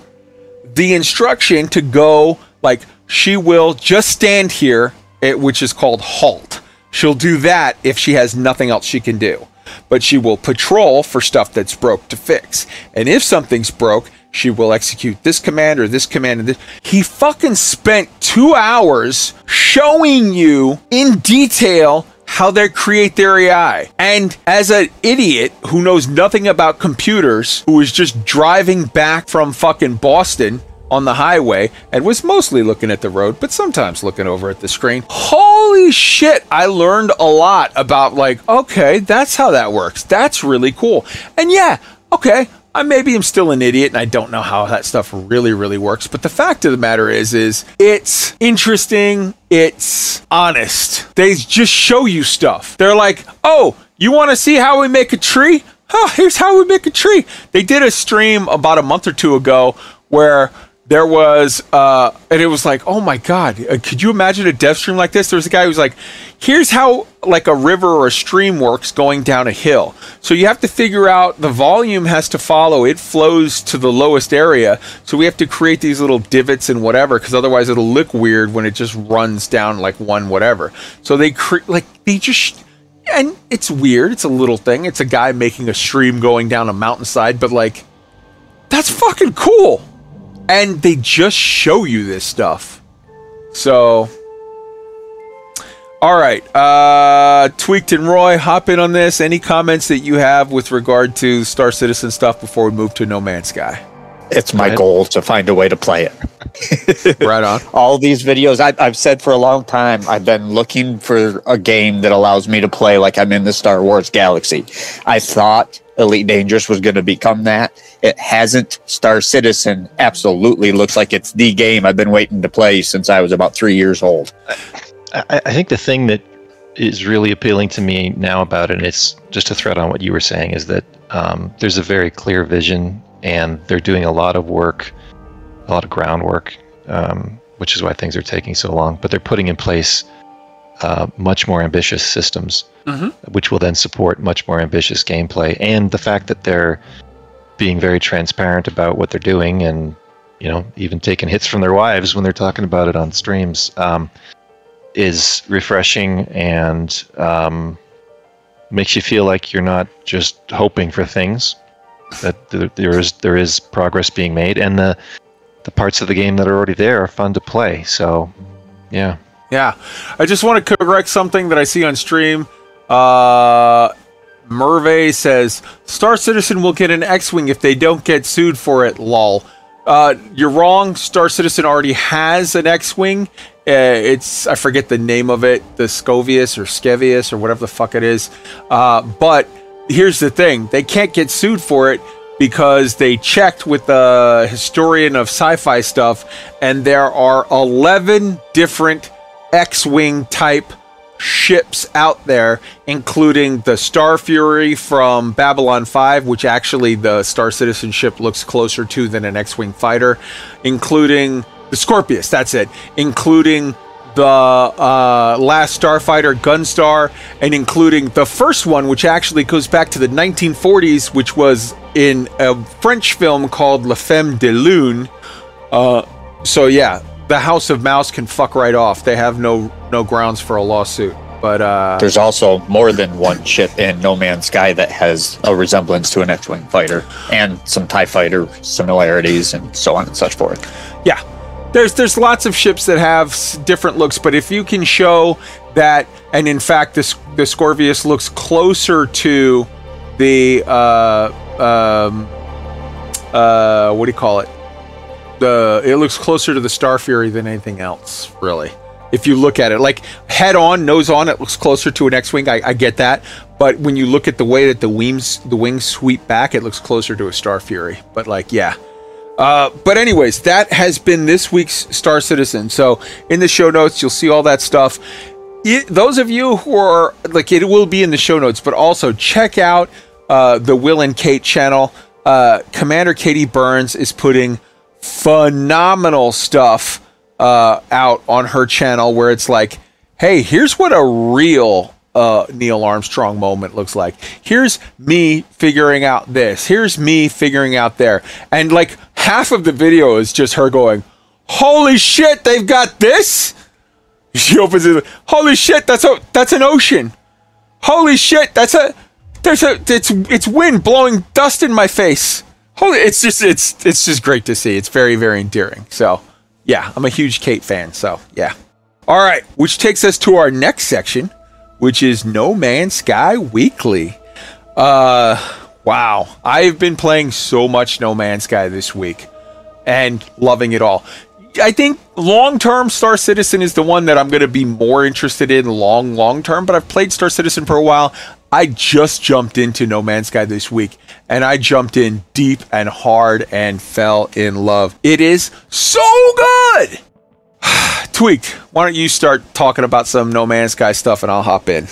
the instruction to go, like, she will just stand here, which is called halt. She'll do that if she has nothing else she can do. But she will patrol for stuff that's broke to fix. And if something's broke, She will execute this command or this command and this. He fucking spent two hours showing you in detail how they create their A I. And as an idiot who knows nothing about computers, who was just driving back from fucking Boston on the highway and was mostly looking at the road, but sometimes looking over at the screen, holy shit, I learned a lot about, like, okay, that's how that works. That's really cool. And yeah, okay, I maybe am still an idiot and I don't know how that stuff really, really works. But the fact of the matter is, is it's interesting. It's honest. They just show you stuff. They're like, oh, you want to see how we make a tree? Oh, here's how we make a tree. They did a stream about a month or two ago where there was, uh, and it was like, oh my God, could you imagine a dev stream like this? There was a guy who's like, here's how like a river or a stream works going down a hill. So you have to figure out the volume has to follow. It flows to the lowest area. So we have to create these little divots and whatever, because otherwise it'll look weird when it just runs down like one whatever. So they create, like, they just, and it's weird. It's a little thing. It's a guy making a stream going down a mountainside, but like, that's fucking cool. And they just show you this stuff. So... All right, uh, Tweaked and Roy, hop in on this. Any comments that you have with regard to Star Citizen stuff before we move to No Man's Sky? It's my goal to find a way to play it. Right on. All these videos, I, I've said for a long time, I've been looking for a game that allows me to play like I'm in the Star Wars galaxy. I thought Elite Dangerous was going to become that. It hasn't. Star Citizen absolutely looks like it's the game I've been waiting to play since I was about three years old. I think the thing that is really appealing to me now about it, and it's just a thread on what you were saying, is that um, there's a very clear vision, and they're doing a lot of work, a lot of groundwork, um, which is why things are taking so long. But they're putting in place uh, much more ambitious systems, mm-hmm. which will then support much more ambitious gameplay. And the fact that they're being very transparent about what they're doing, and you know, even taking hits from their wives when they're talking about it on streams. Um, is refreshing and um, makes you feel like you're not just hoping for things, that there, there is there is progress being made, and the the parts of the game that are already there are fun to play. So yeah yeah I just want to correct something that I see on stream. uh Merve says Star Citizen will get an X-Wing if they don't get sued for it, lol. Uh, you're wrong. Star Citizen already has an X-Wing. Uh, it's, I forget the name of it, the Scovius or Skevius or whatever the fuck it is. Uh, but here's the thing. They can't get sued for it because they checked with the historian of sci-fi stuff, and there are eleven different X-Wing type ships out there, including the Star Fury from Babylon five, which actually the Star Citizen ship looks closer to than an X-Wing fighter, including the Scorpius, that's it, including the uh, Last Starfighter, Gunstar, and including the first one, which actually goes back to the nineteen forties, which was in a French film called La Femme de Lune. Uh, so yeah, the House of Mouse can fuck right off. They have no no grounds for a lawsuit. But uh, there's also more than one ship in No Man's Sky that has a resemblance to an X-Wing fighter, and some TIE fighter similarities, and so on and such forth. Yeah, there's there's lots of ships that have different looks, but if you can show that, and in fact, this the Scorpius looks closer to the uh, um, uh, what do you call it? Uh, it looks closer to the Star Fury than anything else, really. If you look at it, like head on, nose on, it looks closer to an X-Wing. I, I get that. But when you look at the way that the wings, the wings sweep back, it looks closer to a Star Fury. But like, yeah. Uh, but anyways, that has been this week's Star Citizen. So in the show notes, you'll see all that stuff. It, those of you who are, like, it will be in the show notes, but also check out uh, the Will and Kate channel. Uh, Commander Katie Burns is putting phenomenal stuff uh out on her channel, where it's like, hey, here's what a real uh Neil Armstrong moment looks like. Here's me figuring out this, here's me figuring out there, and like half of the video is just her going, holy shit, they've got this. She opens it, holy shit, that's a that's an ocean, holy shit, that's a there's a it's it's wind blowing dust in my face. It's just it's it's just great to see. It's very, very endearing. So, yeah, I'm a huge Kate fan. So, yeah. All right, which takes us to our next section, which is No Man's Sky Weekly. Uh, wow, I've been playing so much No Man's Sky this week and loving it all. I think long-term Star Citizen is the one that I'm going to be more interested in long, long-term, but I've played Star Citizen for a while. I just jumped into No Man's Sky this week, and I jumped in deep and hard and fell in love. It is so good! Tweaked, why don't you start talking about some No Man's Sky stuff, and I'll hop in.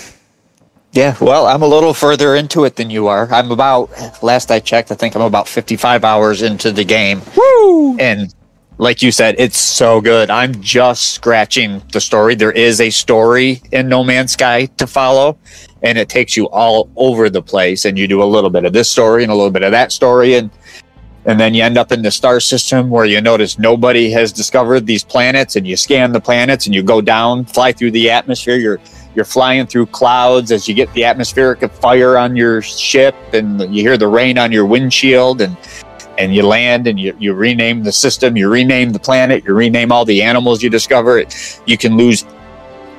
Yeah, well, I'm a little further into it than you are. I'm about, last I checked, I think I'm about fifty-five hours into the game. Woo! And like you said, it's so good. I'm just scratching the story. There is a story in No Man's Sky to follow, and it takes you all over the place, and you do a little bit of this story and a little bit of that story, and and then you end up in the star system where you notice nobody has discovered these planets, and you scan the planets, and you go down, fly through the atmosphere. You're you're flying through clouds as you get the atmospheric fire on your ship, and you hear the rain on your windshield, and and you land, and you, you rename the system, you rename the planet, you rename all the animals you discover. It, you can lose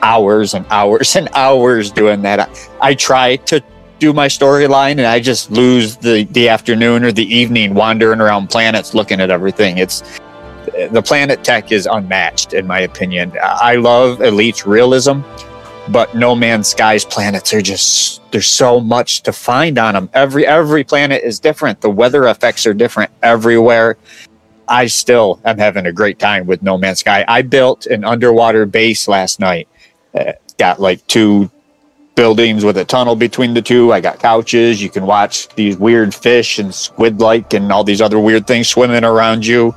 hours and hours and hours doing that. I, I try to do my storyline, and I just lose the, the afternoon or the evening wandering around planets looking at everything. It's the planet tech is unmatched, in my opinion. I love Elite's realism, but No Man's Sky's planets are just, there's so much to find on them. Every every planet is different. The weather effects are different everywhere. I still am having a great time with No Man's Sky. I built an underwater base last night. Uh, got like two buildings with a tunnel between the two. I got couches. You can watch these weird fish and squid-like and all these other weird things swimming around you.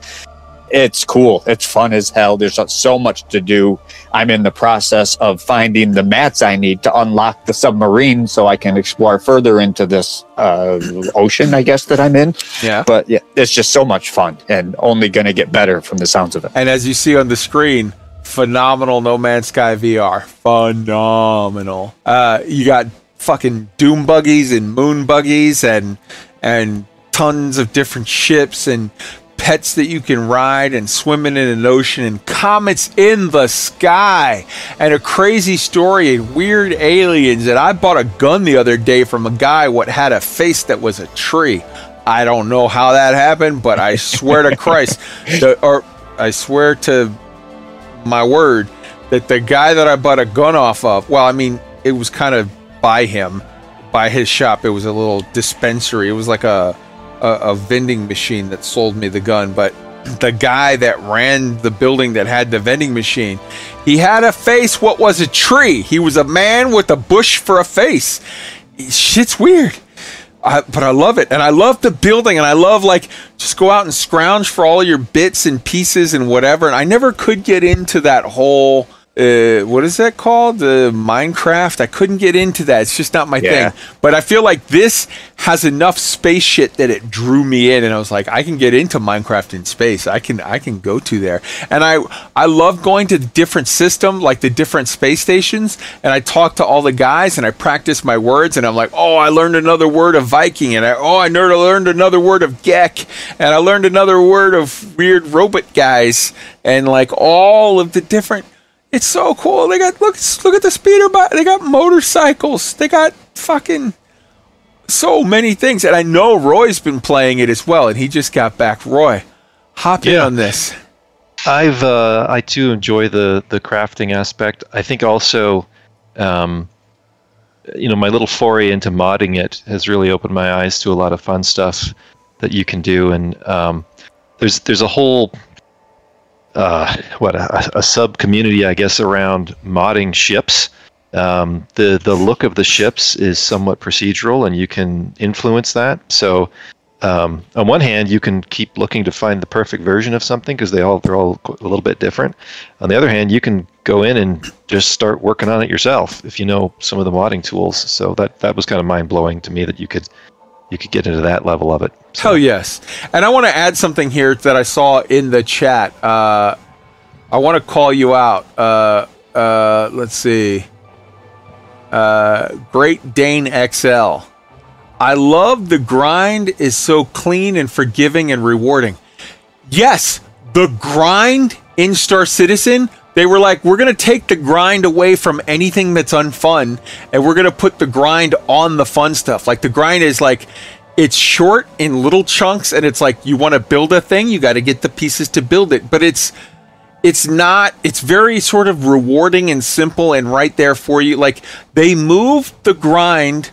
It's cool. It's fun as hell. There's so much to do. I'm in the process of finding the mats I need to unlock the submarine so I can explore further into this uh, ocean, I guess, that I'm in. Yeah. But yeah, it's just so much fun and only going to get better from the sounds of it. And as you see on the screen, phenomenal No Man's Sky V R. Phenomenal. Uh, you got fucking doom buggies and moon buggies and and tons of different ships and pets that you can ride and swimming in an ocean and comets in the sky and a crazy story and weird aliens. And I bought a gun the other day from a guy what had a face that was a tree. I don't know how that happened, but I swear to Christ, the, or I swear to my word, that the guy that I bought a gun off of, well, I mean, it was kind of by him, by his shop. It was a little dispensary. It was like a A, a vending machine that sold me the gun, but the guy that ran the building that had the vending machine, he had a face what was a tree. He was a man with a bush for a face. Shit's weird, I, but I love it, and I love the building, and I love like just go out and scrounge for all your bits and pieces and whatever. And I never could get into that whole uh, what is that called, the uh, Minecraft. I couldn't get into that. It's just not my yeah. thing. But I feel like this has enough space shit that it drew me in, and I was like, I can get into Minecraft in space. I can I can go to there, and I I love going to the different system, like the different space stations, and I talk to all the guys, and I practice my words, and I'm like, oh, I learned another word of Viking, and I oh I learned another word of Gek, and I learned another word of weird robot guys, and like all of the different. It's so cool. They got look look at the speeder bike. They got motorcycles. They got fucking so many things. And I know Roy's been playing it as well, and he just got back. Roy, hop yeah. in on this. I've uh, I too enjoy the the crafting aspect. I think also, um, you know, my little foray into modding it has really opened my eyes to a lot of fun stuff that you can do. And um, there's there's a whole. Uh, what a, a sub community, I guess, around modding ships. Um, the the look of the ships is somewhat procedural, and you can influence that. So, um, on one hand, you can keep looking to find the perfect version of something because they all they're all a little bit different. On the other hand, you can go in and just start working on it yourself if you know some of the modding tools. So that that was kind of mind blowing to me that you could. You could get into that level of it. So. Oh, yes. And I want to add something here that I saw in the chat. Uh, I want to call you out. Uh, uh, let's see. Uh, Great Dane X L I love the grind is so clean and forgiving and rewarding. Yes, the grind in Star Citizen, they were like, we're going to take the grind away from anything that's unfun, and we're going to put the grind on the fun stuff. Like, the grind is like, it's short in little chunks, and it's like, you want to build a thing, you got to get the pieces to build it. But it's it's not, it's very sort of rewarding and simple and right there for you. Like, they moved the grind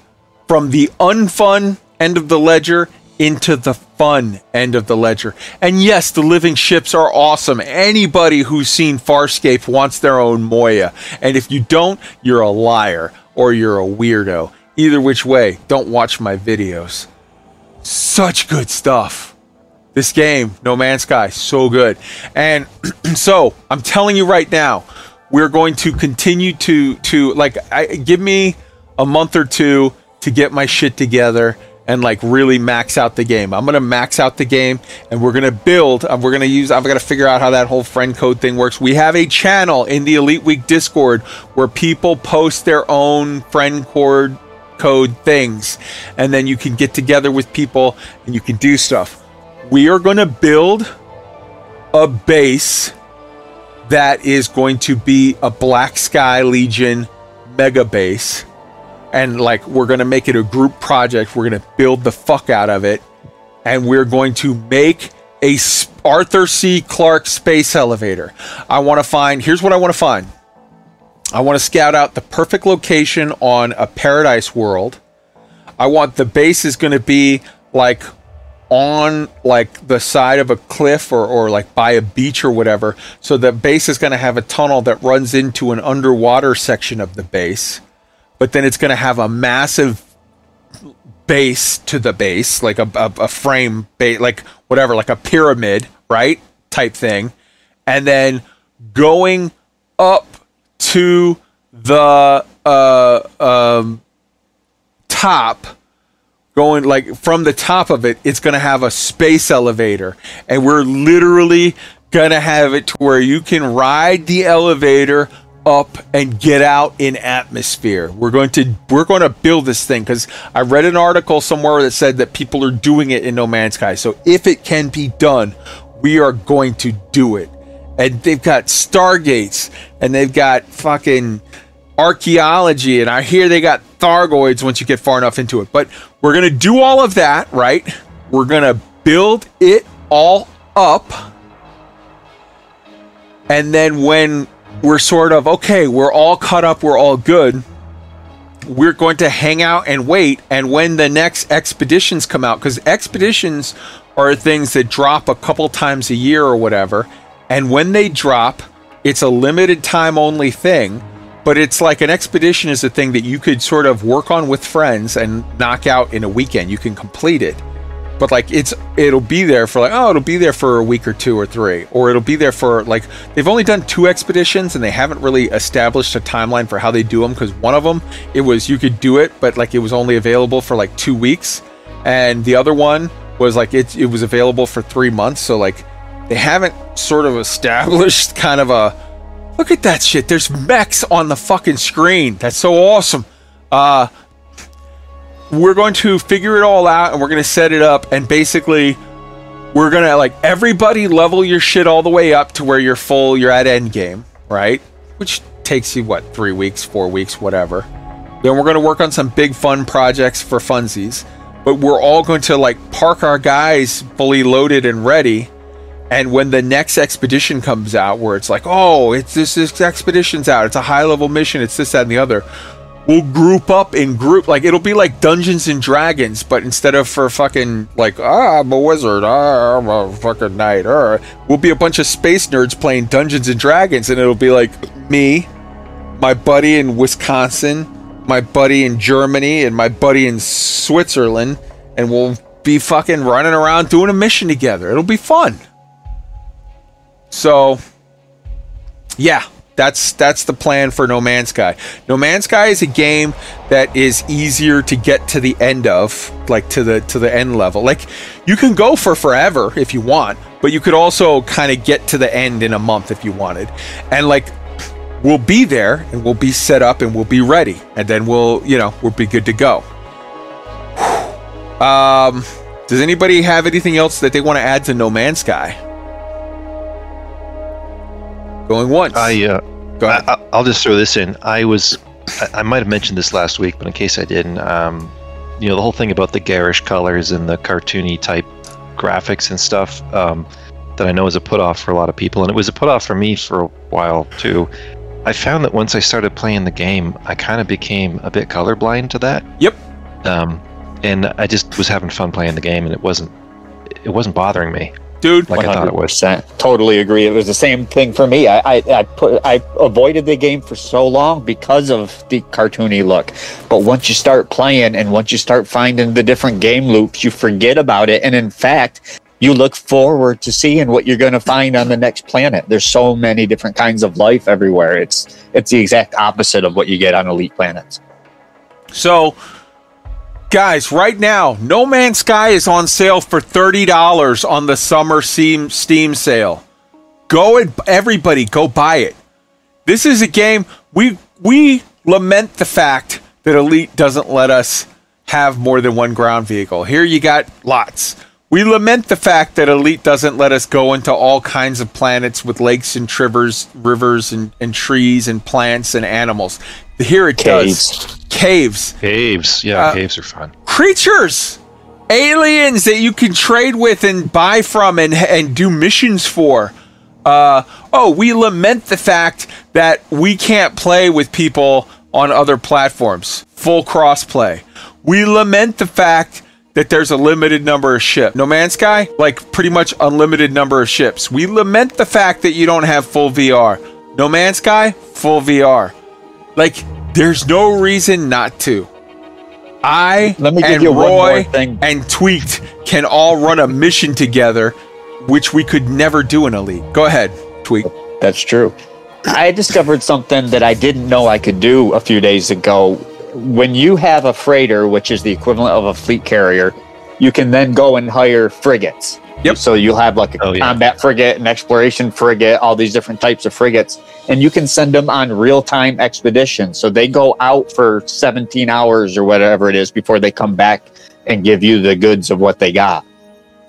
from the unfun end of the ledger into the fun end of the ledger. And yes, the living ships are awesome. Anybody who's seen Farscape wants their own Moya. And if you don't, you're a liar or you're a weirdo. Either which way, don't watch my videos. Such good stuff. This game, No Man's Sky, so good. And so, I'm telling you right now, we're going to continue to, to like, I, give me a month or two to get my shit together and like really max out the game. I'm gonna max out the game, and we're gonna build. Um, we're gonna use. I've got to figure out how that whole friend code thing works. We have a channel in the Elite Week Discord where people post their own friend code code things, and then you can get together with people and you can do stuff. We are gonna build a base that is going to be a Black Sky Legion mega base. And like, we're going to make it a group project. We're going to build the fuck out of it. And we're going to make a Arthur C. Clarke space elevator. I want to find, here's what I want to find. I want to scout out the perfect location on a paradise world. I want the base is going to be like on like the side of a cliff or, or like by a beach or whatever. So the base is going to have a tunnel that runs into an underwater section of the base. But then it's going to have a massive base to the base, like a, a, a frame, ba- like whatever, like a pyramid, right? Type thing. And then going up to the uh, um, top, going like from the top of it, it's going to have a space elevator. And we're literally going to have it to where you can ride the elevator up and get out in atmosphere. We're going to we're going to build this thing because I read an article somewhere that said that people are doing it in No Man's Sky. So if it can be done, we are going to do it. And they've got stargates, and they've got fucking archaeology, and I hear they got Thargoids once you get far enough into it. But we're gonna do all of that, right? We're gonna build it all up, and then when we're sort of, okay, we're all caught up, we're all good, we're going to hang out and wait, and when the next expeditions come out, because expeditions are things that drop a couple times a year or whatever, and when they drop, it's a limited time only thing, but it's like an expedition is a thing that you could sort of work on with friends and knock out in a weekend. You can complete it. But like it's it'll be there for like oh it'll be there for a week or two or three, or it'll be there for like, they've only done two expeditions and they haven't really established a timeline for how they do them, because one of them, it was you could do it but like it was only available for like two weeks, and the other one was like it, it was available for three months. So like they haven't sort of established kind of a, look at that shit, there's mechs on the fucking screen, that's so awesome. uh We're going to figure it all out, and we're going to set it up, and basically we're going to, like, everybody level your shit all the way up to where you're full, you're at end game, right? Which takes you, what, three weeks, four weeks, whatever. Then we're going to work on some big fun projects for funsies, but we're all going to, like, park our guys fully loaded and ready, and when the next expedition comes out, where it's like, oh, it's this, this expedition's out, it's a high-level mission, it's this, that, and the other, we'll group up in group, like it'll be like Dungeons and Dragons, but instead of for fucking like ah, I'm a wizard, ah, I'm a fucking knight, ah, we'll be a bunch of space nerds playing Dungeons and Dragons, and it'll be like me, my buddy in Wisconsin, my buddy in Germany, and my buddy in Switzerland, and we'll be fucking running around doing a mission together. It'll be fun. So, yeah. That's that's the plan for No Man's Sky. No Man's Sky is a game that is easier to get to the end of, like to the to the end level. Like you can go for forever if you want, but you could also kind of get to the end in a month if you wanted. And like we'll be there and we'll be set up and we'll be ready, and then we'll, you know, we'll be good to go. Whew. Um, does anybody have anything else that they want to add to No Man's Sky? Going once. I, uh, Go ahead. I, I'll just throw this in. I was, I, I might have mentioned this last week, but in case I didn't, um, you know, the whole thing about the garish colors and the cartoony type graphics and stuff, um, that I know is a put-off for a lot of people, and it was a put-off for me for a while too. I found that once I started playing the game, I kind of became a bit colorblind to that. Yep. Um, and I just was having fun playing the game, and it wasn't, it wasn't bothering me, dude. Like one hundred percent. I thought it was. Totally agree. It was the same thing for me. I, I, I put, I avoided the game for so long because of the cartoony look. But once you start playing, and once you start finding the different game loops, you forget about it, and in fact, you look forward to seeing what you're going to find on the next planet. There's so many different kinds of life everywhere. It's it's the exact opposite of what you get on Elite Planets. So, guys, right now, No Man's Sky is on sale for thirty dollars on the summer Steam, Steam sale. Go and everybody, go buy it. This is a game we we lament the fact that Elite doesn't let us have more than one ground vehicle. Here you got lots. We lament the fact that Elite doesn't let us go into all kinds of planets with lakes and rivers, rivers and, and trees and plants and animals. Here it caves. does. Caves. Caves. Yeah, uh, caves are fun. Creatures. Aliens that you can trade with and buy from and, and do missions for. Uh, oh, we lament the fact that we can't play with people on other platforms. Full crossplay. We lament the fact that there's a limited number of ships. No Man's Sky, like pretty much unlimited number of ships. We lament the fact that you don't have full V R. No Man's Sky, full V R. Like, there's no reason not to. I Let me give and you Roy one more thing. and Tweaked can all run a mission together, which we could never do in Elite. Go ahead, Tweaked. That's true. I discovered something that I didn't know I could do a few days ago. When you have a freighter, which is the equivalent of a fleet carrier, you can then go and hire frigates. Yep. So you'll have like a oh, yeah. combat frigate, an exploration frigate, all these different types of frigates, and you can send them on real-time expeditions. So they go out for seventeen hours or whatever it is before they come back and give you the goods of what they got.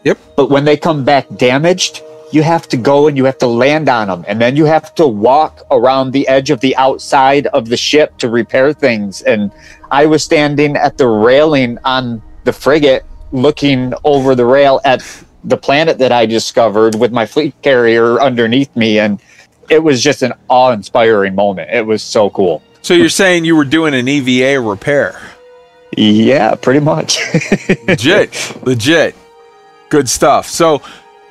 Yep. But when they come back damaged, you have to go and you have to land on them, and then you have to walk around the edge of the outside of the ship to repair things. And I was standing at the railing on the frigate, looking over the rail at the planet that I discovered with my fleet carrier underneath me. And it was just an awe-inspiring moment. It was so cool. So you're saying you were doing an E V A repair? Yeah, pretty much. Legit, legit. Good stuff. So,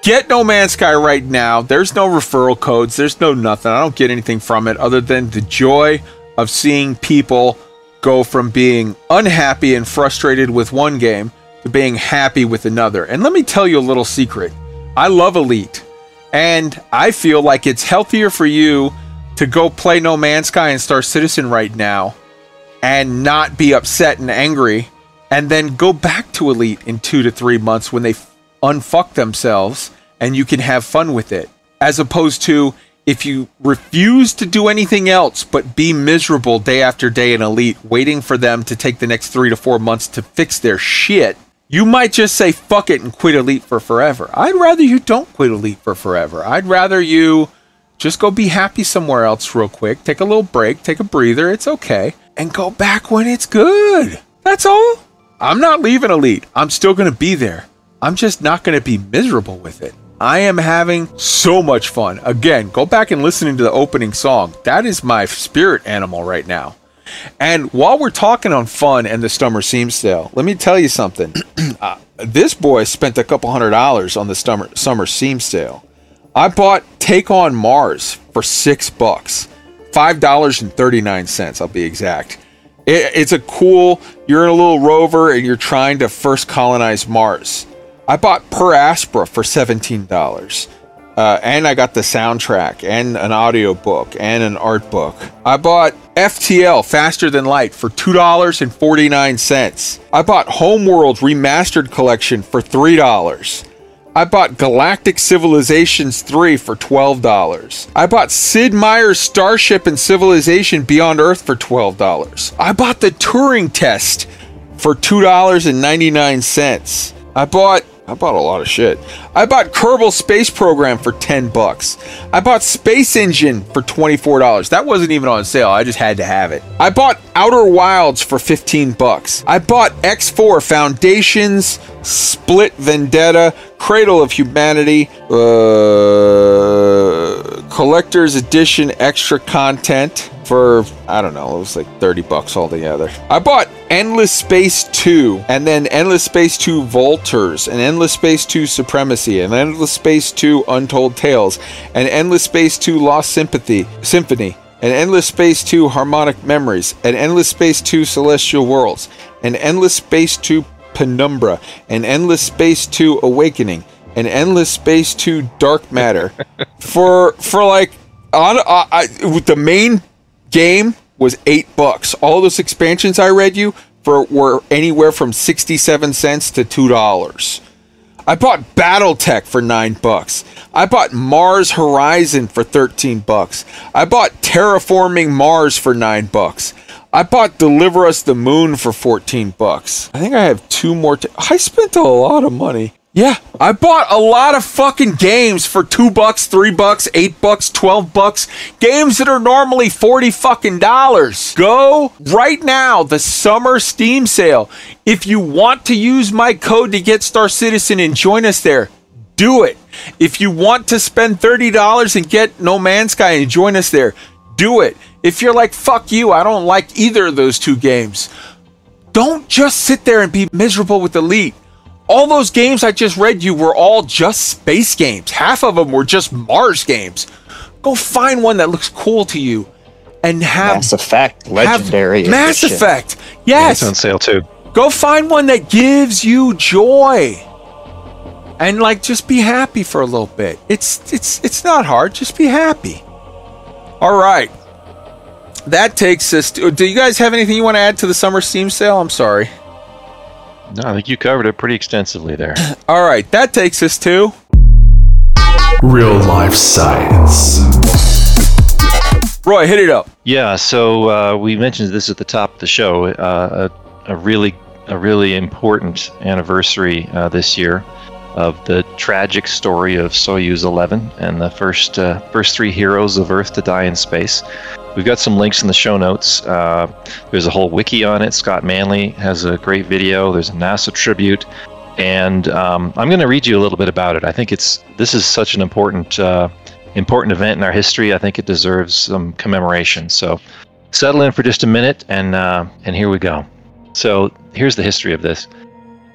get No Man's Sky right now. There's no referral codes. There's no nothing. I don't get anything from it other than the joy of seeing people go from being unhappy and frustrated with one game to being happy with another. And let me tell you a little secret. I love Elite, and I feel like it's healthier for you to go play No Man's Sky and Star Citizen right now and not be upset and angry, and then go back to Elite in two to three months when they unfuck themselves and you can have fun with it, as opposed to if you refuse to do anything else but be miserable day after day in Elite, waiting for them to take the next three to four months to fix their shit. You might just say fuck it and quit Elite for forever. I'd rather you don't quit Elite for forever. I'd rather you just go be happy somewhere else real quick, take a little break, take a breather, it's okay, and go back when it's good. That's all. I'm not leaving Elite. I'm still going to be there. I'm just not going to be miserable with it. I am having so much fun. Again, go back and listen to the opening song. That is my spirit animal right now. And while we're talking on fun and the Summer Steam sale, let me tell you something. uh, this boy spent a couple hundred dollars on the Summer, summer Steam sale. I bought Take on Mars for six bucks, five dollars and thirty-nine cents, I'll be exact. It, it's a cool, you're in a little rover and you're trying to first colonize Mars. I bought Per Aspera for seventeen dollars, uh, and I got the soundtrack, and an audio book, and an art book. I bought F T L, Faster Than Light, for two dollars and forty-nine cents. I bought Homeworld Remastered Collection for three dollars. I bought Galactic Civilizations three for twelve dollars. I bought Sid Meier's Starship and Civilization Beyond Earth for twelve dollars. I bought the Turing Test for two dollars and ninety-nine cents. I bought... I bought a lot of shit. I bought Kerbal Space Program for ten bucks. I bought Space Engine for twenty-four dollars. That wasn't even on sale. I just had to have it. I bought Outer Wilds for fifteen bucks. I bought X four Foundations, Split Vendetta, Cradle of Humanity, uh, Collector's Edition Extra Content for, I don't know, it was like thirty bucks altogether. I bought Endless Space two, and then Endless Space two Volters, and Endless Space two Supremacy, and Endless Space two Untold Tales, and Endless Space two Lost Sympathy, Symphony, and Endless Space two Harmonic Memories, and Endless Space two Celestial Worlds, and Endless Space two Penumbra, and Endless Space two Awakening, and Endless Space two Dark Matter. for for like on uh, I, the main game was eight bucks. All those expansions I read you for were anywhere from sixty-seven cents to two dollars. I bought BattleTech for nine bucks. I bought Mars Horizon for thirteen bucks. I bought Terraforming Mars for nine bucks. I bought Deliver Us the Moon for fourteen bucks. I think I have two more. T- I spent a lot of money. Yeah, I bought a lot of fucking games for two bucks, three bucks, eight bucks, twelve bucks. Games that are normally forty fucking dollars. Go right now, the summer Steam sale. If you want to use my code to get Star Citizen and join us there, do it. If you want to spend thirty dollars and get No Man's Sky and join us there, do it. If you're like, fuck you, I don't like either of those two games, don't just sit there and be miserable with Elite. All those games I just read you were all just space games. Half of them were just Mars games. Go find one that looks cool to you and have... Mass Effect, Legendary Edition. Mass Effect, yes. It's on sale too. Go find one that gives you joy. And like, just be happy for a little bit. It's, it's, it's not hard, just be happy. All right. That takes us to, do you guys have anything you want to add to the summer Steam sale? I'm sorry. No, I think you covered it pretty extensively there. All right, that takes us to... Real Life Science. Roy, hit it up. Yeah, so uh, we mentioned this at the top of the show. Uh, a, a really a really important anniversary uh, this year of the tragic story of Soyuz eleven and the first, uh, first three heroes of Earth to die in space. We've got some links in the show notes. Uh, there's a whole wiki on it. Scott Manley has a great video. There's a NASA tribute. And um, I'm going to read you a little bit about it. I think it's this is such an important uh, important event in our history. I think it deserves some commemoration. So settle in for just a minute, and uh, and here we go. So here's the history of this.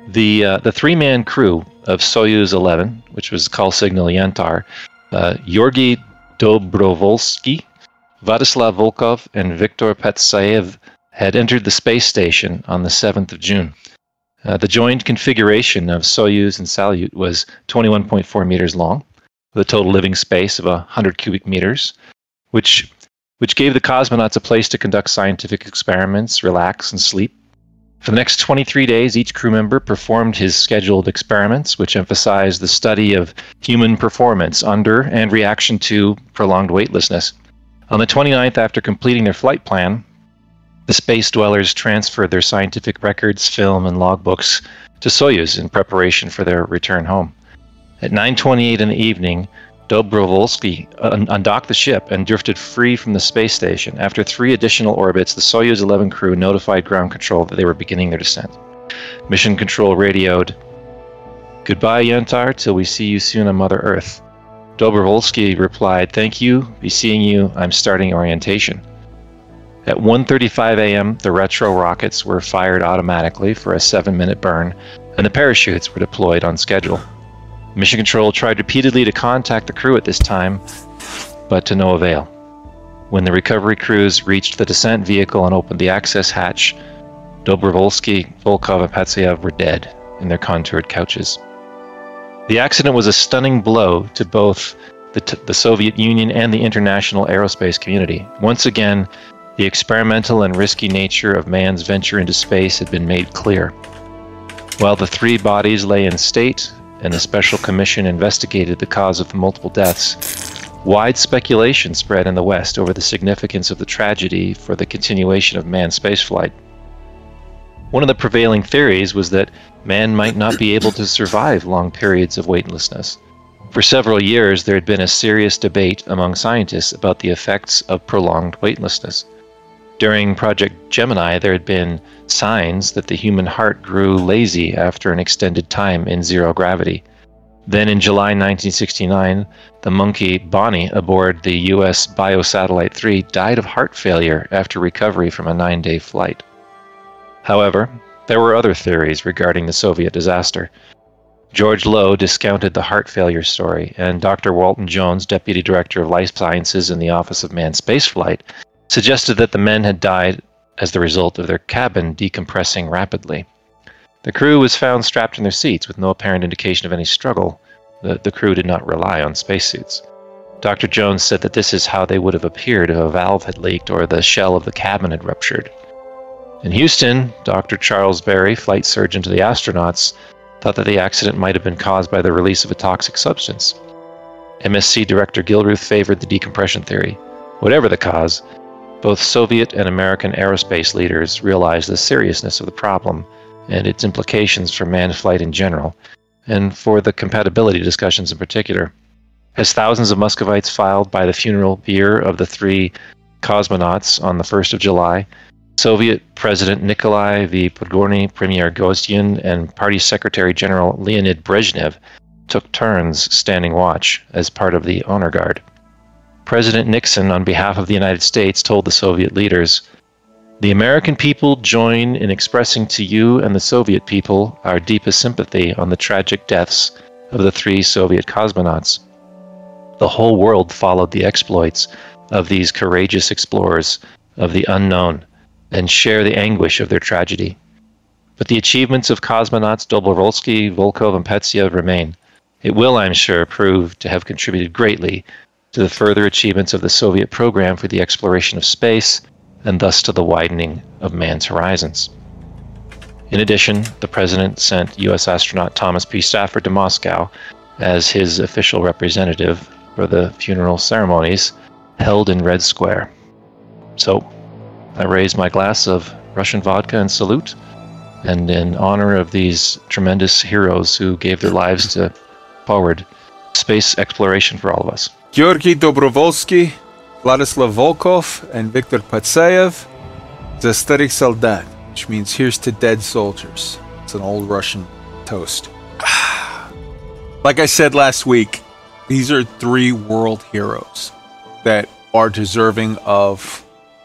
The, uh, the three-man crew of Soyuz eleven, which was call signal Yantar, uh, Georgy Dobrovolsky, Vladislav Volkov and Viktor Patsayev had entered the space station on the seventh of June. Uh, the joined configuration of Soyuz and Salyut was twenty-one point four meters long, with a total living space of one hundred cubic meters, which which gave the cosmonauts a place to conduct scientific experiments, relax, and sleep. For the next twenty-three days, each crew member performed his scheduled experiments, which emphasized the study of human performance under and reaction to prolonged weightlessness. On the twenty-ninth, after completing their flight plan, the space dwellers transferred their scientific records, film, and logbooks to Soyuz in preparation for their return home. At nine twenty-eight in the evening, Dobrovolsky un- undocked the ship and drifted free from the space station. After three additional orbits, the Soyuz eleven crew notified ground control that they were beginning their descent. Mission control radioed, "Goodbye, Yantar, till we see you soon on Mother Earth." Dobrovolsky replied, "Thank you, be seeing you, I'm starting orientation." At one thirty-five a.m., the retro rockets were fired automatically for a seven-minute burn, and the parachutes were deployed on schedule. Mission Control tried repeatedly to contact the crew at this time, but to no avail. When the recovery crews reached the descent vehicle and opened the access hatch, Dobrovolsky, Volkov, and Patsayev were dead in their contoured couches. The accident was a stunning blow to both the, t- the Soviet Union and the international aerospace community. Once again, the experimental and risky nature of man's venture into space had been made clear. While the three bodies lay in state and the Special Commission investigated the cause of the multiple deaths, wide speculation spread in the West over the significance of the tragedy for the continuation of manned spaceflight. one of the prevailing theories was that man might not be able to survive long periods of weightlessness. For several years, there had been a serious debate among scientists about the effects of prolonged weightlessness. During Project Gemini, there had been signs that the human heart grew lazy after an extended time in zero gravity. Then in July nineteen sixty-nine, the monkey Bonnie aboard the U S Biosatellite three died of heart failure after recovery from a nine-day flight. However, there were other theories regarding the Soviet disaster. George Low discounted the heart failure story, and Doctor Walton Jones, Deputy Director of Life Sciences in the Office of Manned Spaceflight, suggested that the men had died as the result of their cabin decompressing rapidly. The crew was found strapped in their seats with no apparent indication of any struggle. The, the crew did not rely on spacesuits. Doctor Jones said that this is how they would have appeared if a valve had leaked or the shell of the cabin had ruptured. In Houston, Doctor Charles Berry, flight surgeon to the astronauts, thought that the accident might have been caused by the release of a toxic substance. M S C Director Gilruth favored the decompression theory. Whatever the cause, both Soviet and American aerospace leaders realized the seriousness of the problem and its implications for manned flight in general, and for the compatibility discussions in particular. As thousands of Muscovites filed by the funeral bier of the three cosmonauts on the first of July, Soviet President Nikolai V. Podgorny, Premier Gozdyan, and Party Secretary General Leonid Brezhnev took turns standing watch as part of the honor guard. President Nixon, on behalf of the United States, told the Soviet leaders, "The American people join in expressing to you and the Soviet people our deepest sympathy on the tragic deaths of the three Soviet cosmonauts." The whole world followed the exploits of these courageous explorers of the unknown and share the anguish of their tragedy. But the achievements of cosmonauts Dobrovolsky, Volkov, and Petseev remain. It will, I'm sure, prove to have contributed greatly to the further achievements of the Soviet program for the exploration of space, and thus to the widening of man's horizons. In addition, the president sent U S astronaut Thomas P. Stafford to Moscow as his official representative for the funeral ceremonies held in Red Square. So, I raise my glass of Russian vodka in salute, and in honor of these tremendous heroes who gave their lives to forward space exploration for all of us. Georgy Dobrovolsky, Vladislav Volkov, and Viktor Patsayev, the Starikh Soldat, which means here's to dead soldiers. It's an old Russian toast. Like I said last week, these are three world heroes that are deserving of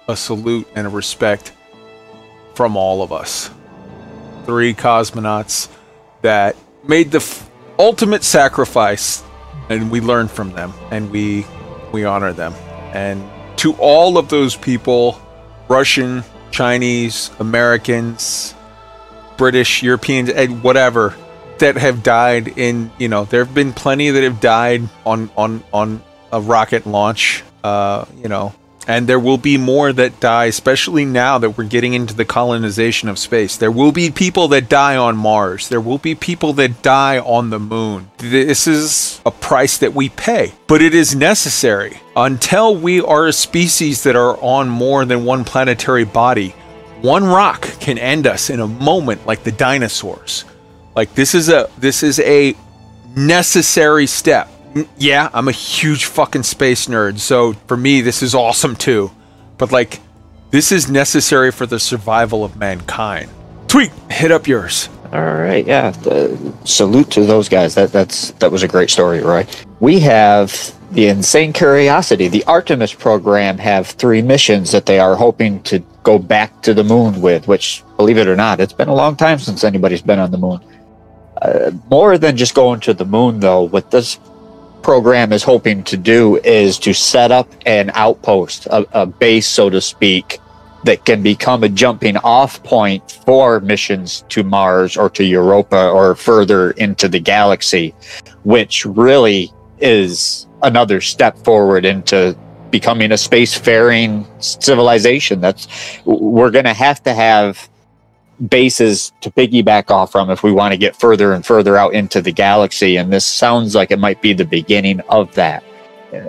a salute and a respect from all of us. Three cosmonauts that made the f- ultimate sacrifice, and we learn from them, and we we honor them. And to all of those people, Russian, Chinese, Americans, British, Europeans, and whatever, that have died in, you know, there have been plenty that have died on, on, on a rocket launch, uh, you know, and there will be more that die, especially now that we're getting into the colonization of space. There will be people that die on Mars. There will be people that die on the moon. This is a price that we pay, but it is necessary. Until we are a species that are on more than one planetary body, one rock can end us in a moment, like the dinosaurs. Like this is a this is a necessary step. Yeah, I'm a huge fucking space nerd, so for me, this is awesome too. But like, this is necessary for the survival of mankind. Tweet, hit up yours. All right, yeah. The, salute to those guys. That that's that was a great story, Roy. We have the Insane Curiosity, the Artemis program, have three missions that they are hoping to go back to the moon with. Which, believe it or not, it's been a long time since anybody's been on the moon. Uh, more than just going to the moon, though, with this program is hoping to do is to set up an outpost, a, a base, so to speak, that can become a jumping off point for missions to Mars or to Europa or further into the galaxy, which really is another step forward into becoming a spacefaring civilization. That's we're going to have to have bases to piggyback off from if we want to get further and further out into the galaxy, and this sounds like it might be the beginning of that.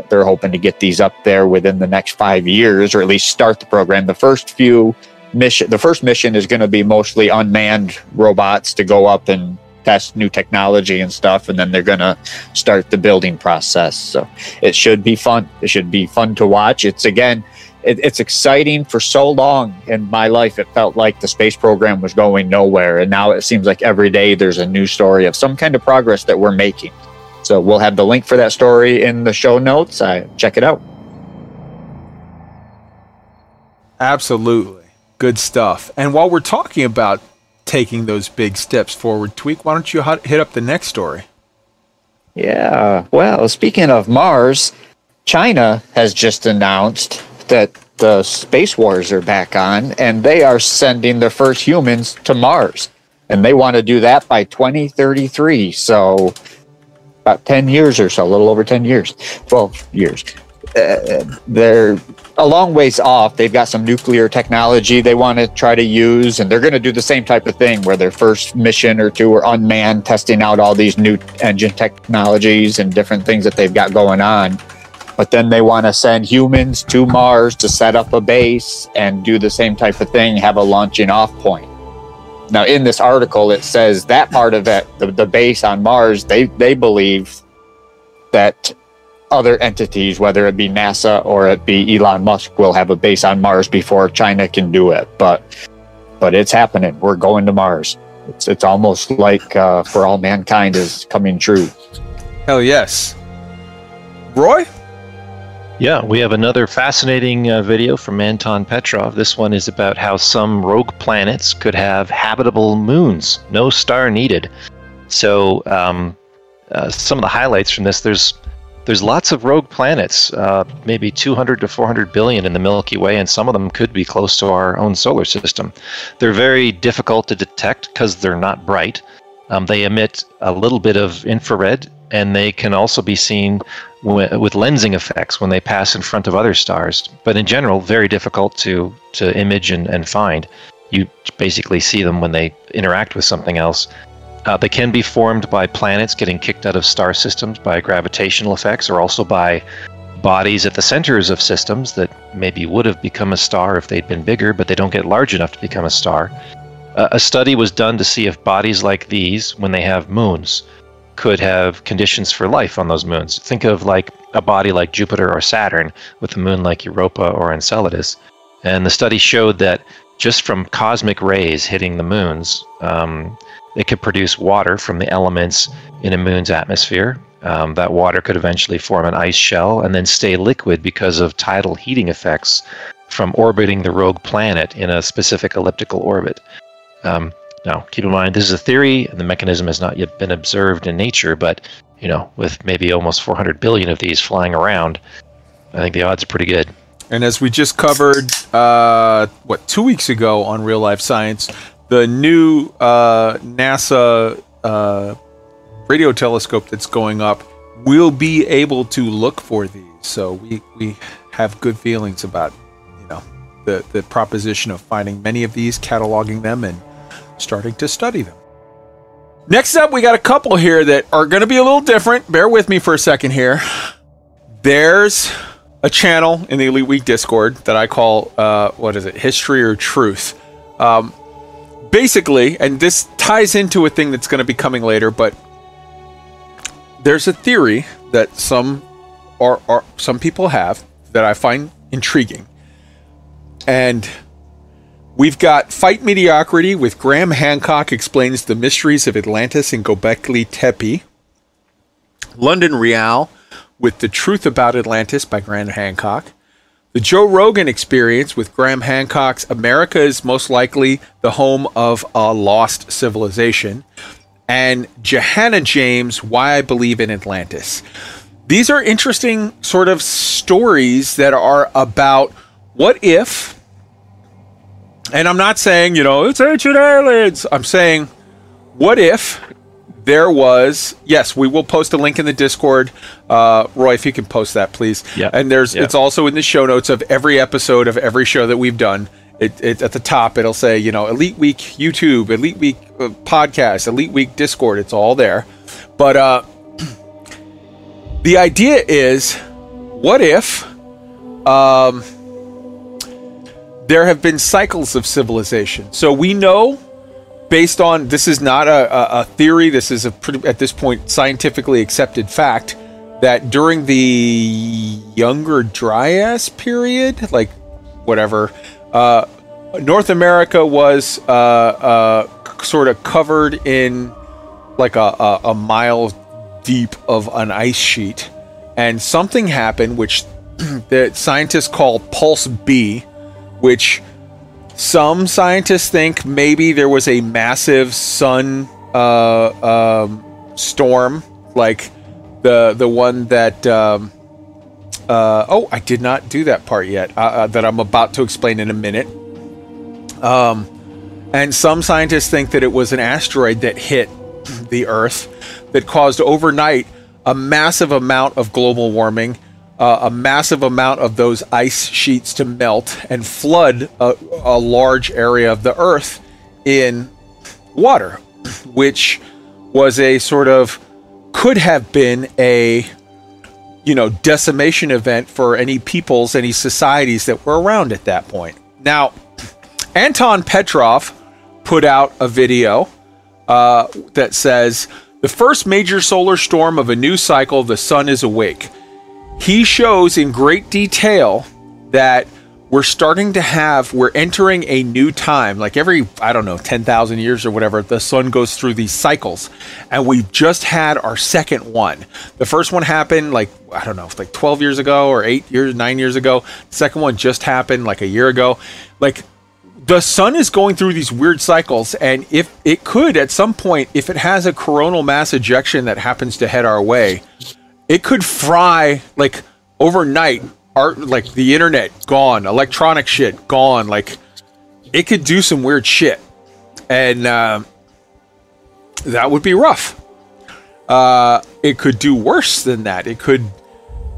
They're hoping to get these up there within the next five years, or at least start the program. The first few mission, the first mission is going to be mostly unmanned robots to go up and test new technology and stuff, and then they're going to start the building process. So it should be fun. It should be fun to watch. It's, again, it, it's exciting. For so long in my life, it felt like the space program was going nowhere, and now it seems like every day there's a new story of some kind of progress that we're making. So we'll have the link for that story in the show notes. I check it out. Absolutely. Good stuff. And while we're talking about taking those big steps forward, Tweak, why don't you hit up the next story? Yeah. Well, speaking of Mars, China has just announced that the space wars are back on, and they are sending the first humans to Mars. And they want to do that by twenty thirty-three. So about ten years or so, a little over ten years, twelve years. Uh, they're a long ways off. They've got some nuclear technology they want to try to use, and they're going to do the same type of thing where their first mission or two are unmanned, testing out all these new engine technologies and different things that they've got going on. But then they want to send humans to Mars to set up a base and do the same type of thing, have a launching off point. Now, in this article, it says that part of it, the, the base on Mars, they, they believe that other entities, whether it be NASA or it be Elon Musk, will have a base on Mars before China can do it. But but it's happening. We're going to Mars. It's it's almost like uh, For All Mankind is coming true. Hell yes. Roy? Yeah, we have another fascinating uh, video from Anton Petrov. This one is about how some rogue planets could have habitable moons. No star needed. So um, uh, some of the highlights from this, there's There's lots of rogue planets, uh, maybe two hundred to four hundred billion in the Milky Way, and some of them could be close to our own solar system. They're very difficult to detect because they're not bright. Um, they emit a little bit of infrared, and they can also be seen w- with lensing effects when they pass in front of other stars. But in general, very difficult to, to image and, and find. You basically see them when they interact with something else. Uh, they can be formed by planets getting kicked out of star systems by gravitational effects, or also by bodies at the centers of systems that maybe would have become a star if they'd been bigger, but they don't get large enough to become a star. Uh, a study was done to see if bodies like these, when they have moons, could have conditions for life on those moons. Think of like a body like Jupiter or Saturn with a moon like Europa or Enceladus. And the study showed that just from cosmic rays hitting the moons, um, it could produce water from the elements in a moon's atmosphere. Um, that water could eventually form an ice shell and then stay liquid because of tidal heating effects from orbiting the rogue planet in a specific elliptical orbit. Um, now, keep in mind, this is a theory, and the mechanism has not yet been observed in nature, but, you know, with maybe almost four hundred billion of these flying around, I think the odds are pretty good. And as we just covered, uh, what, two weeks ago on Real Life Science, the new uh, NASA uh, radio telescope that's going up will be able to look for these. So we, we have good feelings about, you know, the, the proposition of finding many of these, cataloging them, and starting to study them. Next up, we got a couple here that are going to be a little different. Bear with me for a second here. There's a channel in the Elite Week Discord that I call, uh, what is it, History or Truth. Um, Basically, and this ties into a thing that's going to be coming later, but there's a theory that some are, are some people have that I find intriguing. And we've got Fight Mediocrity with Graham Hancock Explains the Mysteries of Atlantis and Göbekli Tepe. London Real with The Truth About Atlantis by Graham Hancock. The Joe Rogan Experience with Graham Hancock's America is Most Likely the Home of a Lost Civilization, and Johanna James, Why I Believe in Atlantis. These are interesting sort of stories that are about what if, and I'm not saying, you know, it's ancient aliens. I'm saying, what if there was, yes, we will post a link in the Discord. Uh, Roy, if you can post that, please. Yeah. And there's, yeah. It's also in the show notes of every episode of every show that we've done. It, it, at the top, it'll say, you know, Elite Week YouTube, Elite Week uh, Podcast, Elite Week Discord. It's all there. But uh, the idea is, what if um, there have been cycles of civilization. So we know, based on, this is not a, a, a theory, this is a pretty, at this point, scientifically accepted fact, that during the Younger Dryas period, like, whatever, uh, North America was uh, uh, sort of covered in like a, a, a mile deep of an ice sheet. And something happened, which the scientists call Pulse B, which some scientists think maybe there was a massive sun uh, um, storm, like the the one that... Um, uh, oh, I did not do that part yet, uh, uh, that I'm about to explain in a minute. Um, and some scientists think that it was an asteroid that hit the Earth that caused overnight a massive amount of global warming, uh, a massive amount of those ice sheets to melt and flood a, a large area of the Earth in water, which was a sort of, could have been a, you know, decimation event for any peoples, any societies that were around at that point. Now, Anton Petrov put out a video uh, that says, the first major solar storm of a new cycle, the sun is awake. He shows in great detail that we're starting to have, we're entering a new time. Like every, I don't know, ten thousand years or whatever, the sun goes through these cycles. And we've just had our second one. The first one happened like, I don't know, like twelve years ago or eight years, nine years ago. The second one just happened like a year ago. Like, the sun is going through these weird cycles, and if it could, at some point, if it has a coronal mass ejection that happens to head our way, it could fry, like, overnight, art, like, the internet, gone, electronic shit, gone, like, it could do some weird shit, and uh, that would be rough. Uh, it could do worse than that. It could,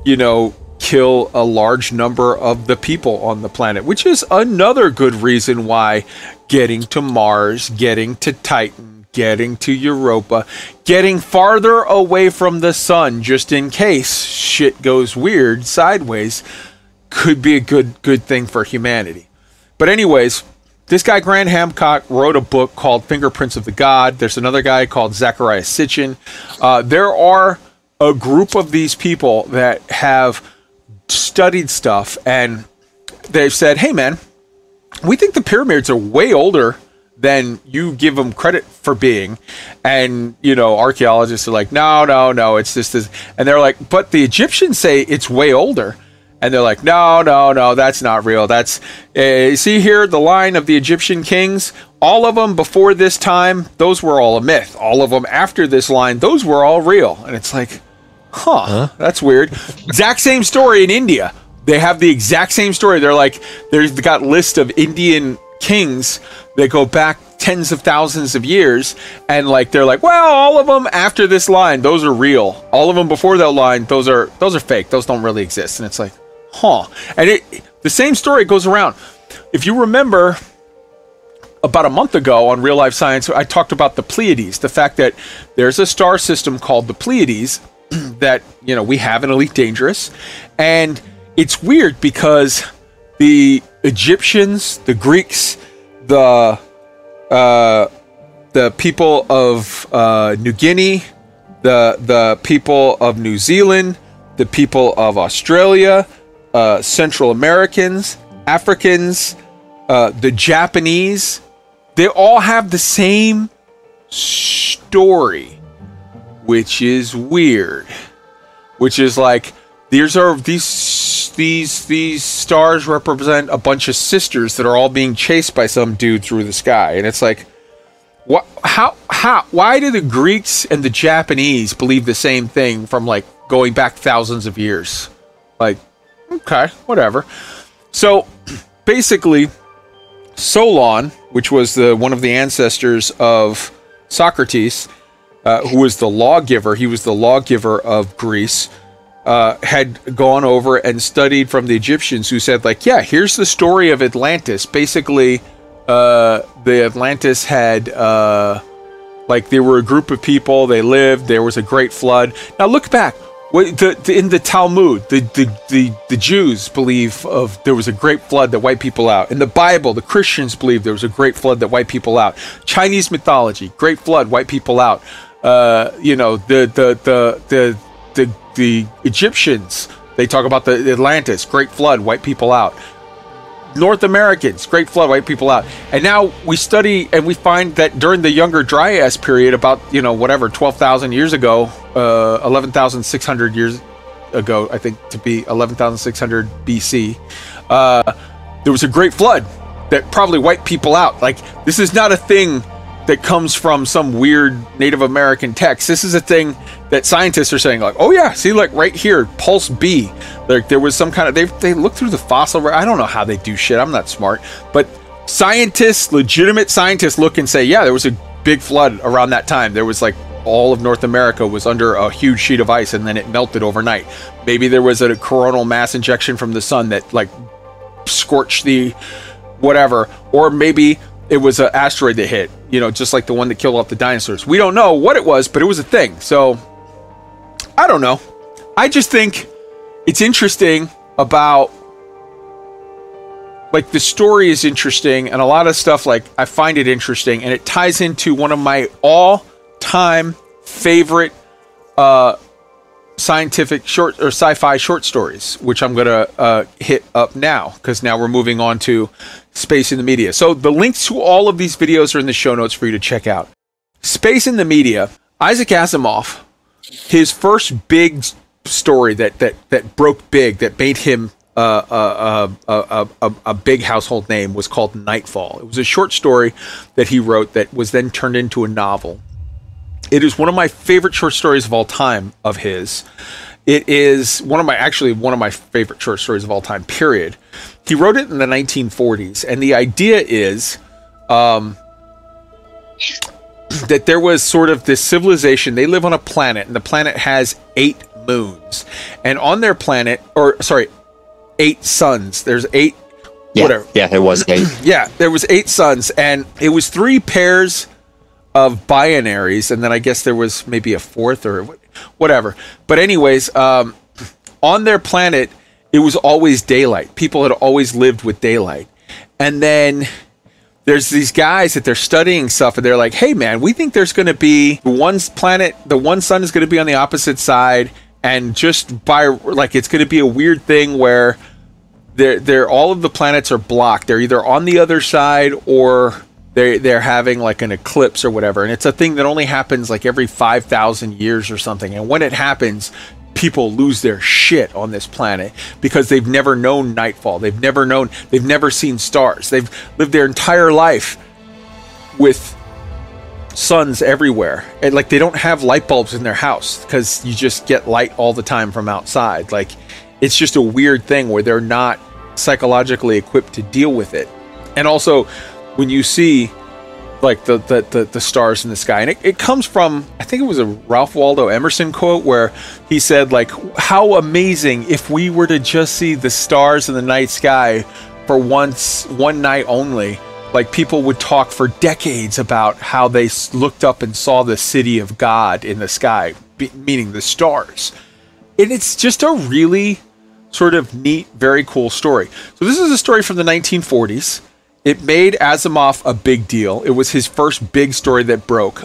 you know, kill a large number of the people on the planet, which is another good reason why getting to Mars, getting to Titan, getting to Europa, getting farther away from the sun just in case shit goes weird sideways could be a good good thing for humanity. But anyways, this guy Grant Hancock wrote a book called Fingerprints of the God. There's another guy called Zachariah Sitchin. Uh, there are a group of these people that have studied stuff, and they've said, hey man, we think the pyramids are way older than you give them credit for being. And, you know, archaeologists are like, no, no, no, it's just this. And they're like, but the Egyptians say it's way older. And they're like, no, no, no, that's not real. That's, uh, see here, the line of the Egyptian kings, all of them before this time, those were all a myth. All of them after this line, those were all real. And it's like, Huh, huh, that's weird. Exact same story in India. They have the exact same story. They're like, there's got a list of Indian kings that go back tens of thousands of years. And like, they're like, well, all of them after this line, those are real. All of them before that line, those are, those are fake. Those don't really exist. And it's like, huh. And it, the same story goes around. If you remember, about a month ago on Real Life Science, I talked about the Pleiades, the fact that there's a star system called the Pleiades that, you know, we have in Elite Dangerous. And it's weird because the Egyptians, the Greeks, the uh, the people of uh, New Guinea, the the people of New Zealand, the people of Australia, uh, Central Americans, Africans, uh, the Japanese, they all have the same story, which is weird, which is like, these are these these these stars represent a bunch of sisters that are all being chased by some dude through the sky. And it's like, what, how how why do the Greeks and the Japanese believe the same thing from like going back thousands of years? Like, okay, whatever. So basically, Solon, which was the one of the ancestors of Socrates, Uh, who was the lawgiver, he was the lawgiver of Greece, uh, had gone over and studied from the Egyptians, who said, like, yeah, here's the story of Atlantis. Basically, uh, the Atlantis had, uh, like, they were a group of people, they lived, there was a great flood. Now look back, Wait, the, the, in the Talmud, the, the, the, the Jews believe of there was a great flood that wiped people out. In the Bible, the Christians believe there was a great flood that wiped people out. Chinese mythology, great flood, wiped people out. Uh, you know, the the the the the, the Egyptians, they talk about the, the Atlantis, great flood, wiped people out. North Americans, great flood, wiped people out. And now we study and we find that during the Younger Dryas period, about, you know, whatever, twelve thousand years ago, uh, eleven thousand six hundred years ago, I think to be eleven thousand six hundred B C, uh, there was a great flood that probably wiped people out. Like, this is not a thing that comes from some weird Native American text. This is a thing that scientists are saying, like, oh yeah, see, like right here, Pulse B, like there was some kind of, they they look through the fossil. I don't know how they do shit. I'm not smart, but scientists, legitimate scientists, look and say, yeah, there was a big flood around that time. There was like all of North America was under a huge sheet of ice, and then it melted overnight. Maybe there was a coronal mass injection from the sun that like scorched the whatever, or maybe it was an asteroid that hit, you know, just like the one that killed off the dinosaurs. We don't know what it was, but it was a thing. So, I don't know. I just think it's interesting about, like, the story is interesting, and a lot of stuff, like, I find it interesting, and it ties into one of my all-time favorite uh, scientific short, or sci-fi short stories, which I'm going to uh, hit up now, because now we're moving on to Space in the Media. So the links to all of these videos are in the show notes for you to check out. Space in the Media, Isaac Asimov, his first big story that that that broke big, that made him uh, a, a, a, a big household name, was called Nightfall. It was a short story that he wrote that was then turned into a novel. It is one of my favorite short stories of all time of his. It is one of my, actually one of my favorite short stories of all time, period. He wrote it in the nineteen forties. And the idea is um, that there was sort of this civilization. They live on a planet, and the planet has eight moons. And on their planet, or sorry, eight suns. There's eight, yeah, whatever. Yeah, it was eight. Yeah, there was eight suns. And it was three pairs of binaries. And then I guess there was maybe a fourth or what? Whatever. But anyways, um, on their planet, it was always daylight. People had always lived with daylight. And then there's these guys that they're studying stuff, and they're like, hey, man, we think there's going to be one planet, the one sun is going to be on the opposite side. And just by, like, it's going to be a weird thing where they're, they're, all of the planets are blocked. They're either on the other side, or They're, they're having like an eclipse or whatever. And it's a thing that only happens like every five thousand years or something. And when it happens, people lose their shit on this planet because they've never known nightfall. They've never known, they've never seen stars. They've lived their entire life with suns everywhere. And like, they don't have light bulbs in their house because you just get light all the time from outside. Like, it's just a weird thing where they're not psychologically equipped to deal with it. And also, when you see like the, the, the, the stars in the sky, and it, it comes from, I think it was a Ralph Waldo Emerson quote where he said, like, how amazing if we were to just see the stars in the night sky for once, one night only. Like, people would talk for decades about how they looked up and saw the city of God in the sky, be, meaning the stars. And it's just a really sort of neat, very cool story. So this is a story from the nineteen forties. It made Asimov a big deal. It was his first big story that broke.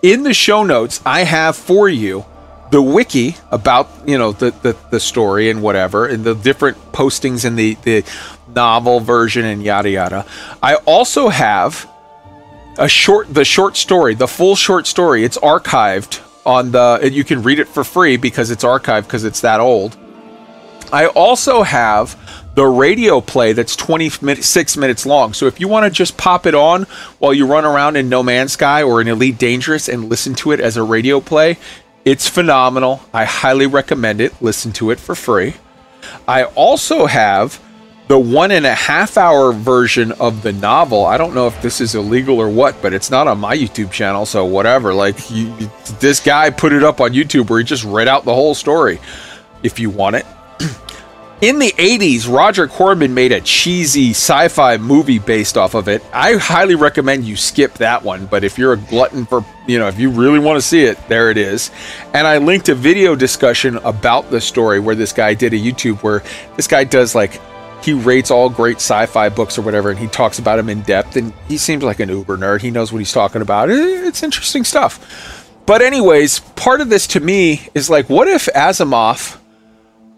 In the show notes, I have for you the wiki about, you know, the, the, the story and whatever, and the different postings in the, the novel version and yada yada. I also have a short, the short story, the full short story. It's archived on the, and you can read it for free because it's archived because it's that old. I also have the radio play that's twenty-six minutes long. So if you want to just pop it on while you run around in No Man's Sky or in Elite Dangerous and listen to it as a radio play, it's phenomenal. I highly recommend it. Listen to it for free. I also have the one and a half hour version of the novel. I don't know if this is illegal or what, but it's not on my YouTube channel, so whatever. Like, you, this guy put it up on YouTube where he just read out the whole story if you want it. In the eighties, Roger Corman made a cheesy sci-fi movie based off of it. I highly recommend you skip that one, but if you're a glutton for, you know, if you really want to see it, there it is. And I linked a video discussion about the story where this guy did a YouTube where this guy does like, he rates all great sci-fi books or whatever, and he talks about them in depth, and he seems like an uber nerd. He knows what he's talking about. It's interesting stuff. But anyways, part of this to me is like, what if Asimov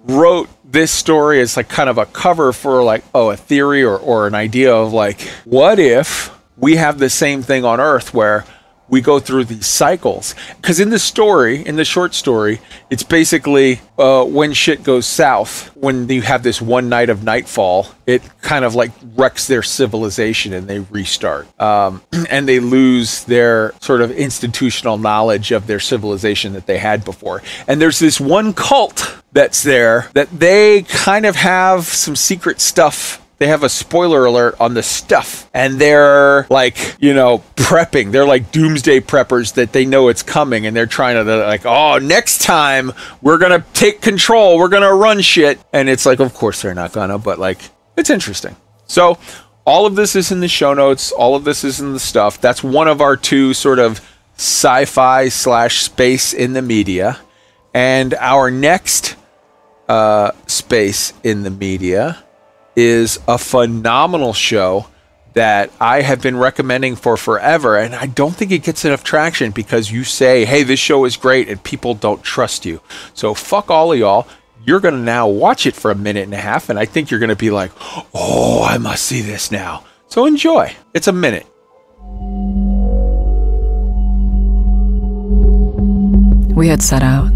wrote this story as like kind of a cover for like, oh, a theory or, or an idea of like, what if we have the same thing on Earth where we go through these cycles? Because in the story, in the short story, it's basically uh, when shit goes south, when you have this one night of Nightfall, it kind of like wrecks their civilization and they restart. Um, and they lose their sort of institutional knowledge of their civilization that they had before. And there's this one cult that's there that they kind of have some secret stuff. They have a spoiler alert on the stuff, and they're like, you know, prepping. They're like doomsday preppers that they know it's coming, and they're trying to like, oh, next time we're going to take control. We're going to run shit. And it's like, of course they're not going to, but like, it's interesting. So all of this is in the show notes. All of this is in the stuff. That's one of our two sort of sci-fi slash space in the media. And our next uh, space in the media is a phenomenal show that I have been recommending for forever, and I don't think it gets enough traction because you say, hey, this show is great, and people don't trust you. So fuck all of y'all. You're going to now watch it for a minute and a half, and I think you're going to be like, oh, I must see this now. So enjoy. It's a minute. We had set out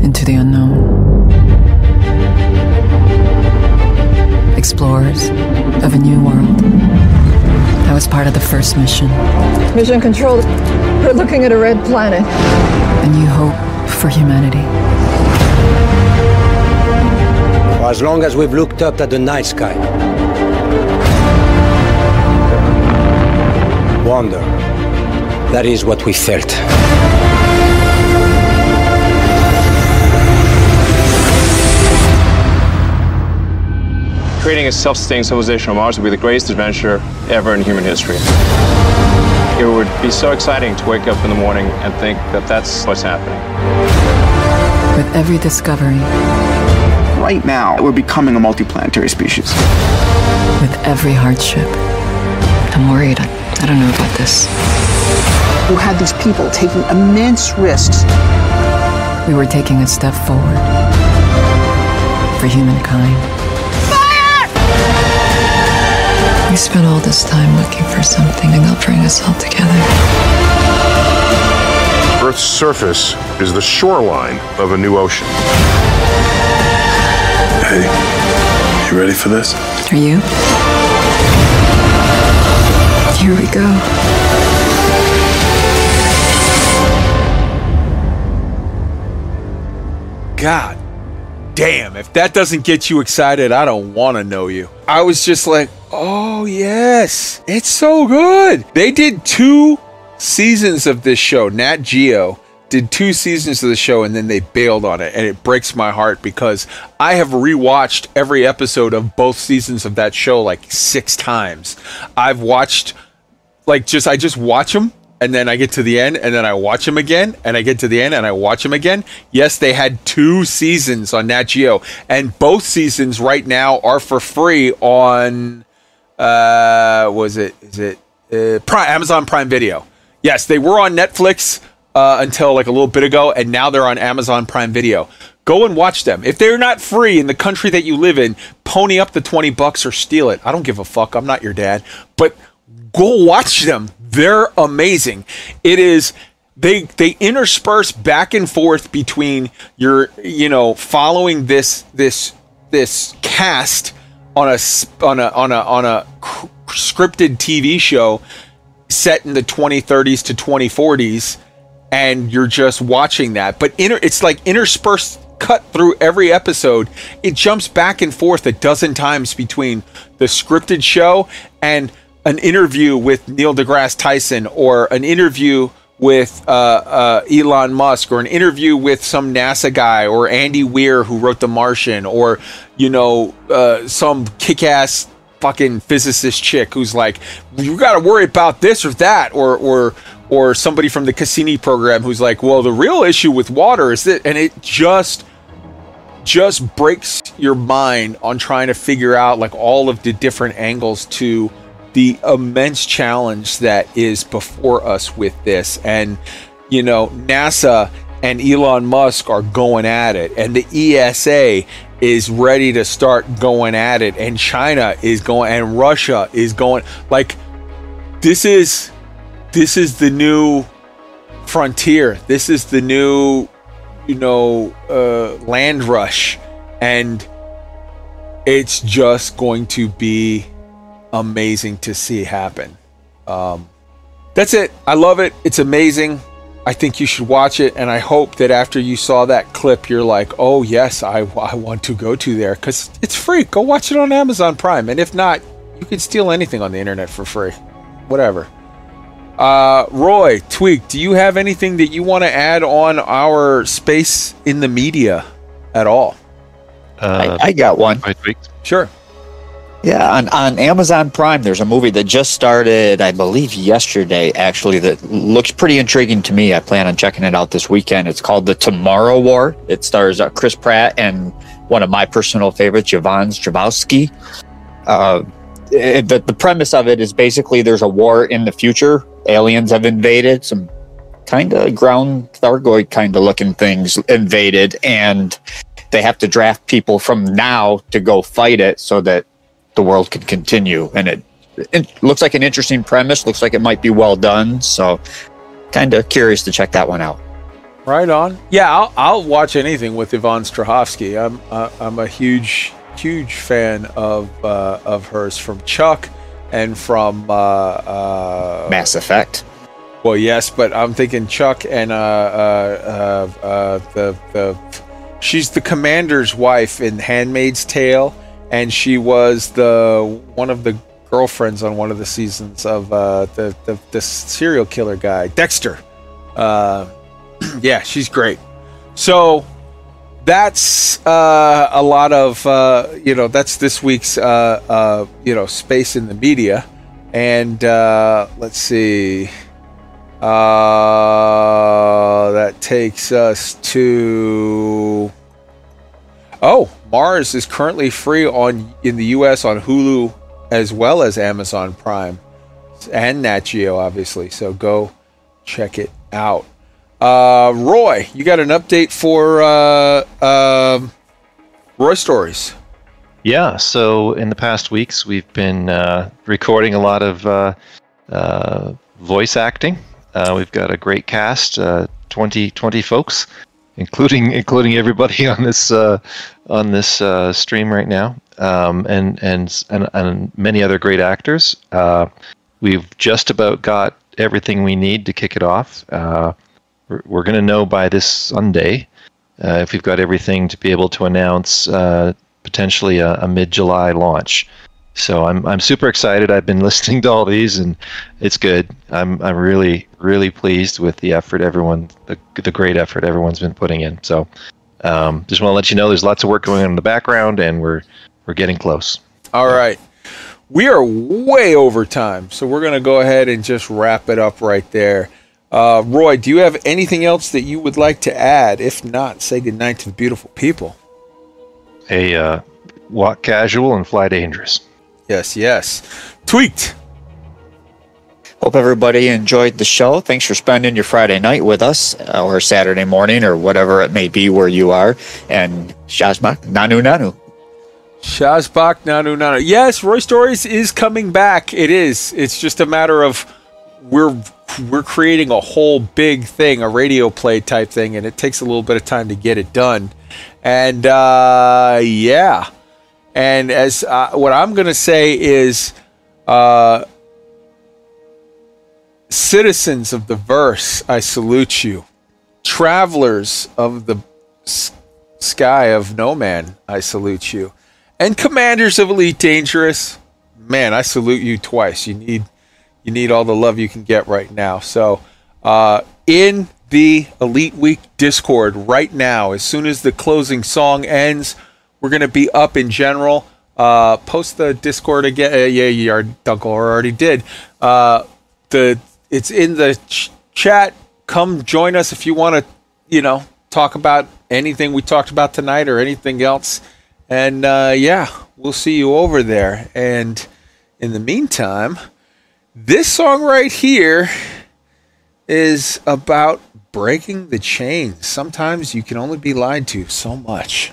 into the unknown. Explorers of a new world. That was part of the first mission. Mission control. We're looking at a red planet. A new hope for humanity. For as long as we've looked up at the night sky, wonder, that is what we felt. Creating a self-sustaining civilization on Mars would be the greatest adventure ever in human history. It would be so exciting to wake up in the morning and think that that's what's happening. With every discovery. Right now, we're becoming a multiplanetary species. With every hardship. I'm worried. I, I don't know about this. You had these people taking immense risks. We were taking a step forward for humankind. We spent all this time looking for something that'll bring us all together. Earth's surface is the shoreline of a new ocean. Hey, you ready for this? Are you? Here we go. God damn, if that doesn't get you excited, I don't want to know you. I was just like, oh, yes, it's so good. They did two seasons of this show. Nat Geo did two seasons of the show, and then they bailed on it. And it breaks my heart because I have rewatched every episode of both seasons of that show like six times. I've watched like just I just watch them. And then I get to the end, and then I watch him again, and I get to the end, and I watch him again. Yes, they had two seasons on Nat Geo, and both seasons right now are for free on, uh, was it, is it uh, Prime, Amazon Prime Video? Yes, they were on Netflix uh, until like a little bit ago, and now they're on Amazon Prime Video. Go and watch them. If they're not free in the country that you live in, pony up the twenty bucks or steal it. I don't give a fuck. I'm not your dad, but go watch them. They're amazing. It is they they intersperse back and forth between your you know following this this this cast on a on a on a on a scripted T V show set in the twenty thirties to twenty forties, and you're just watching that. But inter, it's like interspersed cut through every episode. It jumps back and forth a dozen times between the scripted show and an interview with Neil deGrasse Tyson, or an interview with uh, uh, Elon Musk, or an interview with some NASA guy, or Andy Weir who wrote The Martian, or, you know, uh, some kick-ass fucking physicist chick who's like, you got to worry about this or that, or or or somebody from the Cassini program who's like, well, the real issue with water is that, and it just just breaks your mind on trying to figure out like all of the different angles to the immense challenge that is before us with this. And, you know, NASA and Elon Musk are going at it, and the E S A is ready to start going at it, and China is going, and Russia is going. Like, this is this is the new frontier. This is the new, you know, uh, land rush, and it's just going to be amazing to see happen. Um that's it. I love it. It's amazing. I think you should watch it, and I hope that after you saw that clip you're like, oh yes, i, I want to go to there, because it's free. Go watch it on Amazon Prime, and if not, you can steal anything on the internet for free, whatever. uh Roy Tweak, do you have anything that you want to add on our space in the media at all? uh, I, I got one. Sure. Yeah, on, on Amazon Prime, there's a movie that just started, I believe yesterday, actually, that looks pretty intriguing to me. I plan on checking it out this weekend. It's called The Tomorrow War. It stars uh, Chris Pratt and one of my personal favorites, Yvonne Strahovski. Uh, it, the, the premise of it is basically there's a war in the future. Aliens have invaded, some kind of ground Thargoid kind of looking things invaded, and they have to draft people from now to go fight it so that the world could continue. And it, it looks like an interesting premise. Looks like it might be well done, so kind of curious to check that one out. Right on. Yeah, I'll, I'll watch anything with Yvonne Strahovski. I'm uh, I'm a huge huge fan of uh, of hers, from Chuck and from uh, uh, Mass Effect. Well, yes, but I'm thinking Chuck and uh, uh, uh, uh, the the she's the commander's wife in Handmaid's Tale. And she was the one of the girlfriends on one of the seasons of uh, the, the the serial killer guy, Dexter. Uh, yeah, she's great. So that's uh, a lot of uh, you know. That's this week's uh, uh, you know, space in the media. And uh, let's see. Uh, that takes us to. Oh, Mars is currently free on in the U S on Hulu, as well as Amazon Prime and Nat Geo, obviously. So go check it out. Uh, Roy, you got an update for uh, uh, Roy Stories? Yeah. So in the past weeks, we've been uh, recording a lot of uh, uh, voice acting. Uh, we've got a great cast, uh, twenty, twenty folks. Including including everybody on this uh, on this uh, stream right now, um, and, and and and many other great actors. Uh, we've just about got everything we need to kick it off. Uh, we're we're going to know by this Sunday uh, if we've got everything to be able to announce uh, potentially a, a mid-July launch. So I'm I'm super excited. I've been listening to all these, and it's good. I'm I'm really really pleased with the effort everyone, the the great effort everyone's been putting in. So um, just want to let you know there's lots of work going on in the background, and we're we're getting close. All right, we are way over time, so we're gonna go ahead and just wrap it up right there. Uh, Roy, do you have anything else that you would like to add? If not, say goodnight to the beautiful people. Hey, uh, walk casual and fly dangerous. Yes, yes. Tweet. Hope everybody enjoyed the show. Thanks for spending your Friday night with us, or Saturday morning, or whatever it may be where you are. And Shazbak Nanu Nanu. Shazbak Nanu Nanu. Yes, Roy Stories is coming back. It is. It's just a matter of we're we're creating a whole big thing, a radio play type thing, and it takes a little bit of time to get it done. And uh, yeah. And as uh, what I'm going to say is, uh, citizens of the verse, I salute you. Travelers of the s- sky of no man, I salute you. And commanders of Elite Dangerous, man, I salute you twice. You need, you need all the love you can get right now. So uh, in the Elite Week Discord right now. As soon as the closing song ends, we're going to be up in general. Uh, post the Discord again. Uh, yeah, you are, Dunkel already did. Uh, the it's in the ch- chat. Come join us if you want to, you know, talk about anything we talked about tonight or anything else. And uh, yeah, we'll see you over there. And in the meantime, this song right here is about breaking the chains. Sometimes you can only be lied to so much.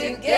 Together.